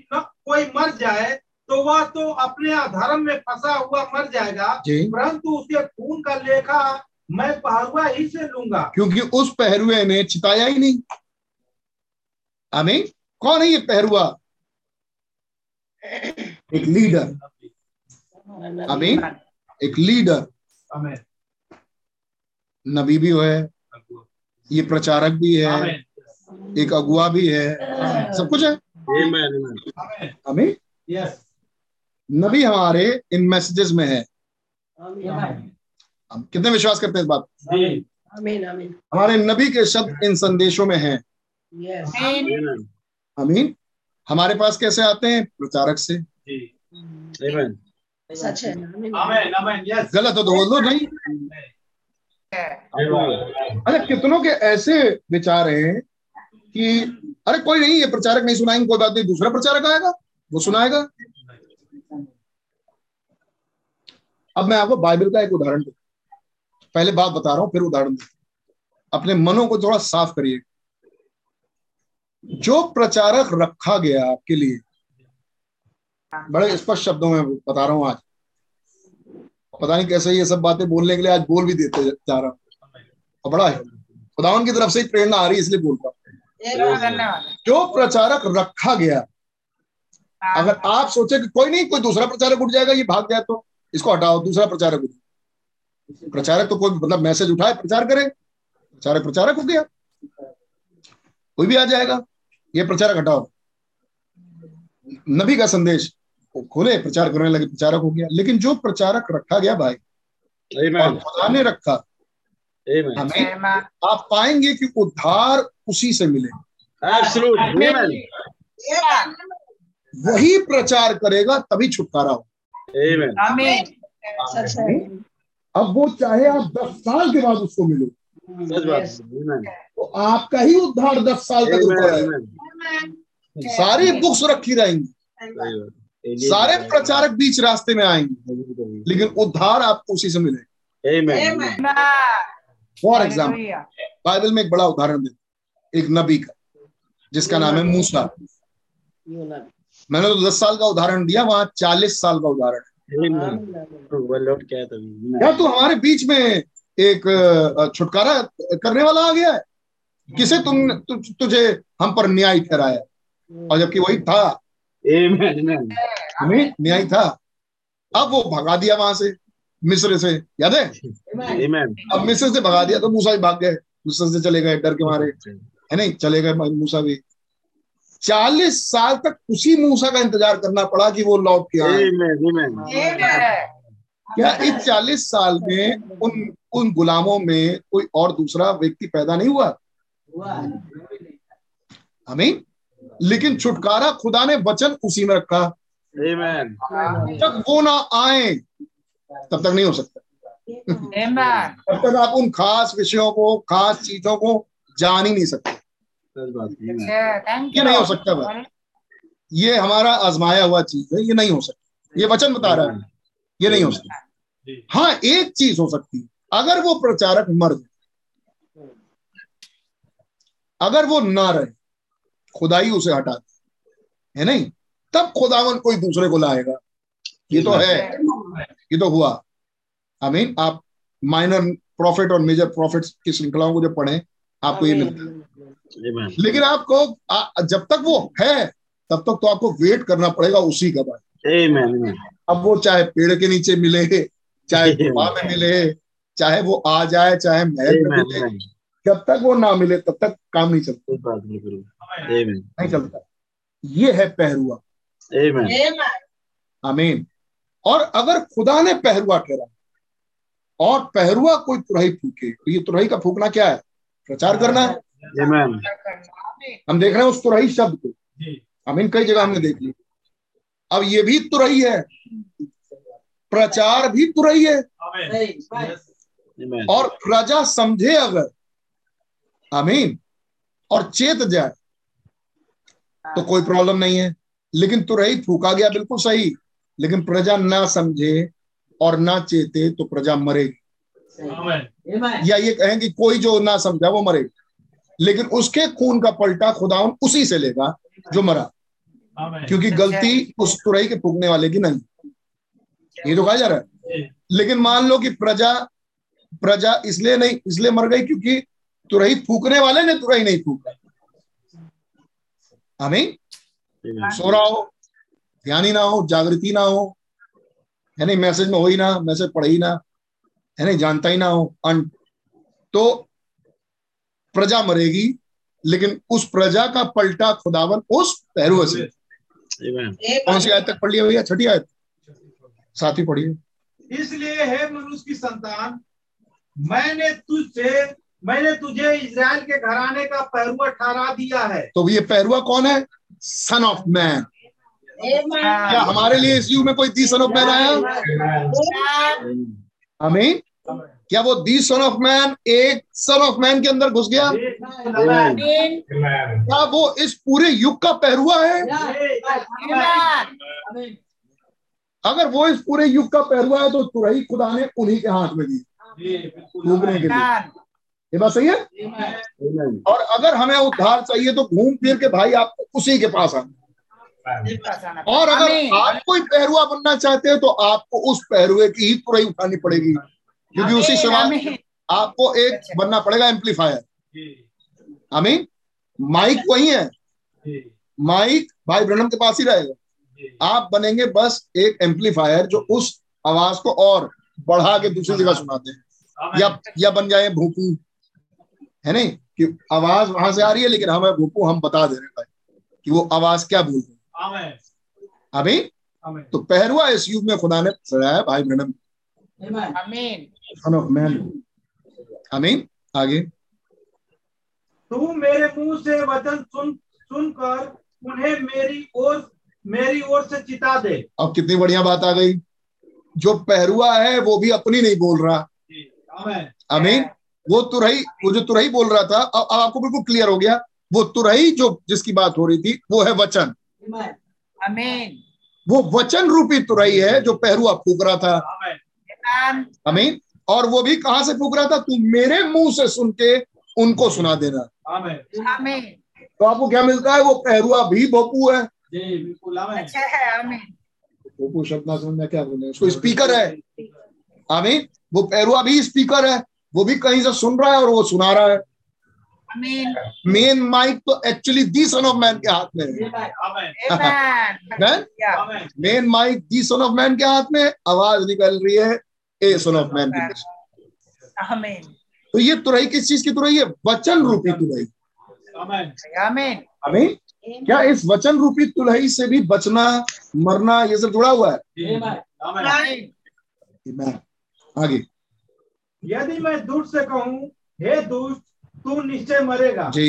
मर जाए तो वह तो अपने अधर्म में फंसा हुआ मर जाएगा, परंतु उसके खून का लेखा मैं पहरुआ ही से लूंगा, क्योंकि उस पहरुए ने चिताया ही नहीं। आमीन। कौन है ये पहरुआ? एक लीडर। आमीन। एक लीडर। आमीन। नबी भी है, ये प्रचारक भी है, एक अगुआ भी है, सब कुछ है। आमीन। नबी हमारे इन मैसेजेस में है। हम कितने विश्वास करते हैं इस बात? आमीन आमीन। हमारे नबी के शब्द इन संदेशों में है। आमीन। हमारे पास कैसे आते हैं? प्रचारक से। आमीन। सच है। आमीन आमीन। यस। गलत हो तो बोल दो नहीं। अरे कितनों के ऐसे विचार हैं कि अरे कोई नहीं, ये प्रचारक नहीं सुनाएंगे, कोई बात नहीं, दूसरा प्रचारक आएगा वो सुनाएगा। अब मैं आपको बाइबल का एक उदाहरण दूं, पहले बात बता रहा हूं फिर उदाहरण दूं, अपने मनों को थोड़ा साफ करिए। जो प्रचारक रखा गया आपके लिए, बड़े स्पष्ट शब्दों में बता रहा हूं, आज पता नहीं कैसे ये सब बातें बोलने के लिए आज बोल भी देते जा रहा हूं, और बड़ा है खुदावन की तरफ से प्रेरणा आ रही इसलिए बोल रहा हूं। जो प्रचारक रखा गया, अगर आप सोचे कि कोई नहीं कोई दूसरा प्रचारक उठ जाएगा, ये भाग गया तो इसको हटाओ दूसरा प्रचारक उठ, प्रचारक तो कोई मतलब मैसेज उठाए प्रचार करे, प्रचारक प्रचारक हो गया, कोई भी आ जाएगा, ये प्रचारक हटाओ। नबी का संदेश खोले, प्रचार करने लगे, प्रचारक हो गया। लेकिन जो प्रचारक रखा गया भाई, खुदा ने रखा, हमें आप पाएंगे कि उद्धार उसी से मिले। वही प्रचार करेगा तभी छुटकारा हो। अब वो चाहे आप 10 साल के बाद उसको मिलो, तो आपका ही उद्धार 10 साल तक रुका रहेगा। सारी बुक्स रखी रहेंगी, सारे प्रचारक बीच रास्ते में आएंगे, लेकिन उद्धार आपको उसी से मिलेगा। फॉर एग्जाम्पल बाइबल में एक बड़ा उदाहरण देते, एक नबी का जिसका नाम है मूसा। मैंने तो 10 साल का उदाहरण दिया, वहां 40 साल का उदाहरण है। या तो हमारे बीच में एक छुटकारा करने वाला आ गया है, किसे तुझे हम पर न्याय ठहराया, और जबकि वही था, हमें न्याय था। अब वो भगा दिया वहां से, मिस्र से, याद है? अब मिस्र से भगा दिया तो मूसा भी भाग गए, मिस्र से चले गए डर के मारे, है नहीं, चले गए मूसा भी। 40 साल तक उसी मूसा का इंतजार करना पड़ा कि वो लौट के आए। क्या इस 40 साल में उन गुलामों में कोई और दूसरा व्यक्ति पैदा नहीं हुआ? आमीन। लेकिन छुटकारा खुदा ने वचन उसी में रखा। जब तक वो ना आए तब तक नहीं हो सकता। तब तक आप उन खास विषयों को, खास चीजों को जान ही नहीं सकते। ये नहीं हो सकता भाई, ये हमारा आजमाया हुआ चीज है, ये नहीं हो सकता, ये वचन बता रहा है, ये नहीं हो सकता। हाँ, एक चीज हो सकती है, अगर वो प्रचारक मर जाए, अगर वो ना रहे, खुदाई उसे हटा दे, है नहीं, तब खुदावन कोई दूसरे को लाएगा। ये तो है, ये तो हुआ। आमीन। आप माइनर प्रॉफिट और मेजर प्रॉफिट की श्रृंखलाओं को जब पढ़ें आपको ये मिलता है। लेकिन आपको जब तक वो है तब तक तो आपको वेट करना पड़ेगा उसी का भाई। अब वो चाहे पेड़ के नीचे मिले, चाहे गुफा में मिले, चाहे वो आ जाए, चाहे महल में मिले, जब तक वो ना मिले तब तक काम नहीं चलता, नहीं चलता। ये है पहरुआ। आमीन। और अगर खुदा ने पहरुआ ठहरा, और पहरुआ कोई तुरही फूके, तो ये तुरही का फूकना क्या है? प्रचार करना है। Amen. हम देख रहे हैं उस तुरही शब्द को। आमीन। कई जगह हमने देख ली। अब ये भी तुरही है, प्रचार भी तुरही है। Amen. और प्रजा समझे अगर, आमीन, और चेत जाए तो कोई प्रॉब्लम नहीं है। लेकिन तुरही फूका गया बिल्कुल सही, लेकिन प्रजा ना समझे और ना चेते तो प्रजा मरेगी। या ये कहें कि कोई जो ना समझा वो मरेगा, लेकिन उसके खून का पलटा खुदावन उसी से लेगा जो मरा, क्योंकि गलती उस तुरही के फूकने वाले की नहीं। ये तो कहा जा रहा है। लेकिन मान लो कि प्रजा इसलिए नहीं, इसलिए मर गई क्योंकि तुरही फूकने वाले ने तुरही नहीं फूका। हमें सो रहा हो, ध्यान ही ना हो, जागृति ना हो, है नहीं, मैसेज में हो ही ना, मैसेज पढ़े ही ना, है नहीं, जानता ही ना हो, अंत, तो प्रजा मरेगी। लेकिन उस प्रजा का पलटा खुदावन उस पहरुए से। कौन सी आयत तक पढ़ लिया भैया? 6ठी आयत। साथ ही पढ़िए। इसलिए है मनुष्य की संतान, मैंने तुझे इजराइल के घराने का पैरुआ ठहरा दिया है। तो ये पैरुआ कौन है? Son of man. क्या हमारे लिए इस युग में कोई दी सन ऑफ मैन आया? आमीन। क्या वो दी सन ऑफ मैन एक सन ऑफ मैन के अंदर घुस गया? क्या वो इस पूरे युग का पैरुआ है? अगर वो इस पूरे युग का पैरुआ है तो तुरही खुदा ने उन्हीं के हाथ में दी घूमने के लिए। ये बात सही है। और अगर हमें उद्धार चाहिए तो घूम फिर के भाई आपको उसी के पास आना। और अगर आप कोई पैरुआ बनना चाहते हैं तो आपको उस पैरुए की ही तुरही उठानी पड़ेगी, क्योंकि उसी समय आपको एक बनना पड़ेगा एम्पलीफायर। आमीन। माइक वही है, माइक भाई ब्रह्म के पास ही रहेगा, आप बनेंगे बस एक एम्पलीफायर जो उस आवाज को और बढ़ा के दूसरी जगह सुनाते हैं, या बन जाए भूकू, है नहीं कि आवाज वहां से आ रही है लेकिन हमें भूकू हम बता दे रहे भाई कि वो आवाज क्या भूल गई। आमीन। तो पहरुआ इस युग में खुदा ने सजाया भाई ब्रह्म। आमीन। आगे, तू मेरे मुंह से वचन सुनकर उन्हें मेरी ओर से चिता दे। अब कितनी बढ़िया बात आ गई, जो पहरुआ है वो भी अपनी नहीं बोल रहा। आमीन। वो जो तुरही बोल रहा था, अब आपको बिल्कुल क्लियर हो गया, वो तुरही जो जिसकी बात हो रही थी वो है वचन। आमीन। वो वचन रूपी तुरही है जो पहरुआ फूक रहा था। आमीन। और वो भी कहां से फूक रहा था? तू मेरे मुंह से सुन के उनको सुना देना। आमीन। तो आपको क्या मिलता है? वो पहरुआ भी भोपू है। जी बिल्कुल। आमीन। भोपू शब्द ना समझना, क्या बोले उसको? स्पीकर है। आमीन। वो पहरुआ भी स्पीकर है, वो भी कहीं से सुन रहा है और वो सुना रहा है। आमीन। मेन माइक तो actually the son of man के हाथ में है। Main mic the son of man के हाथ में, आवाज निकल रही है ए सन ऑफ मैन की। आमीन। तो ये तुरही किस चीज की तुरही है? वचन रूपी तुरही। आमीन। आमीन। क्या इस वचन रूपी तुरही से भी बचना, मरना, ये सब जुड़ा हुआ है? आगे, यदि मैं दुष्ट से कहूँ हे दुष्ट तू निश्चय मरेगा जी,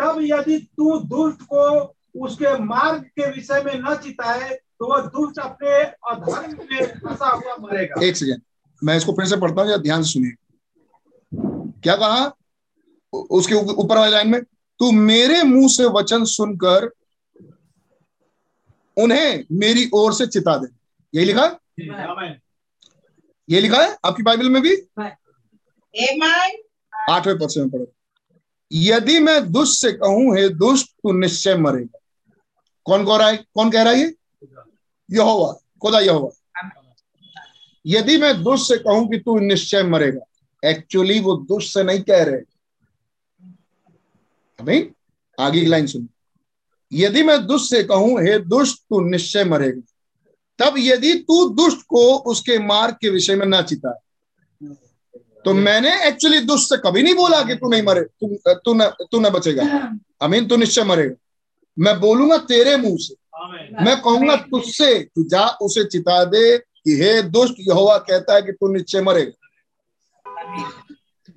तब यदि तू दुष्ट को उसके मार्ग के विषय में न चिताए तो वह दुष्ट अपने अधर्म में फंसा हुआ मरेगा। एक सेकंड, मैं इसको फिर से पढ़ता हूँ, ध्यान से सुनिए। क्या कहा उसके ऊपर वाले लाइन में? तू मेरे मुंह से वचन सुनकर उन्हें मेरी ओर से चिता दे। यही लिखा है, ये लिखा है आपकी बाइबल में भी। आठवें पद में पढ़ो, यदि मैं दुष्ट से कहूं हे दुष्ट तू निश्चय मरेगा। कौन कह रहा है? ये यहोवा, खुदा यहोवा। यदि मैं दुष्ट से कहूं कि तू निश्चय मरेगा, एक्चुअली वो दुष्ट से नहीं कह रहे। अभी आगे की लाइन सुन, यदि मैं दुष्ट से कहूं हे दुष्ट तू निश्चय मरेगा, तब यदि तू दुष्ट को उसके मार्ग के विषय में ना चिता। तो मैंने एक्चुअली दुष्ट से कभी नहीं बोला कि तू नहीं मरे, तू न बचेगा। आमीन। तू निश्चय मरेगा, मैं बोलूंगा तेरे मुंह से। मैं कहूंगा तुझसे तू जा उसे चिता दे कि हे दुष्ट यहोवा कहता है कि तू निश्चय मरेगा।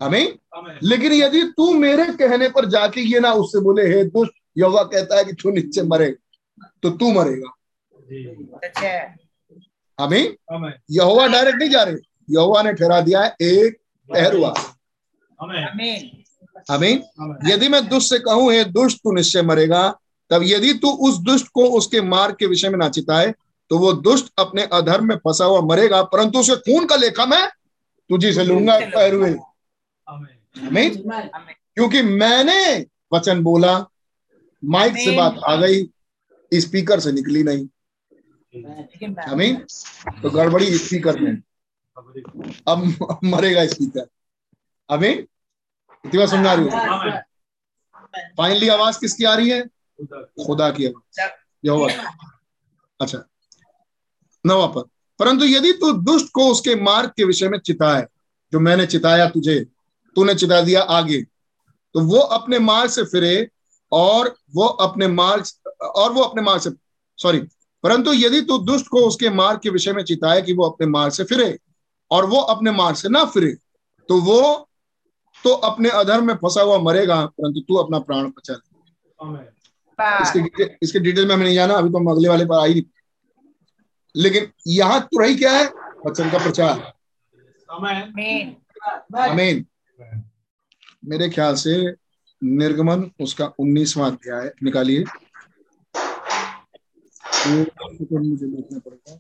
आमीन। लेकिन यदि तू मेरे कहने पर जाके ये ना उससे बोले हे दुष्ट यहोवा कहता है कि तू निश्चय मरेगा, तो तू मरेगा। अभी यहोवा डायरेक्ट नहीं जा रहे, यहोवा ने ठहरा दिया है एक पहरुआ। आमीन। यदि मैं दुष्ट से कहूं हे दुष्ट तू निश्चय मरेगा, तब यदि तू उस दुष्ट को उसके मार्ग के विषय में ना चिताए तो वो दुष्ट अपने अधर्म में फंसा हुआ मरेगा, परंतु उसे खून का लेखा मैं तुझी से लूंगा पहरुए। आमीन। क्योंकि मैंने वचन बोला, माइक से बात आ गई, स्पीकर से निकली नहीं। आमीन। तो गड़बड़ी स्पीकर में, अब मरेगा स्पीकर। आमीन। इतनी बात समझा रही हो? फाइनली आवाज किसकी आ रही है? खुदा की आवाज, यहोवा। अच्छा, नवा पद, परंतु यदि तू दुष्ट को उसके मार्ग के विषय में चिताए, जो मैंने चिताया तुझे, तूने चिता दिया आगे, तो वो अपने मार्ग से फिरे और वो अपने मार्ग से परंतु यदि तू दुष्ट को उसके मार्ग के विषय में चिताए कि वो अपने मार्ग से फिरे और वो अपने मार्ग से ना फिरे तो वो तो अपने अधर्म में फंसा हुआ मरेगा, परंतु तू अपना प्राण बचा ले। इसके डिटेल में हमें नहीं जाना, अभी तो हम अगले वाले पर आई, लेकिन यहाँ तुरही क्या है? वचन का प्रचार। आमीन। मेरे ख्याल से निर्गमन उसका 19वां अध्याय निकालिए, मुझे देखना पड़ेगा।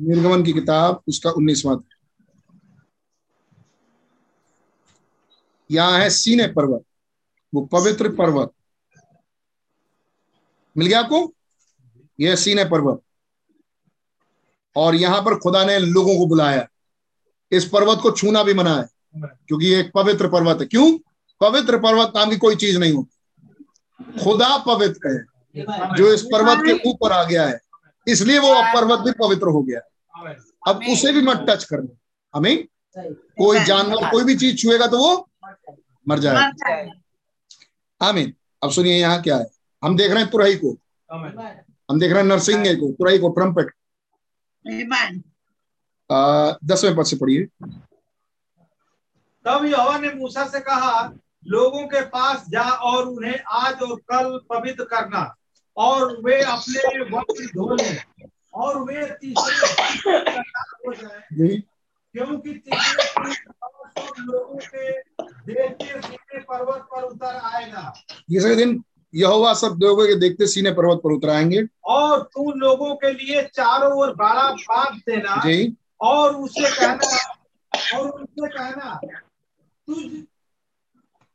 निर्गमन की किताब उसका 19वां अध्याय, यहाँ है सीनै पर्वत, वो पवित्र पर्वत। मिल गया आपको? यह सीनै पर्वत, और यहाँ पर खुदा ने लोगों को बुलाया। इस पर्वत को छूना भी मना है क्योंकि ये एक पवित्र पर्वत है। क्यों? पवित्र पर्वत नाम की कोई चीज नहीं होती, खुदा पवित्र है जो इस पर्वत के ऊपर आ गया है, इसलिए वो पर्वत भी पवित्र हो गया है। अब उसे भी मत टच करना। हमें कोई जानवर कोई भी चीज छुएगा तो वो मर जाएगा। आमीन। अब सुनिए यहाँ क्या है, हम देख रहे हैं तुरही को, हम देख रहे हैं नरसिंह को, तुरही को, ट्रम्पेट। 10वें पद से पढ़िए। तब यहोवा ने मूसा से कहा, लोगों के पास जा और उन्हें आज और कल पवित्र करना और वे अपने वस्त्र धो लें और वे तीसरे दिन हो जाएं, क्योंकि तीसरे दिन सब लोगों के देखते सीनै पर्वत पर उतर आएगा। तीसरे दिन यहोवा सब लोगों के देखते सीनै पर्वत पर उतर आएंगे। और तू लोगों के लिए चारों ओर बड़ा बाँध देना और उसे कहना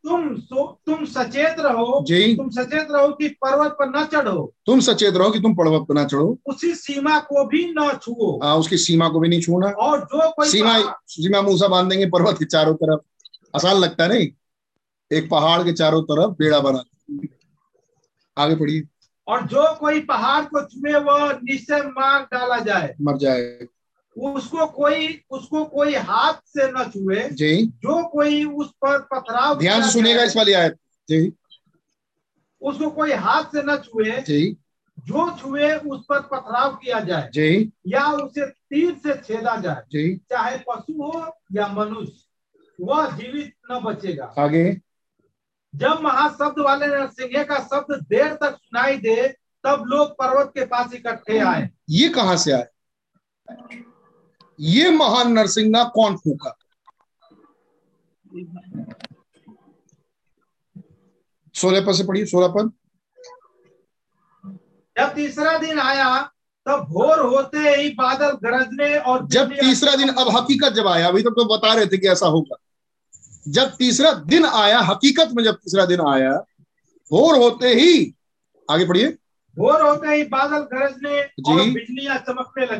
तुम सचेत रहो कि पर्वत पर न चढ़ो। तुम सचेत रहो कि तुम पर्वत पर न चढ़ो, उसी सीमा को भी न छुओ। उसकी सीमा को भी नहीं छूना। और जो कोई सीमा मूसा बांध देंगे पर्वत के चारों तरफ। आसान लगता नहीं, एक पहाड़ के चारों तरफ बेड़ा बना। आगे पढ़िए। और जो कोई पहाड़ को छुए वह निश्चय मार डाला जाए, मर जाए। उसको कोई हाथ से न छुए। जो कोई उस पर पथराव, ध्यान से सुनेगा इस वाली आयत जी, उसको कोई हाथ से न छुए जी, जो छुए उस पर पथराव किया जाए जी, या उसे तीर से छेदा जाए जी, चाहे पशु हो या मनुष्य, वह जीवित न बचेगा। आगे। जब महाशब्द वाले नरसिंह का शब्द देर तक सुनाई दे तब लोग पर्वत के पास इकट्ठे आए। ये कहां से आए? ये महान नरसिंह कौन फूका? सोलह पद से पढ़िए। 16 पद। जब तीसरा दिन आया तब भोर होते ही बादल गरजने और जब तीसरा दिन, अब हकीकत जब आया, अभी तक तो बता रहे थे कि ऐसा होगा। जब तीसरा दिन आया, हकीकत में जब तीसरा दिन आया, भोर होते ही, आगे पढ़िए, भोर होते ही बादल गरजने और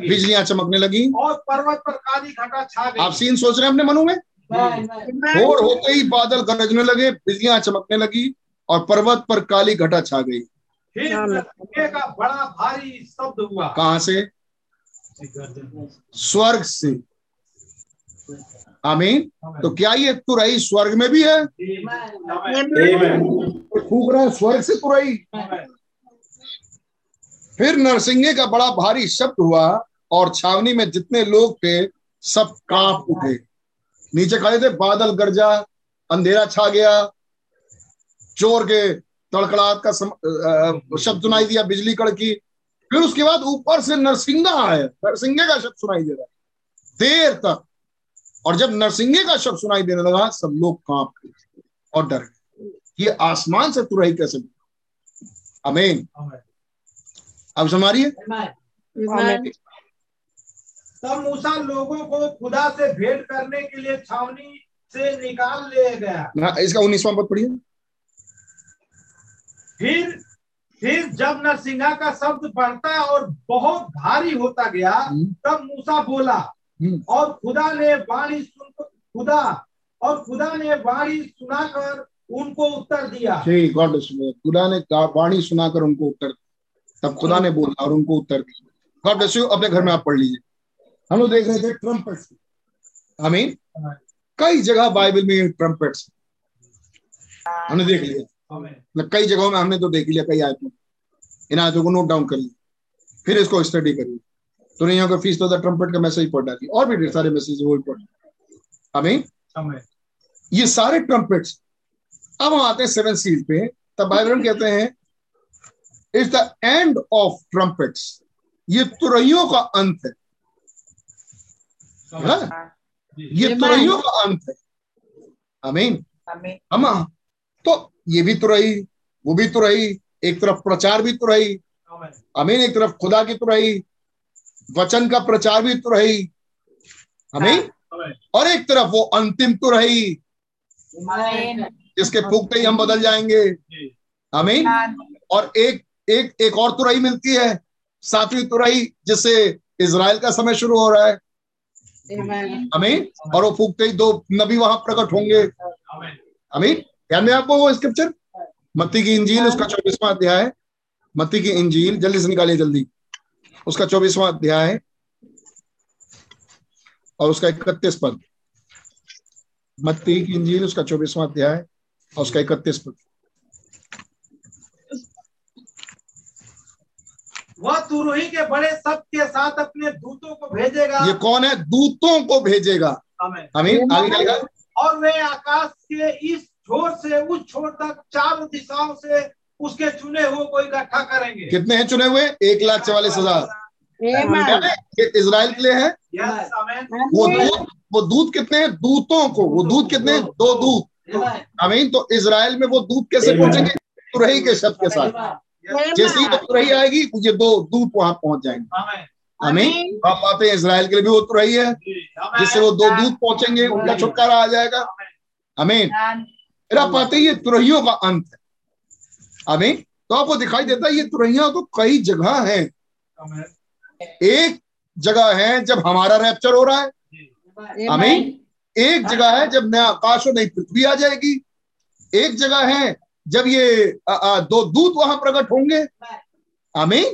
बिजलियां चमकने लगी और पर्वत पर काली घटा छा गई। आप सीन सोच रहे हैं अपने मनों में? भोर होते ही बादल गरजने लगे, बिजलियां चमकने लगी और पर्वत पर काली घटा छा गई। फिर का बड़ा भारी शब्द हुआ। कहां से? स्वर्ग से। आमीन। तो क्या ये तुरही स्वर्ग में भी है? फूक रहा है स्वर्ग से तुरही। फिर नरसिंगे का बड़ा भारी शब्द हुआ और छावनी में जितने लोग थे सब कांप उठे। नीचे खड़े थे, बादल गरजा, अंधेरा छा गया, चोर के तड़कड़ाहट का शब्द सुनाई दिया, बिजली कड़की। फिर उसके बाद ऊपर से नरसिंगा आया, नरसिंगे का शब्द सुनाई दे रहा देर तक, और जब नरसिंगे का शब्द सुनाई देने लगा सब लोग कांप गए और डर गए। ये आसमान से तुरही कैसे? आमीन। अब समारिए। तब मूसा लोगों को खुदा से भेंट करने के लिए छावनी से निकाल ले गया। ना, इसका 19वां पद पढ़िए। फिर जब नरसिंहा का शब्द बढ़ता और बहुत भारी होता गया तब मूसा बोला और खुदा ने वाणी सुनाकर उनको उत्तर दिया। खुदा ने वाणी सुनाकर उनको उत्तर दिया। तब खुदा ने बोला और उनको उत्तर दिया। God bless you. अपने घर में आप पढ़ लीजिए। हम लोग देख रहे थे ट्रम्पेट्स। आमीन। कई जगह बाइबल में ट्रम्पेट्स हमने देख लिया, कई जगहों में हमने तो देख लिया, कई आयतों, इन आयतों को नोट डाउन कर लिया। फिर इसको स्टडी करिए। तो यहाँ का फीस्ट ऑफ द ट्रम्पेट का मैसेज पढ़ डालिए और भी ढेर सारे मैसेज वो पढ़। हमें ये सारे ट्रम्पेट्स। अब हम आते हैं सेवन सील पे। तब बाइबल कहते हैं it's the end of trumpets, ये तुरहियों का अंत है। ये तुरहियों का अंत है। आमीन। हम तो ये भी तुरही, वो भी तुरही, एक तरफ प्रचार भी तुरही, आमीन, एक तरफ खुदा की तुरही, वचन का प्रचार भी तुरही, आमीन, और एक तरफ वो अंतिम तुरही जिसके फूकते ही हम बदल जाएंगे, आमीन। और एक और तुरही मिलती है, सातवीं तुरही, जिससे इजराइल का समय शुरू हो रहा है, आमीन, और वो फूकते ही दो नबी वहां प्रकट होंगे, आमीन। ध्यान में आपको वो स्क्रिप्चर मत्ती की इंजील उसका 24वां अध्याय, मत्ती की इंजील जल्दी से निकालिए जल्दी, उसका 24वां अध्याय और उसका 31 पद। मत्ती की इंजील उसका 24वां अध्याय और उसका 31 पद। वह तुरही के बड़े सब के साथ अपने दूतों को भेजेगा। ये कौन है? दूतों को भेजेगा, आमीन। आगे चलेगा। और वे आकाश के इस छोर से उस छोर तक चारों दिशाओं से उसके चुने हुए को इकट्ठा करेंगे। कितने हैं चुने हुए? 144,000। इजराइल के लिए है। वो दूत कितने हैं? दूतों को, वो दूत कितने हैं? दो दूत, आमीन। तो इजराइल में वो दूत कैसे पहुंचेंगे? तुरही के शब्द के साथ। जैसे ही तुरही आएगी ये दो दूत वहां पहुंच जाएंगे, आमीन। आप आते हैं इजराइल के लिए भी वो तुरही है जिससे वो दो दूत पहुंचेंगे, उनका छुटकारा आ जाएगा, आमीन। फिर आप आते हैं ये तुरहियों का अंत है, आमीन। तो आपको दिखाई देता है ये तुरहियां तो कई जगह है। एक जगह है जब हमारा रैप्चर हो रहा है, आमीन। एक जगह है जब नया आकाश और नई पृथ्वी आ जाएगी। एक जगह है जब ये दो दूत वहां प्रकट होंगे, आमीन।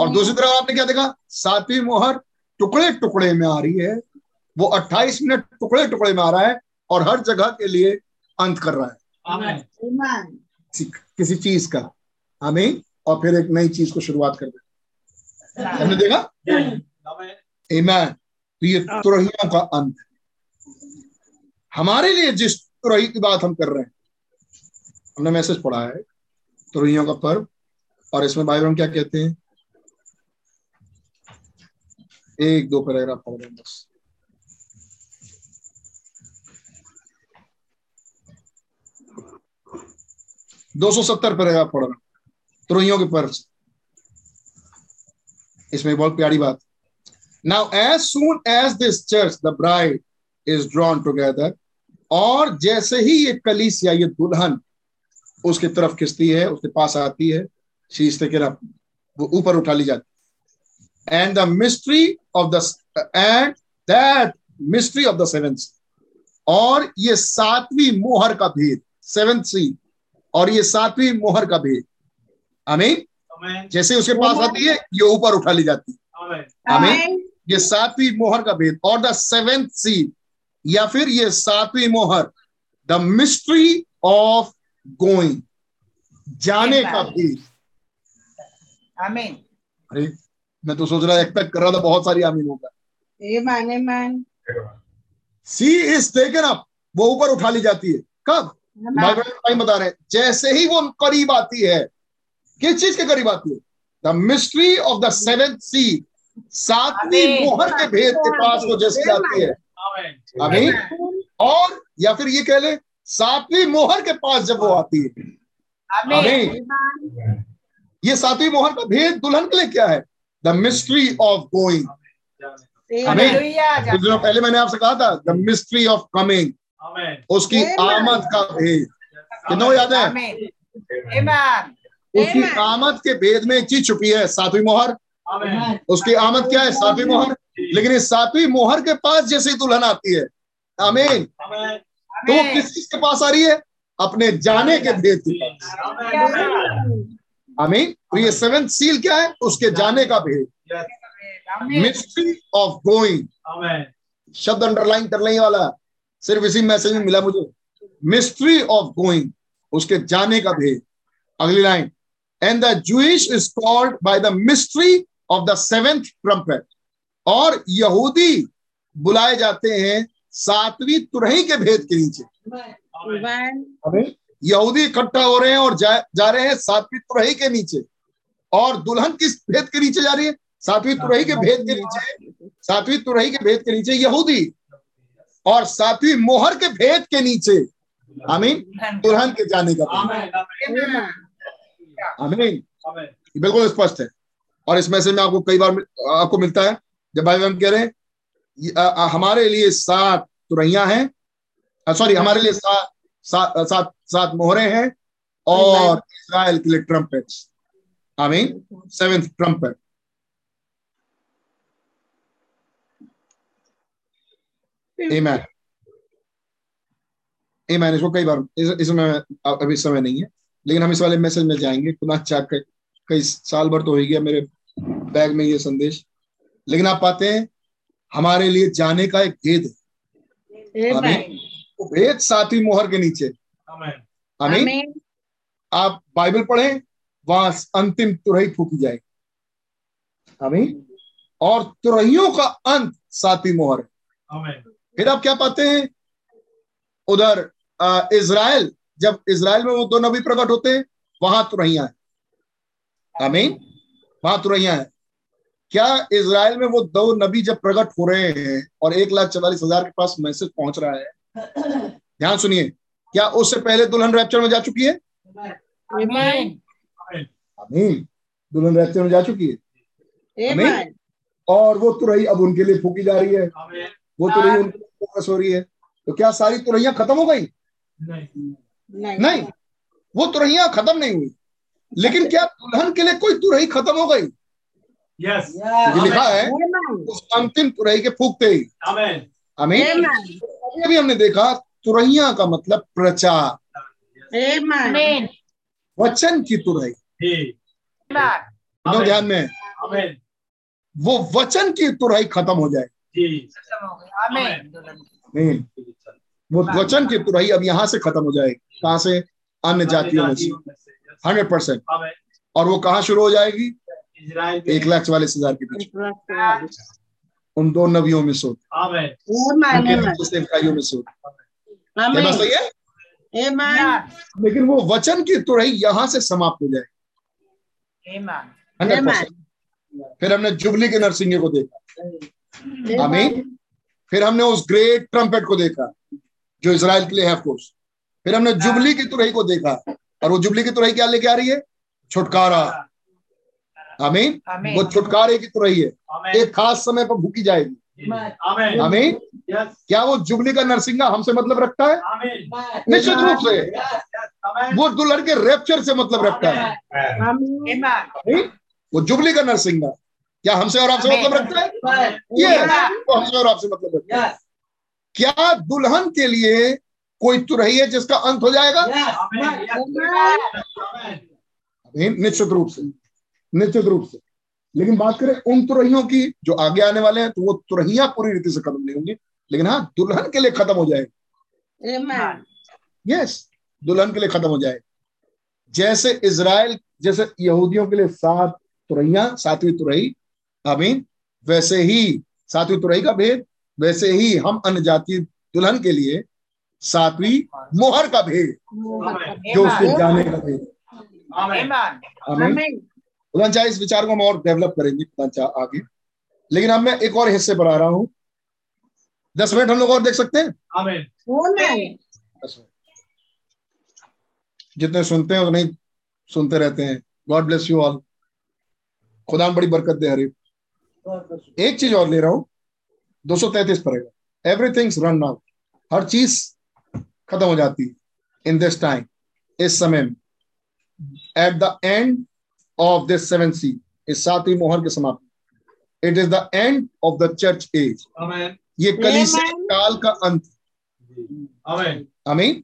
और दूसरी तरफ आपने क्या देखा? सातवीं मोहर टुकड़े टुकड़े में आ रही है। वो 28 मिनट टुकड़े टुकड़े में आ रहा है और हर जगह के लिए अंत कर रहा है, किसी चीज का, आमीन। और फिर एक नई चीज को शुरुआत कर दे। हमने देखा आमीन। तो ये तुरहियों का अंत है। हमारे लिए जिस तुरही की बात हम कर रहे हैं, हमने मैसेज पढ़ा है तुरहियों का पर्व, और इसमें बाइबल हम क्या कहते हैं? एक दो पैराग्राफ पढ़ रहे हैं बस। दो 270 पैराग्राफ पढ़ रहे हैं तुरहियों के पर्व। इसमें बहुत प्यारी बात। Now as soon as this church the bride is drawn together, और जैसे ही ये कलीसिया, ये दुल्हन उसके तरफ खिसती है, उसके पास आती है, शीश के वो ऊपर उठा ली जाती। And the mystery of the end that mystery of the seventh, और ये सातवीं मोहर का भेद, सेवेंथ सी, और ये सातवीं मोहर का भेद, आमीन। जैसे उसके पास आती है ये ऊपर उठा ली जाती है, आमीन। ये सातवीं मोहर का भेद और द सेवेंथ सील, या फिर ये सातवीं मोहर द मिस्ट्री ऑफ गोइंग, जाने का भेद, आमीन। अरे मैं तो सोच रहा एक्सपेक्ट कर रहा था बहुत सारी आमीन होगा। सी इज टेकन अप, वो ऊपर उठा ली जाती है। कब? टाइम बता रहे हैं। जैसे ही वो करीब आती है, किस चीज के करीब आती है? The mystery of the seventh seal, सातवीं मोहर के भेद के पास वो जैसे जाती है, आमीन। और या फिर ये कह ले सातवीं मोहर के पास जब वो आती है, आमीन। ये सातवीं मोहर का भेद दुल्हन के लिए क्या है? द मिस्ट्री ऑफ गोइंग, आमीन। कुछ दिनों पहले मैंने आपसे कहा था द मिस्ट्री ऑफ कमिंग, उसकी आमद का भेद। कितना याद है? उसकी आमद के भेद में एक चीज छुपी है, सातवीं मोहर। उसकी आमद क्या है? सातवीं मोहर। लेकिन इस सातवीं मोहर के पास जैसे दुल्हन आती है, आमीन, तो वो किस चीज के पास आ रही है? अपने जाने के भेद के पास, आमीन। तो ये सेवेंथ सील क्या है? उसके जाने का भेद, मिस्ट्री ऑफ गोइंग। शब्द अंडरलाइन करने वाला सिर्फ इसी मैसेज में मिला मुझे, मिस्ट्री ऑफ गोइंग, उसके जाने का भेद। अगली line, and the Jewish is called by the mystery of the seventh trumpet, और यहूदी बुलाए जाते हैं सातवीं तुरही के भेद के नीचे। यहूदी इकट्ठा हो रहे हैं और जा रहे हैं सातवीं तुरही के नीचे, और दुल्हन किस भेद के नीचे जा रही है? सातवीं तुरही के भेद के नीचे। सातवीं तुरही के भेद के नीचे यहूदी, और सातवीं मोहर के भेद के नीचे आमीन दुल्हन के जाने का। आमीन, बिल्कुल स्पष्ट है। और इस मैसेज में आपको कई बार आपको मिलता है जब भाई बहन कह रहे हैं हमारे लिए सात तुरहियां हैं, सॉरी हमारे लिए सात मोहरें हैं, और इजराइल के लिए ट्रम्पेट्स, आमीन सेवेंथ ट्रम्पेट। आमीन आमीन। इसको कई बार इसमें अभी समय नहीं है, लेकिन हम इस वाले मैसेज में जाएंगे पुनः चाक। कई साल भर तो हो गया मेरे बैग में ये संदेश, लेकिन आप पाते हैं हमारे लिए जाने का एक भेद है, भेद सातवीं मोहर के नीचे। आमीन। आप बाइबल पढ़ें, वहां अंतिम तुरही फूकी जाएगी। आमीन। और तुरहियों का अंत सातवीं मोहर है। फिर आप क्या पाते हैं उधर इजराइल, जब इजराइल में वो दो नबी प्रकट होते हैं, वहां तुरहियां हैं। आमीन, वहां तुरहियां हैं। क्या इजराइल में वो दो नबी जब प्रकट हो रहे हैं और 1,44,000 के पास मैसेज पहुंच रहा है, ध्यान सुनिए, क्या उससे पहले दुल्हन रैप्चर में जा चुकी है? आमीन, दुल्हन रैप्चर में जा चुकी है। आमीन। और वो तुरही अब उनके लिए फूकी जा रही है, वो तुरही उनके लिए फोकस हो रही है। तो क्या सारी तुरहियां खत्म हो गई? नहीं, वो तुरहियां खत्म नहीं हुई, लेकिन क्या दुल्हन के लिए कोई तुरही खत्म हो गई? यस, ये लिखा है उस अंतिम तुरही के फूकते ही। आमीन। अभी हमने देखा तुरहियां का मतलब प्रचार, वचन की तुरही। ध्यान में, वो वचन की तुरही खत्म हो जाए, वो वचन की तुरही अब यहाँ से खत्म हो जाएगी। कहाँ से? अन्य जातियों में से, 100%। और वो कहाँ शुरू हो जाएगी? 1,44,000 के बीच, उन दो नबियों में से, सेवकाइयों में से। सही है। लेकिन वो वचन की तुरही यहाँ से समाप्त हो जाएगी, 100%। फिर हमने जुबली के नरसिंह को देखा। आमीन। फिर हमने उस ग्रेट ट्रम्पेट को देखा जो इजराइल के लिए है, ऑफ कोर्स। फिर हमने जुबली की तुरही को देखा, और वो जुबली की तुरही क्या लेके आ रही है? छुटकारा। आमीन। वो छुटकारे की तुरही है, एक खास समय पर भूखी जाएगी। आमीन। क्या वो जुबली का नरसिंगा हमसे मतलब रखता है? निश्चित रूप से। वो दुल्हन के रैप्चर से मतलब रखता है। वो जुबली का नरसिंगा क्या हमसे और आपसे मतलब रखता है? ये हमसे और आपसे मतलब रखता है। क्या दुल्हन के लिए कोई तुरही है जिसका अंत हो जाएगा? निश्चित रूप से, निश्चित रूप से। लेकिन बात करें उन तुरहियों की जो आगे आने वाले हैं, तो वो तुरहियां पूरी रीति से खत्म नहीं होंगी, लेकिन हाँ दुल्हन के लिए खत्म हो जाएगी। यस, दुल्हन के लिए खत्म हो जाएगी। जैसे इजराइल, जैसे यहूदियों के लिए सात तुरहियां, सातवीं तुरही, आमीन, वैसे ही सातवीं तुरही का भेद, वैसे ही हम अन्य जाति दुल्हन के लिए सातवीं मोहर का भेद, जो उसके जाने का भेद। आमीन। खुदा इस विचार को हम और डेवलप करेंगे खुदा आगे, लेकिन अब मैं एक और हिस्से पर आ रहा हूं। 10 मिनट हम लोग और देख सकते हैं। आमीन। जितने सुनते हैं उतने सुनते रहते हैं। God bless you all. खुदा बड़ी बरकत दे। हरे, एक चीज और ले रहा हूं, 233 पड़ेगा। एवरीथिंग्स रन आउट, हर चीज खत्म हो जाती है इन दिस टाइम, इस समय में, at the end of this 7th seal, इस सातवीं मोहर के समाप्ति। It is the end of the church age. ये कलीसिया काल का अंत। आमीन।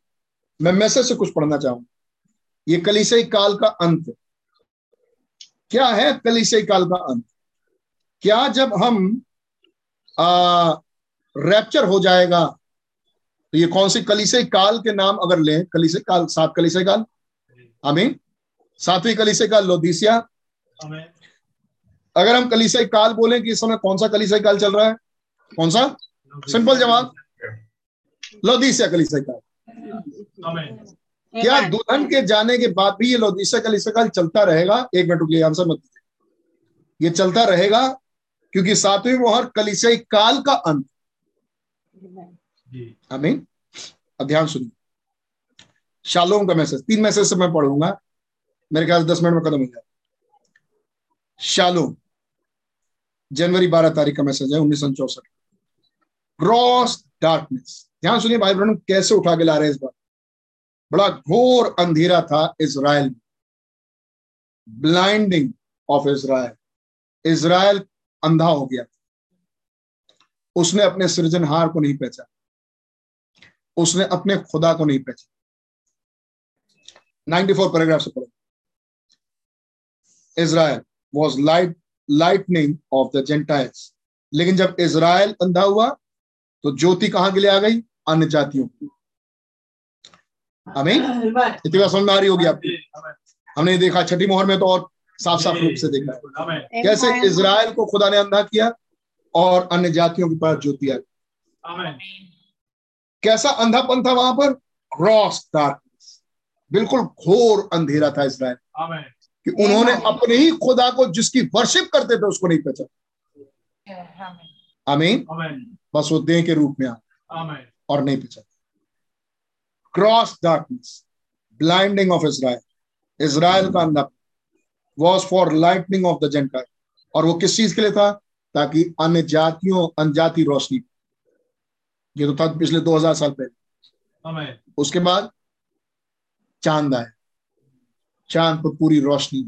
मैं मैसेज से कुछ पढ़ना चाहूंगा। ये कलीसिया काल का अंत क्या है? कलीसिया काल का अंत क्या? जब हम रैप्चर हो जाएगा, तो ये कौन सी कलीसिया काल के नाम अगर लें, कलीसिया काल, सात कलीसिया काल, आमीन, सातवीं कलीसिया काल लौदीसिया, अगर हम कलीसियाई काल बोलें कि इस समय कौन सा कलीसियाई काल चल रहा है, कौन सा? सिंपल जवाब, लौदीसिया कलीसियाई काल। क्या दुल्हन के जाने के बाद भी ये लौदीसिया कलीसियाई काल चलता रहेगा? एक मिनट रुकिए, आंसर मत दीजिए। ये चलता रहेगा क्योंकि सातवीं मोहर कलीसियाई काल का अंत। आमीन। अब ध्यान सुनिए, शालोम का मैसेज, 3 मैसेज से मैं पढ़ूंगा, मेरे ख्याल 10 मिनट में खत्म हो जाएगा। शालोम, जनवरी 12 तारीख का मैसेज है, 1964। ग्रॉस डार्कनेस, ध्यान सुनिए भाई बहनों, कैसे उठा के ला रहे हैं इस बार। बड़ा घोर अंधेरा था इजराइल में, ब्लाइंडिंग ऑफ इजराइल। इजराइल अंधा हो गया, उसने अपने सृजनहार को नहीं पहचाना, उसने अपने खुदा को नहीं पहचाना। 94 पैराग्राफ से पढ़ो। Israel was lightning of the Gentiles, लेकिन जब इजराइल अंधा हुआ तो ज्योति कहां के लिए आ गई? अन्य जातियों की। हमें इतनी बात समझ आ रही होगी आपकी। हमने देखा छठी मोहर में तो और साफ साफ रूप से देखा है कैसे इजराइल को खुदा ने अंधा किया और अन्य जातियों के पास ज्योति आ गई। कैसा अंधापन था वहां पर? क्रॉस डार्कनेस, बिल्कुल घोर अंधेरा था इजराइल कि उन्होंने अपने ही खुदा को, जिसकी वर्शिप करते थे, उसको नहीं पहचाना। आमीन। बस वो देह के रूप में आ और नहीं पहचाना। Cross darkness, blinding of Israel, Israel का अंधा was for lightning of the gentile. और वो किस चीज के लिए था? ताकि अन्य जातियों, अनजाति रोशनी। ये तो था पिछले 2000 साल पहले। उसके बाद चांद आया, चांद पर पूरी रोशनी,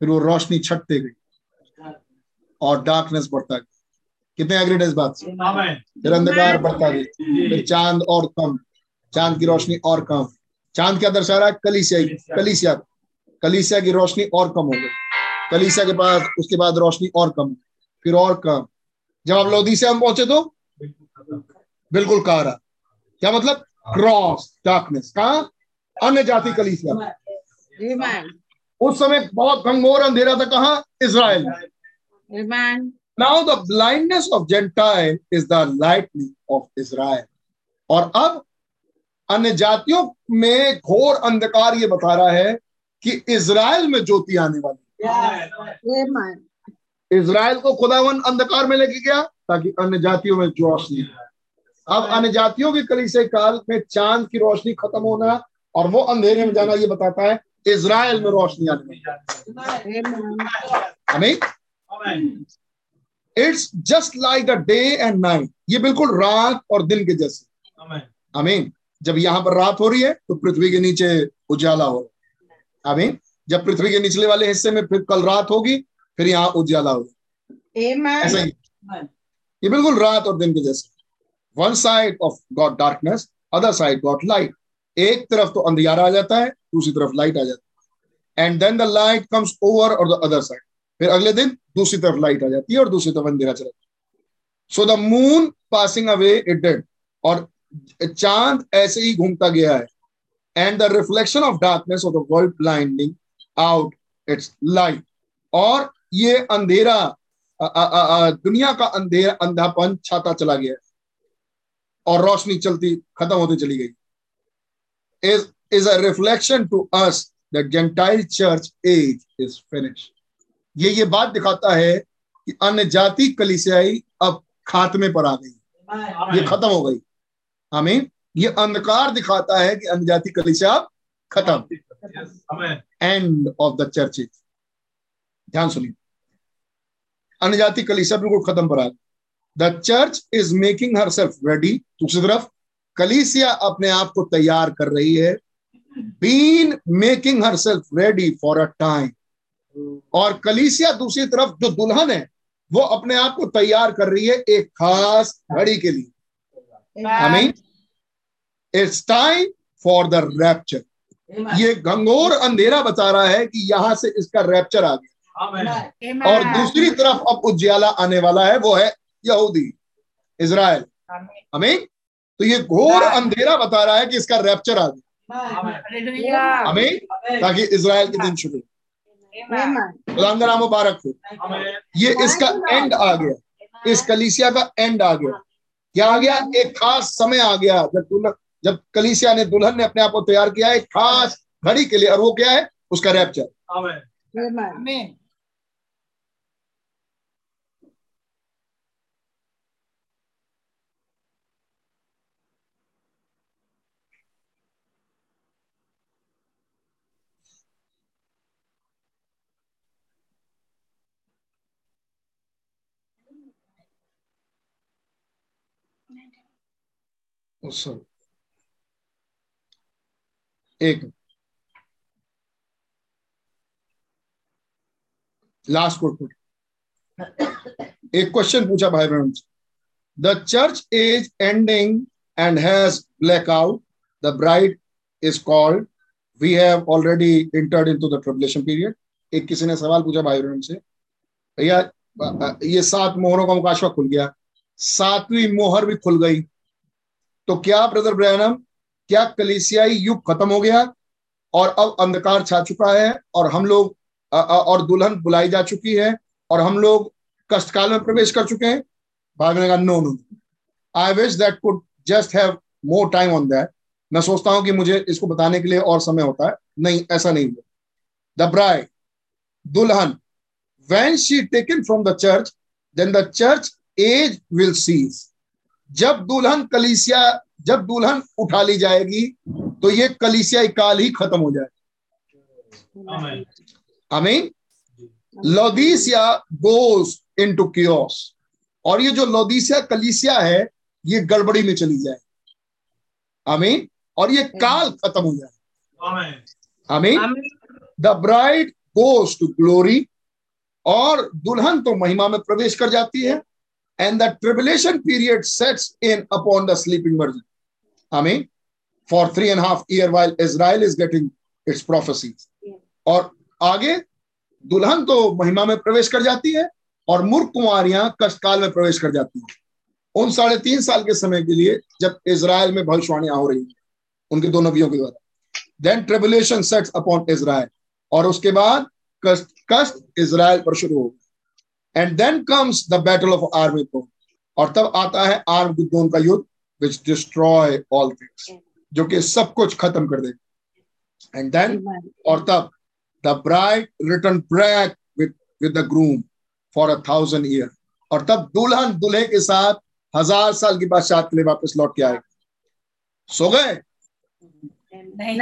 फिर वो रोशनी छटते गई और डार्कनेस बढ़ता गया। कितने एग्रीड है इस बात से? फिर अंधकार बढ़ता गया, फिर चांद और कम, चांद की रोशनी और कम। चांद क्या दर्शा रहा है? कलीसिया। कलीसिया की रोशनी और कम हो गई, कलीसिया के बाद उसके बाद रोशनी और कम, फिर और कम। जब आप लौदीसिया हम पहुंचे तो बिल्कुल कारा। क्या मतलब? Cross darkness. कहा? अन्य जाति कलीसिया। उस समय बहुत घंघोर अंधेरा था। कहा? Israel. Now the blindness of gentile is the lightning of Israel. और अब अन्य जातियों में घोर अंधकार ये बता रहा है कि इजराइल में ज्योति आने वाली। इजराइल को खुदावन अंधकार में लेके गया ताकि अन्य जातियों में रोशनी। अब अन्य जातियों के कलीसिया काल में चांद की रोशनी खत्म होना और वो अंधेरे में जाना ये बताता है इजराइल में रोशनी आने। It's just like the day and night, ये बिल्कुल रात और दिन के जैसे। आमीन। जब यहां पर रात हो रही है तो पृथ्वी के नीचे उजाला हो रहा है। आमीन। जब पृथ्वी के निचले वाले हिस्से में फिर कल रात होगी, फिर यहाँ उजाला होगा। ऐसा ही ये बिल्कुल रात और दिन के जैसे। One side of God darkness, other side God light. एक तरफ तो अंधेरा आ जाता है, दूसरी तरफ लाइट आ जाती है। And then the light comes over और द अदर साइड। फिर अगले दिन दूसरी तरफ लाइट आ जाती है और दूसरी तरफ अंधेरा चला जाता है। So the moon passing away it did. और चांद ऐसे ही घूमता गया है। And the reflection of darkness of the world blinding out its light. और ये अंधेरा, दुनिया का अंधेरा, अंधापन छाता चला गया और रोशनी चलती खत्म होती चली गई। is a reflection to us that Gentile church age is finished. ये बात दिखाता है कि अन्य जाति कलीसियाई अब खात्मे पर आ गई, ये खत्म हो गई। आमीन। ये अंधकार दिखाता है कि अन्य जाति कलीसिया खत्म, एंड ऑफ द चर्च। ध्यान सुनिए, अन्य जाति कलीसिया बिल्कुल खत्म पर आ गई। The church is making herself ready. दूसरी तरफ कलीसिया अपने आप को तैयार कर रही है। Been making herself ready for a time. और कलीसिया दूसरी तरफ जो दुल्हन है वो अपने आप को तैयार कर रही है एक खास घड़ी के लिए। आमीन। It's time for the rapture. ये घंघोर अंधेरा बता रहा है कि यहां से इसका रैप्चर आ गया। और दूसरी तरफ अब उज्याला आने वाला है, वो है यहूदी, इजराइल। आमीन। तो ये घोर अंधेरा बता रहा है कि इसका रैप्चर आ गया। आमीन। ताकि इजराइल के दिन शुरू। खुदावंदा नाम मुबारक हो। ये इसका एंड आ गया, इस कलीसिया का एंड आ गया। क्या आ गया? एक खास समय आ गया जब कलीसिया ने, दुल्हन ने अपने आप को तैयार किया एक खास घड़ी के लिए, और वो क्या है? उसका रैप्चर। आमीन आमीन। एक लास्ट कोट, एक क्वेश्चन पूछा भाई बहन से। The church is ending and has black out, the bride is called, we have already entered into the tribulation period. एक किसी ने सवाल पूछा भाई बहन से, भैया ये 7 मोहरों का मुकाशवा खुल गया, 7वीं मोहर भी खुल गई, तो क्या ब्रदर ब्रैनम, क्या कलीसियाई युग खत्म हो गया और अब अंधकार छा चुका है और हम लोग और दुल्हन बुलाई जा चुकी है और हम लोग कष्टकाल में प्रवेश कर चुके हैं? भागने का no no, I wish that could just have more time on that. मैं सोचता हूं कि मुझे इसको बताने के लिए और समय होता है। नहीं, ऐसा नहीं हुआ। द ब्राइड, दुल्हन, when she taken from the church then the church age will cease. जब दुल्हन उठा ली जाएगी तो ये कलीसियाई काल ही खत्म हो जाएगा। आमीन। लौदीसिया गोस इनटू कियोस, और ये जो लौदीसिया कलीसिया है ये गड़बड़ी में चली जाएगी। आमीन। और ये काल खत्म हो जाएगा। आमीन। The bride goes to glory, और दुल्हन तो महिमा में प्रवेश कर जाती है। And the tribulation period sets in upon the sleeping virgin. Amen. For 3.5 years, while Israel is getting its prophecies. और आगे दुल्हन तो महिमा में प्रवेश कर जाती है और मूर्ख कुमारियां कष्टकाल में प्रवेश कर जाती हैं उन 3.5 साल के समय के लिए जब इजराइल में भविष्यवाणियां हो रही हैं उनके 2 नबियों के द्वारा। Then tribulation sets upon Israel, और उसके बाद कष्ट इजराइल पर शुरू होगा। And then comes the battle of Armageddon, और तब आता है आर्मगेदोन का युद्ध, which destroy all things, जो कि सब कुछ खत्म कर देगा। And then, और तब the bride return back with the groom for 1,000 years, और तब दुल्हन दुल्हे के साथ 1000 साल की बादशाह के लिए वापस लौट के आएगी। सो गए?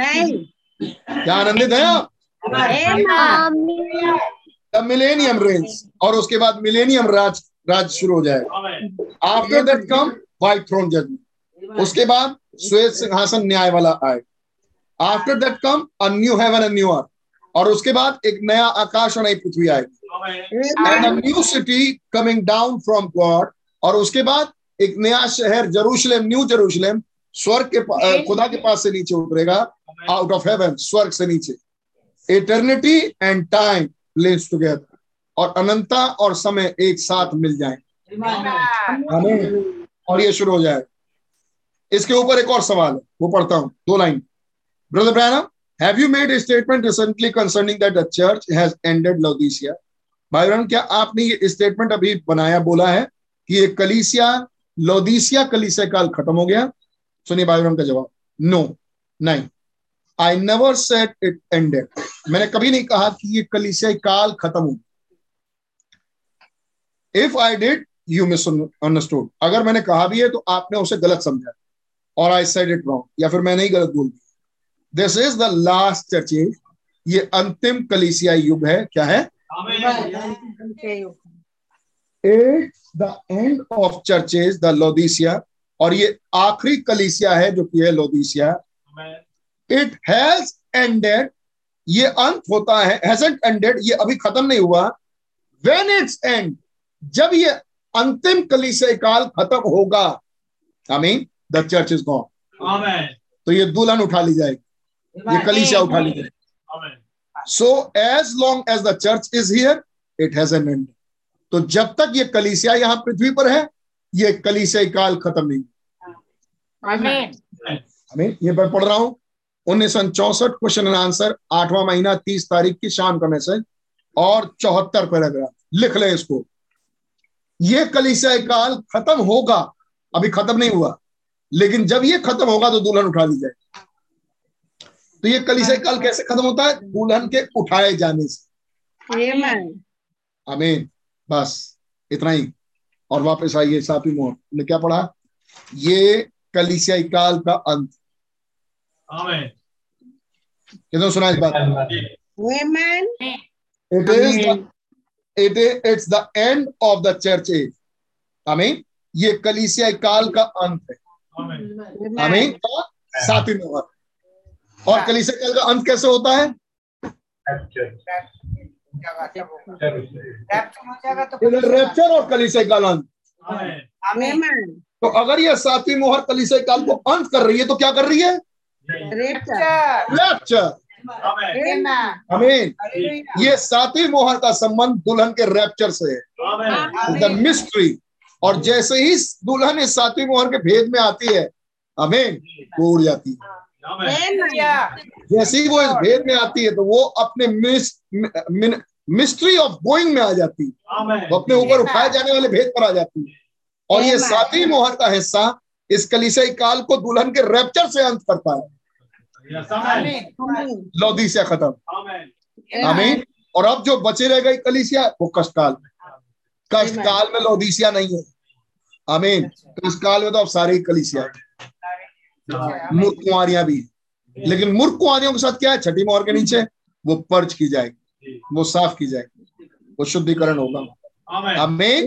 नहीं। क्या आनंदित है आप? मिलेनियम रेंज, और उसके बाद मिलेनियम राज शुरू हो जाएगा। After that come white throne judgement, उसके बाद श्वेत सिंहासन न्याय वाला आए। After that come a new heaven and new earth, और उसके बाद एक नया आकाश और नई पृथ्वी आएगी। And a new city coming down from God, और उसके बाद एक नया शहर जेरूशलेम, न्यू जेरूशलेम, स्वर्ग के खुदा के पास से नीचे उतरेगा, आउट ऑफ हेवन, स्वर्ग से नीचे। Eternity and time links together, और अनंतता और समय एक साथ मिल जाएंगे और ये शुरू हो जाएगा। इसके ऊपर एक और सवाल है, वो पढ़ता हूँ 2 line. Brother Branham, have you made a statement recently concerning that the church has ended Laodicea? भाई ब्रैनम, क्या आपने ये स्टेटमेंट अभी बनाया, बोला है कि ये कलीसिया, लौदीसिया कलीसिया काल खत्म हो गया? सुनिए भाई ब्रैनम का जवाब, नो, नहीं। I never said it ended. मैंने कभी नहीं कहा कि ये कलीसियाई काल खत्म हो। If I did, you misunderstood. अगर मैंने कहा भी है तो आपने उसे गलत समझा, और I said it wrong, या फिर मैंने ही गलत बोल दिया। This is the last church age. ये अंतिम कलीसियाई युग है। क्या है? It's the end of church age, the Laodicea, और ये आखिरी कलीसिया है जो कि है लौदीसिया। It has ended, ये अंत होता है, hasn't ended, ये अभी खत्म नहीं हुआ। When its end, जब ये अंतिम कलीसिया काल खत्म होगा, I mean, the church is gone. Amen. तो ये दुल्हन उठा ली जाएगी, ये कलीसिया उठा ली जाएगी। Amen. So as long as the church is here, it hasn't ended. तो जब तक ये कलीसिया यहाँ पृथ्वी पर है, ये कलीसिया काल खत्म नहीं। Amen. Amen. ये मैं पढ़ रहा हूँ 1964 क्वेश्चन एंड आंसर, 8वां महीना 30 तारीख की शाम का मैसेज। और 74 पैराग्राफ, लिख ले इसको। यह कलीसिया काल खत्म होगा, अभी खत्म नहीं हुआ, लेकिन जब ये खत्म होगा तो दुल्हन उठा ली जाएगी। तो ये कलीसिया काल कैसे खत्म होता है? दुल्हन के उठाए जाने से। आमीन। बस इतना ही। और वापस आइए सातवीं मोहर ने क्या पढ़ा, ये कलीसिया काल का अंत। आमीन। कितने सुना इस बात? आमीन। It's the end of the church age। आमीन। ये कलीसिया काल का अंत है। आमीन। आमीन। सातवीं मोहर। और कलीसिया काल का अंत कैसे होता है? रैप्चर और कलीसिया काल अंत। आमीन। तो अगर यह सातवीं मोहर कलीसिया काल को अंत कर रही है तो क्या कर रही है? रैप्चर। आमीन। ये सातवीं मोहर का संबंध दुल्हन के रैप्चर से है, द मिस्ट्री। और जैसे ही दुल्हन इस सातवीं मोहर के भेद में आती है, आमीन, वो उड़ जाती है। जैसे ही वो इस भेद में आती है तो वो अपने मिस्ट्री ऑफ गोइंग में आ जाती है, वो अपने ऊपर उठाए जाने वाले भेद पर आ जाती है। और ये सातवीं मोहर का हिस्सा इस कलीसिया काल को दुल्हन के रैप्चर से अंत करता है। लौदीसिया खत्म। आमीन। और अब जो बचे रह गई कलीसिया वो कष्टकाल में। कष्टकाल में लौदीसिया नहीं है। आमीन। कष्टकाल में तो अब सारी कलीसिया है, मूर्ख कुंवारियां भी। लेकिन मूर्ख कुंवारियों के साथ क्या है? छठी मोहर के नीचे वो पर्ज की जाएगी, वो साफ की जाएगी, वो शुद्धिकरण होगा। आमीन।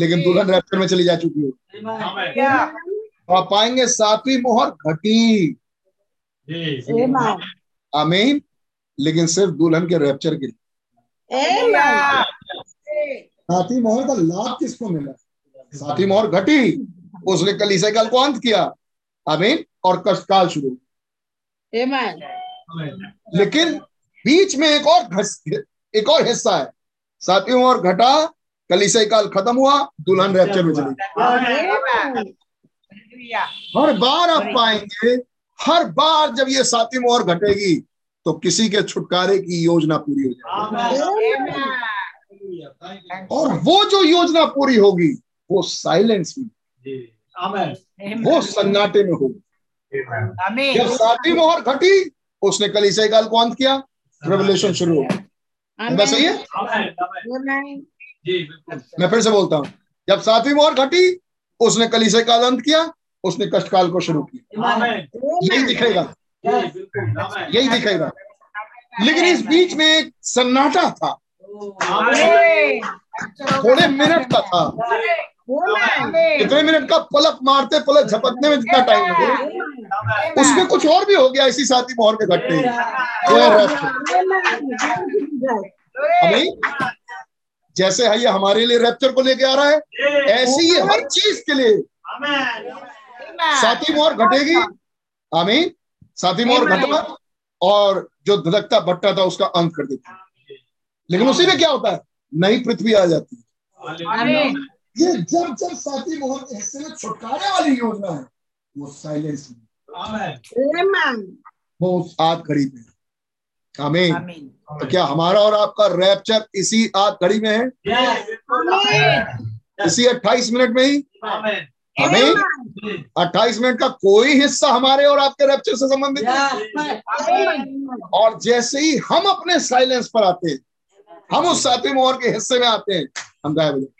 लेकिन दुल्हन रैप्चर में चली जा चुकी होगी। आप पाएंगे सातवीं मोहर घटी। आमीन। लेकिन सिर्फ दुल्हन के रैप्चर के लिए। सातवीं मोहर का लाभ किसको मिला? सातवीं मोहर घटी, उसने कलीसिया काल को अंत किया। आमीन। और कष्टकाल शुरू। लेकिन बीच में एक और हिस्सा है। सातवीं मोहर घटा, कलीसिया काल खत्म हुआ, दुल्हन रैप्चर में चली। हर बार आप पाएंगे, हर बार जब ये सातवीं मोहर घटेगी तो किसी के छुटकारे की योजना पूरी हो जाएगी। और वो जो योजना पूरी होगी वो साइलेंस में, वो सन्नाटे में होगी। जब सातवीं मोहर घटी उसने कलीसिया काल को अंत किया, रेवलेशन शुरू हो गया। बस सही है। मैं फिर से बोलता हूँ, जब सातवीं मोहर घटी उसने कलीसिया काल अंत किया, उसने कष्टकाल को शुरू किया। यही दिखेगा, यही दिखेगा। लेकिन इस बीच में एक सन्नाटा था, थोड़े मिनट का था। कितने मिनट का? पलक मारते, पलक झपकने में जितना टाइम लगे, उसमें कुछ और भी हो गया इसी सातवीं मोहर के घटने। जैसे है ये हमारे लिए रैप्चर को लेके आ रहा है, ऐसी ही हर चीज के लिए सातवीं मोहर घटेगी। आमीन। सातवीं मोहर घटा और जो धधकता भट्टा था उसका अंत कर देता है। लेकिन उसी में क्या होता है? नई पृथ्वी आ जाती है। ये जब जब सातवीं मोहर के हिस्से में छुटकारे वाली योजना है वो साइलेंस में, वो आध घड़ी में। आमीन। तो क्या हमारा और आपका रैप्चर इसी आध घड़ी में है? इसी 28 मिनट में ही? आमीन। 28 मिनट का कोई हिस्सा हमारे और आपके रैप्चर से संबंधित है। और जैसे ही हम अपने साइलेंस पर आते हैं, हम उस सातवीं मोहर के हिस्से में आते हैं, हम गायब हो जाते।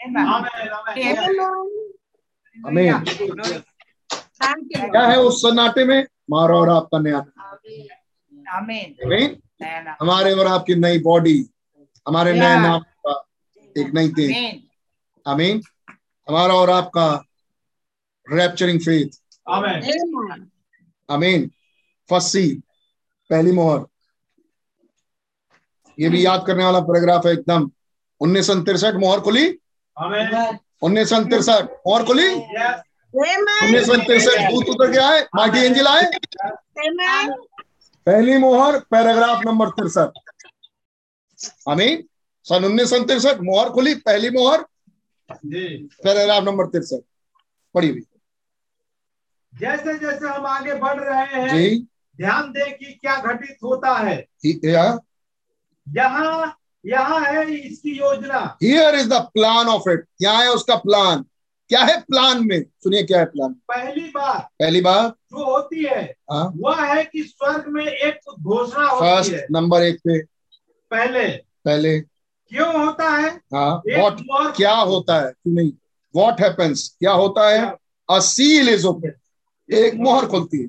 क्या है उस सन्नाटे में? हमारा और आपका नया। आमीन। हमारे और आपकी नई बॉडी, हमारे नए नाम का एक नई देह। आमीन। हमारा और आपका रैप्चरिंग फेथ। आमीन। फसी पहली मोहर, ये भी याद करने वाला पैराग्राफ है एकदम। 1963 मोहर खुली। 1963 मोहर खुली। 1963 दूत उतर के आए, माइटी एंजल आए। पहली मोहर पैराग्राफ नंबर 63। आमीन। सन 1963 मोहर खुली, पहली मोहर पैराग्राफ नंबर 63। पढ़ी हुई। जैसे जैसे हम आगे बढ़ रहे हैं, ध्यान दें कि क्या घटित होता है। यहाँ यहाँ है इसकी योजना. Here is the plan of it. यहाँ है उसका प्लान. क्या है प्लान में? सुनिए क्या है प्लान. पहली बार जो होती है वह है कि स्वर्ग में एक घोषणा होती है. नंबर एक पे पहले क्यों होता है? हाँ, क्या होता है? नहीं, what happens? क्या होता है? A seal is opened. एक मोहर खुलती है.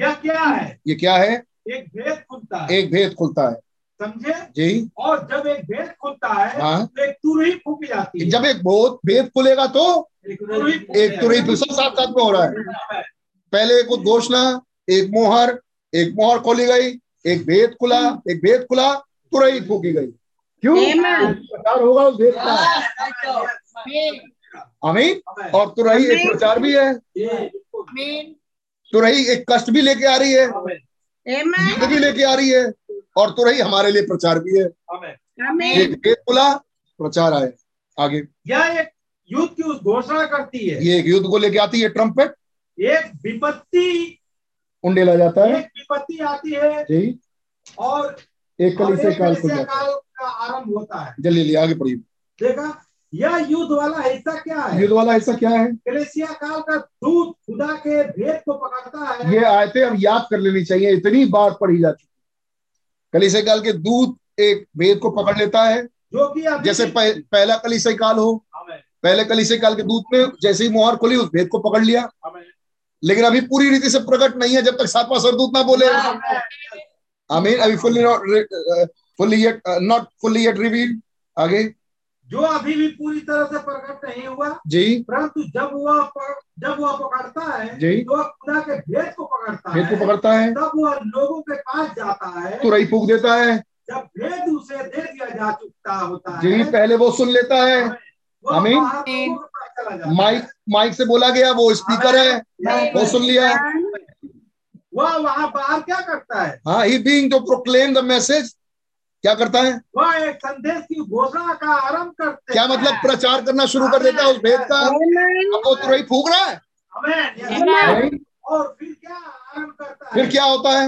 यह क्या है? ये क्या है? एक भेद खुलता है. समझे जी. और जब एक भेद खुलता है तो एक तुरही फूंकी जाती है. जब एक बहुत भेद खुलेगा तो एक तुरही सब साथ में हो रहा है. पहले एक उद्घोषणा, एक मोहर खोली गई, एक भेद खुला, तुरही फूंकी गई. क्यों? प्रचार होगा उस भेद का. आमीन. और तुरही एक प्रचार भी है. तुरही एक कष्ट भी लेके आ रही है, भी लेके आ रही है, और तुरही हमारे लिए प्रचार भी है. एक भेद खुला, प्रचार आए आगे. यह एक युद्ध की घोषणा करती है. ये एक युद्ध को लेके आती है. ट्रम्पेट. एक विपत्ति उंडेला जाता है. एक विपत्ति आती है जी. और एक कलीसिया काल का आरंभ होता है. जल्दी आगे पढ़िए. देखा, यह युद्ध वाला हिस्सा क्या है? युद्ध वाला हिस्सा क्या है? कलीसिया काल का दूत खुदा के भेद को पकड़ता है. ये आयतें अब याद कर लेनी चाहिए, इतनी बार पढ़ी जाती. कलीसिया काल के दूत एक भेद को पकड़ लेता है, जो कि जैसे पहला कलीसिया काल हो. पहले कलीसिया काल के दूत ने जैसे ही मुहर खोली उस भेद को पकड़ लिया, लेकिन अभी पूरी रीति से प्रकट नहीं है जब तक सातवां सरदूत ना बोले. आमीन. अभी fully not yet revealed. आगे, जो अभी भी पूरी तरह से प्रकट नहीं हुआ जी. परंतु जब वह पकड़ता है जी, तो खुदा के भेद को पकड़ता है, तब वह लोगों के पास जाता है, तुरही फूंक देता है. जब भेद उसे दे दिया जा चुका होता है जी, पहले वो सुन लेता है. आमीन. माइक से बोला गया, वो स्पीकर है, वो सुन लिया. वह वहाँ बाहर क्या करता है? हाँ, he being to proclaim the message. क्या करता है? वह एक संदेश की घोषणा का आरंभ करते. क्या मतलब? प्रचार करना शुरू कर देता है उस भेद का. अब वो तुरही फूंक रहा है. और फिर क्या आरंभ करता है? फिर क्या होता है?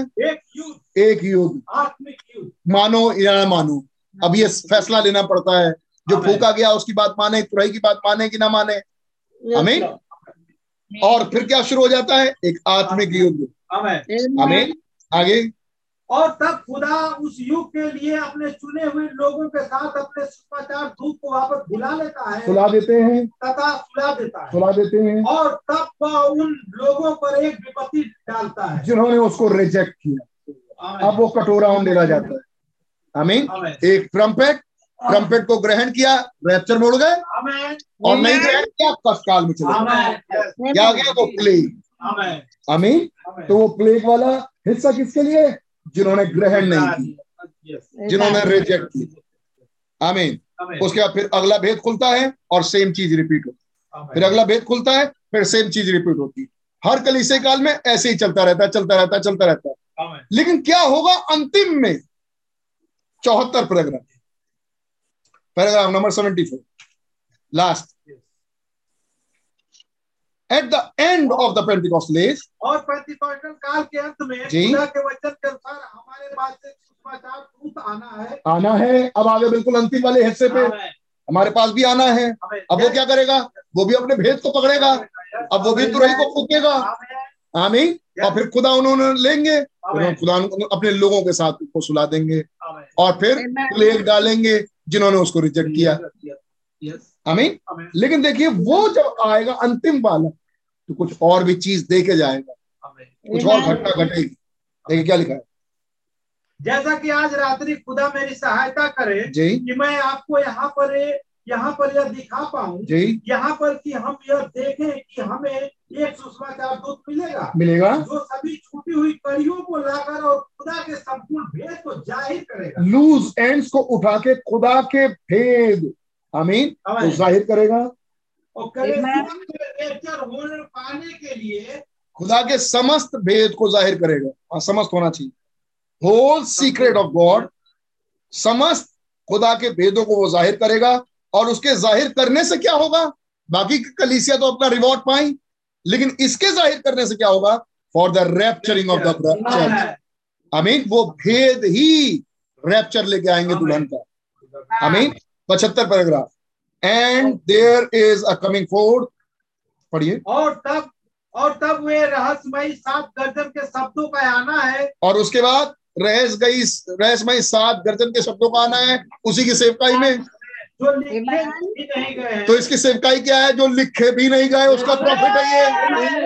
एक युद्ध. आत्मिक युद्ध. मानो या ना मानो, अब ये फैसला लेना पड़ता है. जो फूका गया उसकी बात माने, तुरही की बात माने कि ना माने. आमीन. और फिर क्या शुरू हो जाता है? एक आत्मिक युद्ध. आमीन. आगे, और तब खुदा उस युग के लिए अपने चुने हुए लोगों के साथ अपने सुसमाचार दूत को वापस बुला लेता है. सुला देते हैं. और तब वह उन लोगों पर एक विपत्ति डालता है जिन्होंने उसको रिजेक्ट किया. अब वो कटोरा उंडेला जाता है. आमीन. एक ट्रम्पेट को ग्रहण किया, रैप्चर में उड़ गए, और नहीं ग्रहण किया, कष्टकाल में चले गए. क्या गया? वो प्लेग. आमीन. तो वो प्लेग वाला हिस्सा किसके लिए? जिन्होंने ग्रहण नहीं किया, जिन्होंने रिजेक्ट किया. आमीन. उसके बाद फिर अगला भेद खुलता है और सेम चीज रिपीट होती है. फिर अगला भेद खुलता है, फिर सेम चीज रिपीट होती है. हर कलीसिया काल में ऐसे ही चलता रहता है. लेकिन क्या होगा अंतिम में? 74 paragraph number 74 last. At the end of the Pentecostal age, और पेंटिकॉस्टल काल के अंत में खुदा के वचन के अनुसार हमारे पास से सुसमाचार दूत आना है. अब आगे बिल्कुल अंतिम वाले हिस्से पे हमारे पास भी आना है. अब वो क्या करेगा? वो भी अपने भेद को पकड़ेगा. अब वो भी तुरही को फूकेगा. आमीन. और फिर खुदा उन्होंने लेंगे, खुदा अपने लोगों के साथ उसको सुला देंगे, और फिर प्लेग डालेंगे जिन्होंने उसको रिजेक्ट किया. आमीन. लेकिन देखिए, वो जब आएगा अंतिम वाला, तो कुछ और भी चीज देके जाएगा. कुछ और घटना घटेगी. देखिए क्या लिखा है. जैसा कि आज रात्रि खुदा मेरी सहायता करे कि मैं आपको यहाँ पर यह दिखा पाऊँ, यहाँ पर कि हम यह देखें कि हमें एक सुसमाचार दूत मिलेगा जो सभी छूटी हुई कड़ियों को लाकर और खुदा के संपूर्ण भेद को जाहिर करेगा. लूज एंड्स को उठा के खुदा के भेद, आमीन, तो जाहिर करेगा. और पाने के लिए खुदा के समस्त भेद को जाहिर करेगा. और समस्त होना चाहिए, होल सीक्रेट ऑफ गॉड. समस्त खुदा के भेदों को वो जाहिर करेगा. और उसके जाहिर करने से क्या होगा? बाकी कलीसिया तो अपना रिवॉर्ड पाई, लेकिन इसके जाहिर करने से क्या होगा? For the rapturing of the church. आमीन. वो भेद ही रैप्चर लेके आएंगे दुल्हन का. आमीन 75 paragraph and there is a coming forth पढ़िए और तब वे रहस्यमयी सात गर्जन के शब्दों का आना है और उसके बाद रहस्यमयी सात गर्जन के शब्दों का आना है उसी की सेवकाई में जो लिखे भी नहीं गए। तो इसकी सेवकाई क्या है जो लिखे भी नहीं गए उसका प्रॉफिट है ये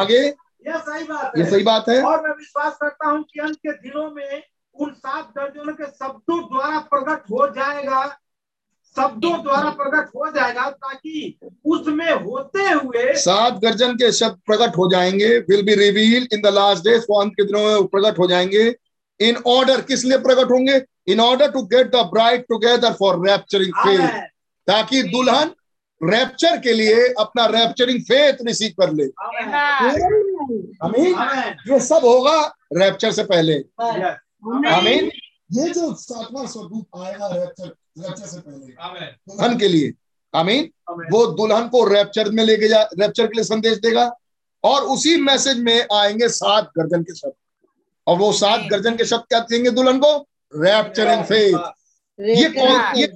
आगे ये सही बात है और मैं विश्वास करता हूँ कि अंत के दिनों में उन सात दर्जनों के शब्दों द्वारा प्रकट हो जाएगा ताकि उसमें होते हुए सात गर्जन के शब्द प्रकट हो जाएंगे will be reveal in the last days अंत के दिनों में प्रकट हो जाएंगे इन ऑर्डर किस लिए प्रकट होंगे in order to get the bride together for rapturing faith ताकि दुल्हन रैप्चर के लिए अपना रैप्चरिंग फेथ रिसीव कर ले। आमीन ये सब होगा रैप्चर से पहले। आमीन ये जो सातवां स्वरूप आएगा रैप्चर से पहले दुल्हन के लिए आमीन वो दुल्हन को रैप्चर में लेके जा रैप्चर के लिए संदेश देगा और उसी मैसेज में आएंगे सात गर्जन के शब्द और वो सात गर्जन के शब्द क्या देंगे दुल्हन को रैप्चर एंड फेथ। ये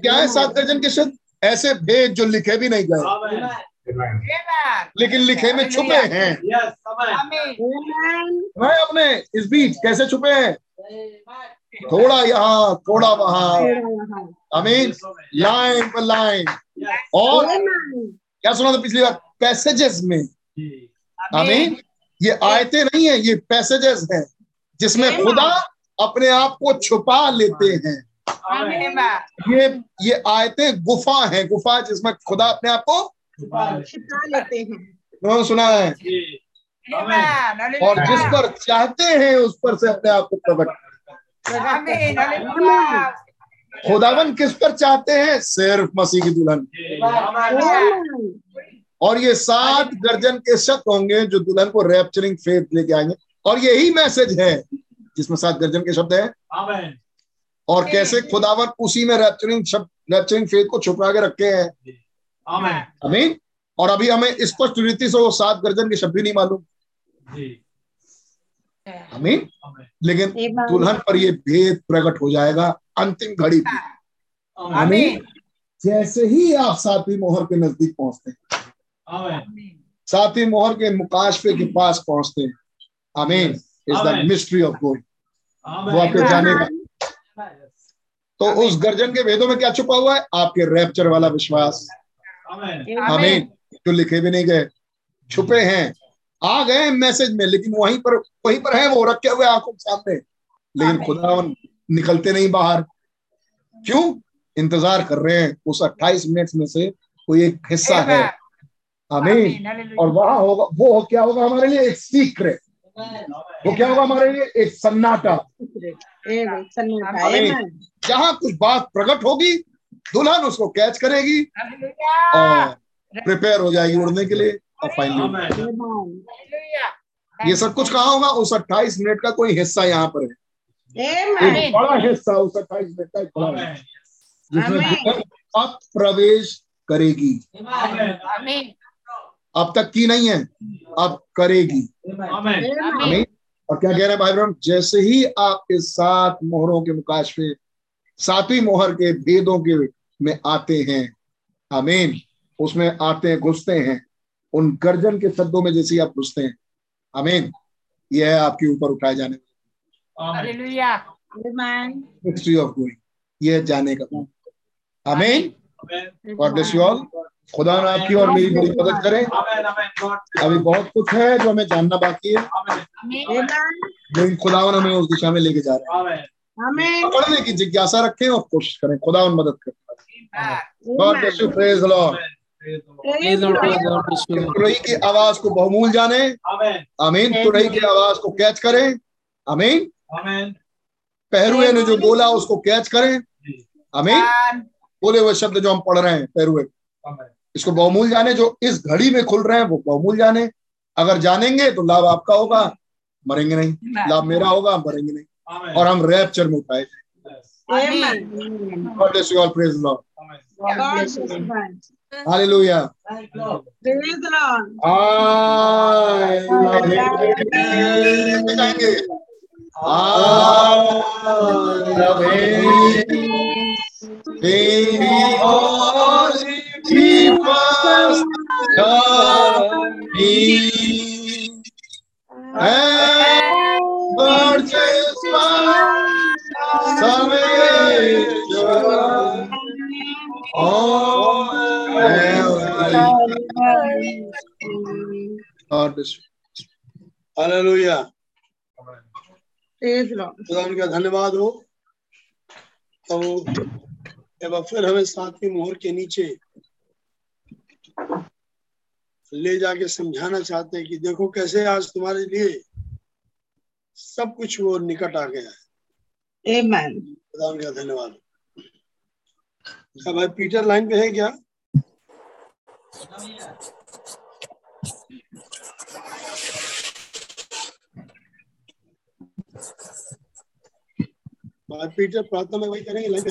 क्या है सात गर्जन के शब्द ऐसे भेद जो लिखे भी नहीं गए लेकिन लिखे में छुपे हैं। मैं अपने इस बीच कैसे छुपे हैं थोड़ा यहाँ थोड़ा वहां आमीन लाइन पर लाइन और क्या सुना था पिछली बार पैसेजेस में आमीन ये आयतें नहीं है ये पैसेजेस हैं जिसमें खुदा अपने आप को छुपा लेते हैं। ये आयतें गुफा है गुफा जिसमें खुदा अपने आप को छिपा लेते हैं सुना है और जिस पर चाहते हैं उस पर से अपने आप को प्रकट खुदावन किस पर चाहते हैं सिर्फ मसीह की दुल्हन और ये सात गर्जन के शब्द होंगे जो दुल्हन को रैप्चरिंग फेथ लेके आएंगे और यही मैसेज है जिसमें सात गर्जन के शब्द है और कैसे खुदावन उसी में रैप्चरिंग फेथ को छुपा के रखे हैं। आमीन और अभी हमें स्पष्ट रीति से वो सात गर्जन के शब्द भी नहीं मालूम। आमीन लेकिन दुल्हन पर ये भेद प्रकट हो जाएगा अंतिम घड़ी पे। आमीन जैसे ही आप सातवीं मोहर के नजदीक पहुंचते हैं सातवीं मोहर के मुकाशफे के पास पहुंचते हैं। आमीन is the mystery of God वो आपके जाने का तो उस गर्जन के भेदों में क्या छुपा हुआ है आपके रैप्चर वाला विश्वास। आमीन जो लिखे भी नहीं गए छुपे हैं आ गए मैसेज में लेकिन वहीं पर है वो रखे हुए आंखों के सामने लेकिन खुदावन निकलते नहीं बाहर क्यों इंतजार कर रहे हैं उस 28 मिनट में से कोई एक हिस्सा है। आमीन और वहां होगा वो क्या होगा हमारे लिए एक सीक्रेट वो क्या होगा हमारे लिए एक सन्नाटा जहां कुछ बात प्रकट होगी दुल्हन उसको कैच करेगी और प्रिपेयर हो जाएगी उड़ने के लिए और फाइनली ये सब कुछ कहाँ होगा उस 28 मिनट का कोई हिस्सा यहाँ पर है एक बड़ा हिस्सा उस 28 मिनट का एक बड़ा जिसमें अब प्रवेश करेगी अब तक की नहीं है अब करेगी। और क्या कह रहे हैं भाई ब्रह्म जैसे ही आप इस सात मोहरों के मुकाशफे सातवीं मोहर के भेदों के में आते हैं आमीन उसमें आते हैं घुसते हैं उन गर्जन के शब्दों में जैसे आप घुसते हैं आमीन यह है आपके ऊपर उठाए जाने का यह जाने का आमीन गॉड ब्लेस यू ऑल खुदा ना आपकी और मेरी बड़ी मदद करे। अभी बहुत कुछ है जो हमें जानना बाकी है लेकिन खुदावन हमें उस दिशा में लेके जा रहे हैं पढ़ने की जिज्ञासा रखें और कोशिश करें खुदावन मदद करें। तुरही की आवाज को बहुमूल जाने आमीन तुरही की आवाज को कैच करें आमीन पहरुए ने जो बोला उसको कैच करें आमीन बोले हुए शब्द जो हम पढ़ रहे हैं पहरुए इसको बहुमूल जाने जो इस घड़ी में खुल रहे हैं वो बहुमूल जाने अगर जानेंगे तो लाभ आपका होगा मरेंगे नहीं लाभ मेरा होगा मरेंगे नहीं और हम रैप्चर में उठाए जाएंगे। May the holy keepers come in, and purchase my salvation on every Lord. Hallelujah. का धन्यवाद हो। तो अब फिर हमें सातवीं मोहर के नीचे ले जाके समझाना चाहते हैं कि देखो कैसे आज तुम्हारे लिए सब कुछ वो निकट आ गया है। आमीन। खुदावन का धन्यवाद। क्या भाई पीटर लाइन पे है क्या? पीटर प्रार्थना में वही करेंगे लाइन पे।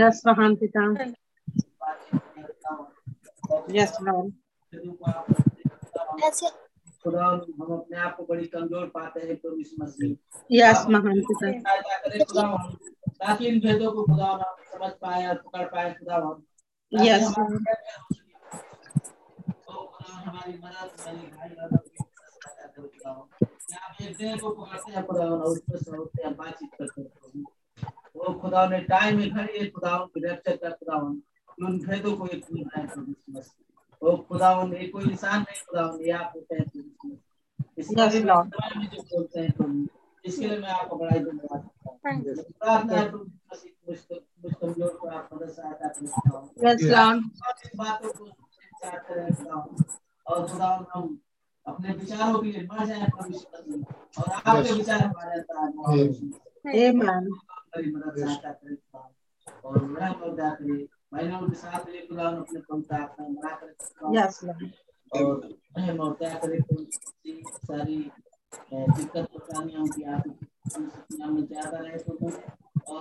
यस महान पिता, यस लॉर्ड। खुदा हम अपने आप को बड़ी कमजोर पाते हैं प्रभु यीशु मसीह। यस महान पिता, ताकि इन भेदों को खुदा हम समझ पाए और पकड़ पाए खुदा हम। यस हमारी मदद वाली भाई और अपने बताओ क्या आप एक दिन को पकड़ते हैं खुदा और उस पर सोचते हैं बातचीत करते हैं। वो खुदा ने टाइम में घर ये खुदा की रक्षा करता हूं उन भेदों को एक नहीं है क्रिसमस। वो खुदा ने कोई इंसान नहीं, खुदा ने आप होते हैं क्रिसमस। इसलिए लाउड में जो बोलते हैं तुम, इसके लिए मैं आपको बड़ाई दूंगा। Thank you. प्रार्थना है तुम मुझ कमजोर को आप मदद सहायता करना। Yes Lord. इस बातों को और खुदा हम अपने विचारों के लिए मर जाए और आपके विचार हमारे और मैं मदद करें महिलाओं के साथ ले खुदा अपने सारी दिक्कत परेशानियों की आपकी ज्यादा रहे और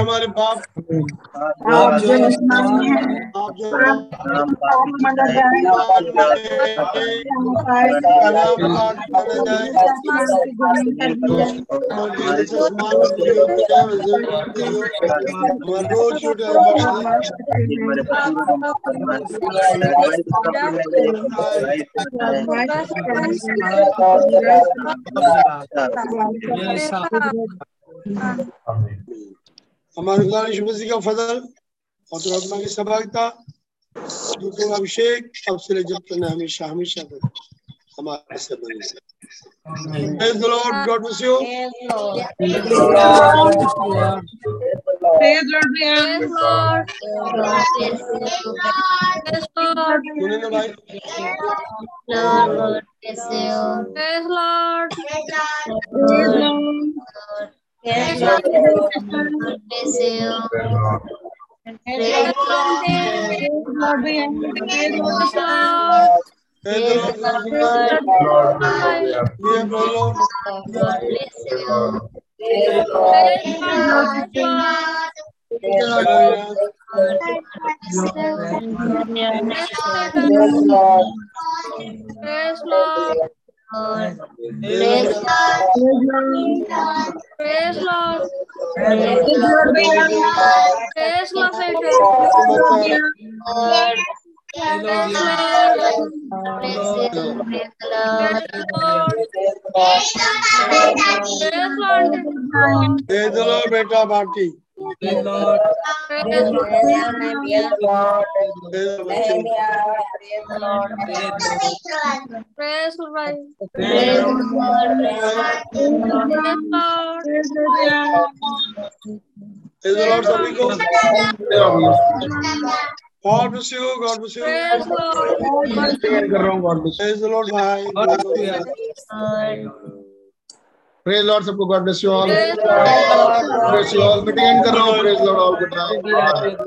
हमारे बाप हमारे खुदावंद का फजल और आत्मा की सहभागिता अभिषेक अब से ले जब तक हमेशा हमेशा हमारे से बने। Praise Lord सबको। God bless you all. Praise you all. Meeting end कर रहा हूँ। Praise Lord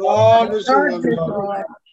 all. God bless you all.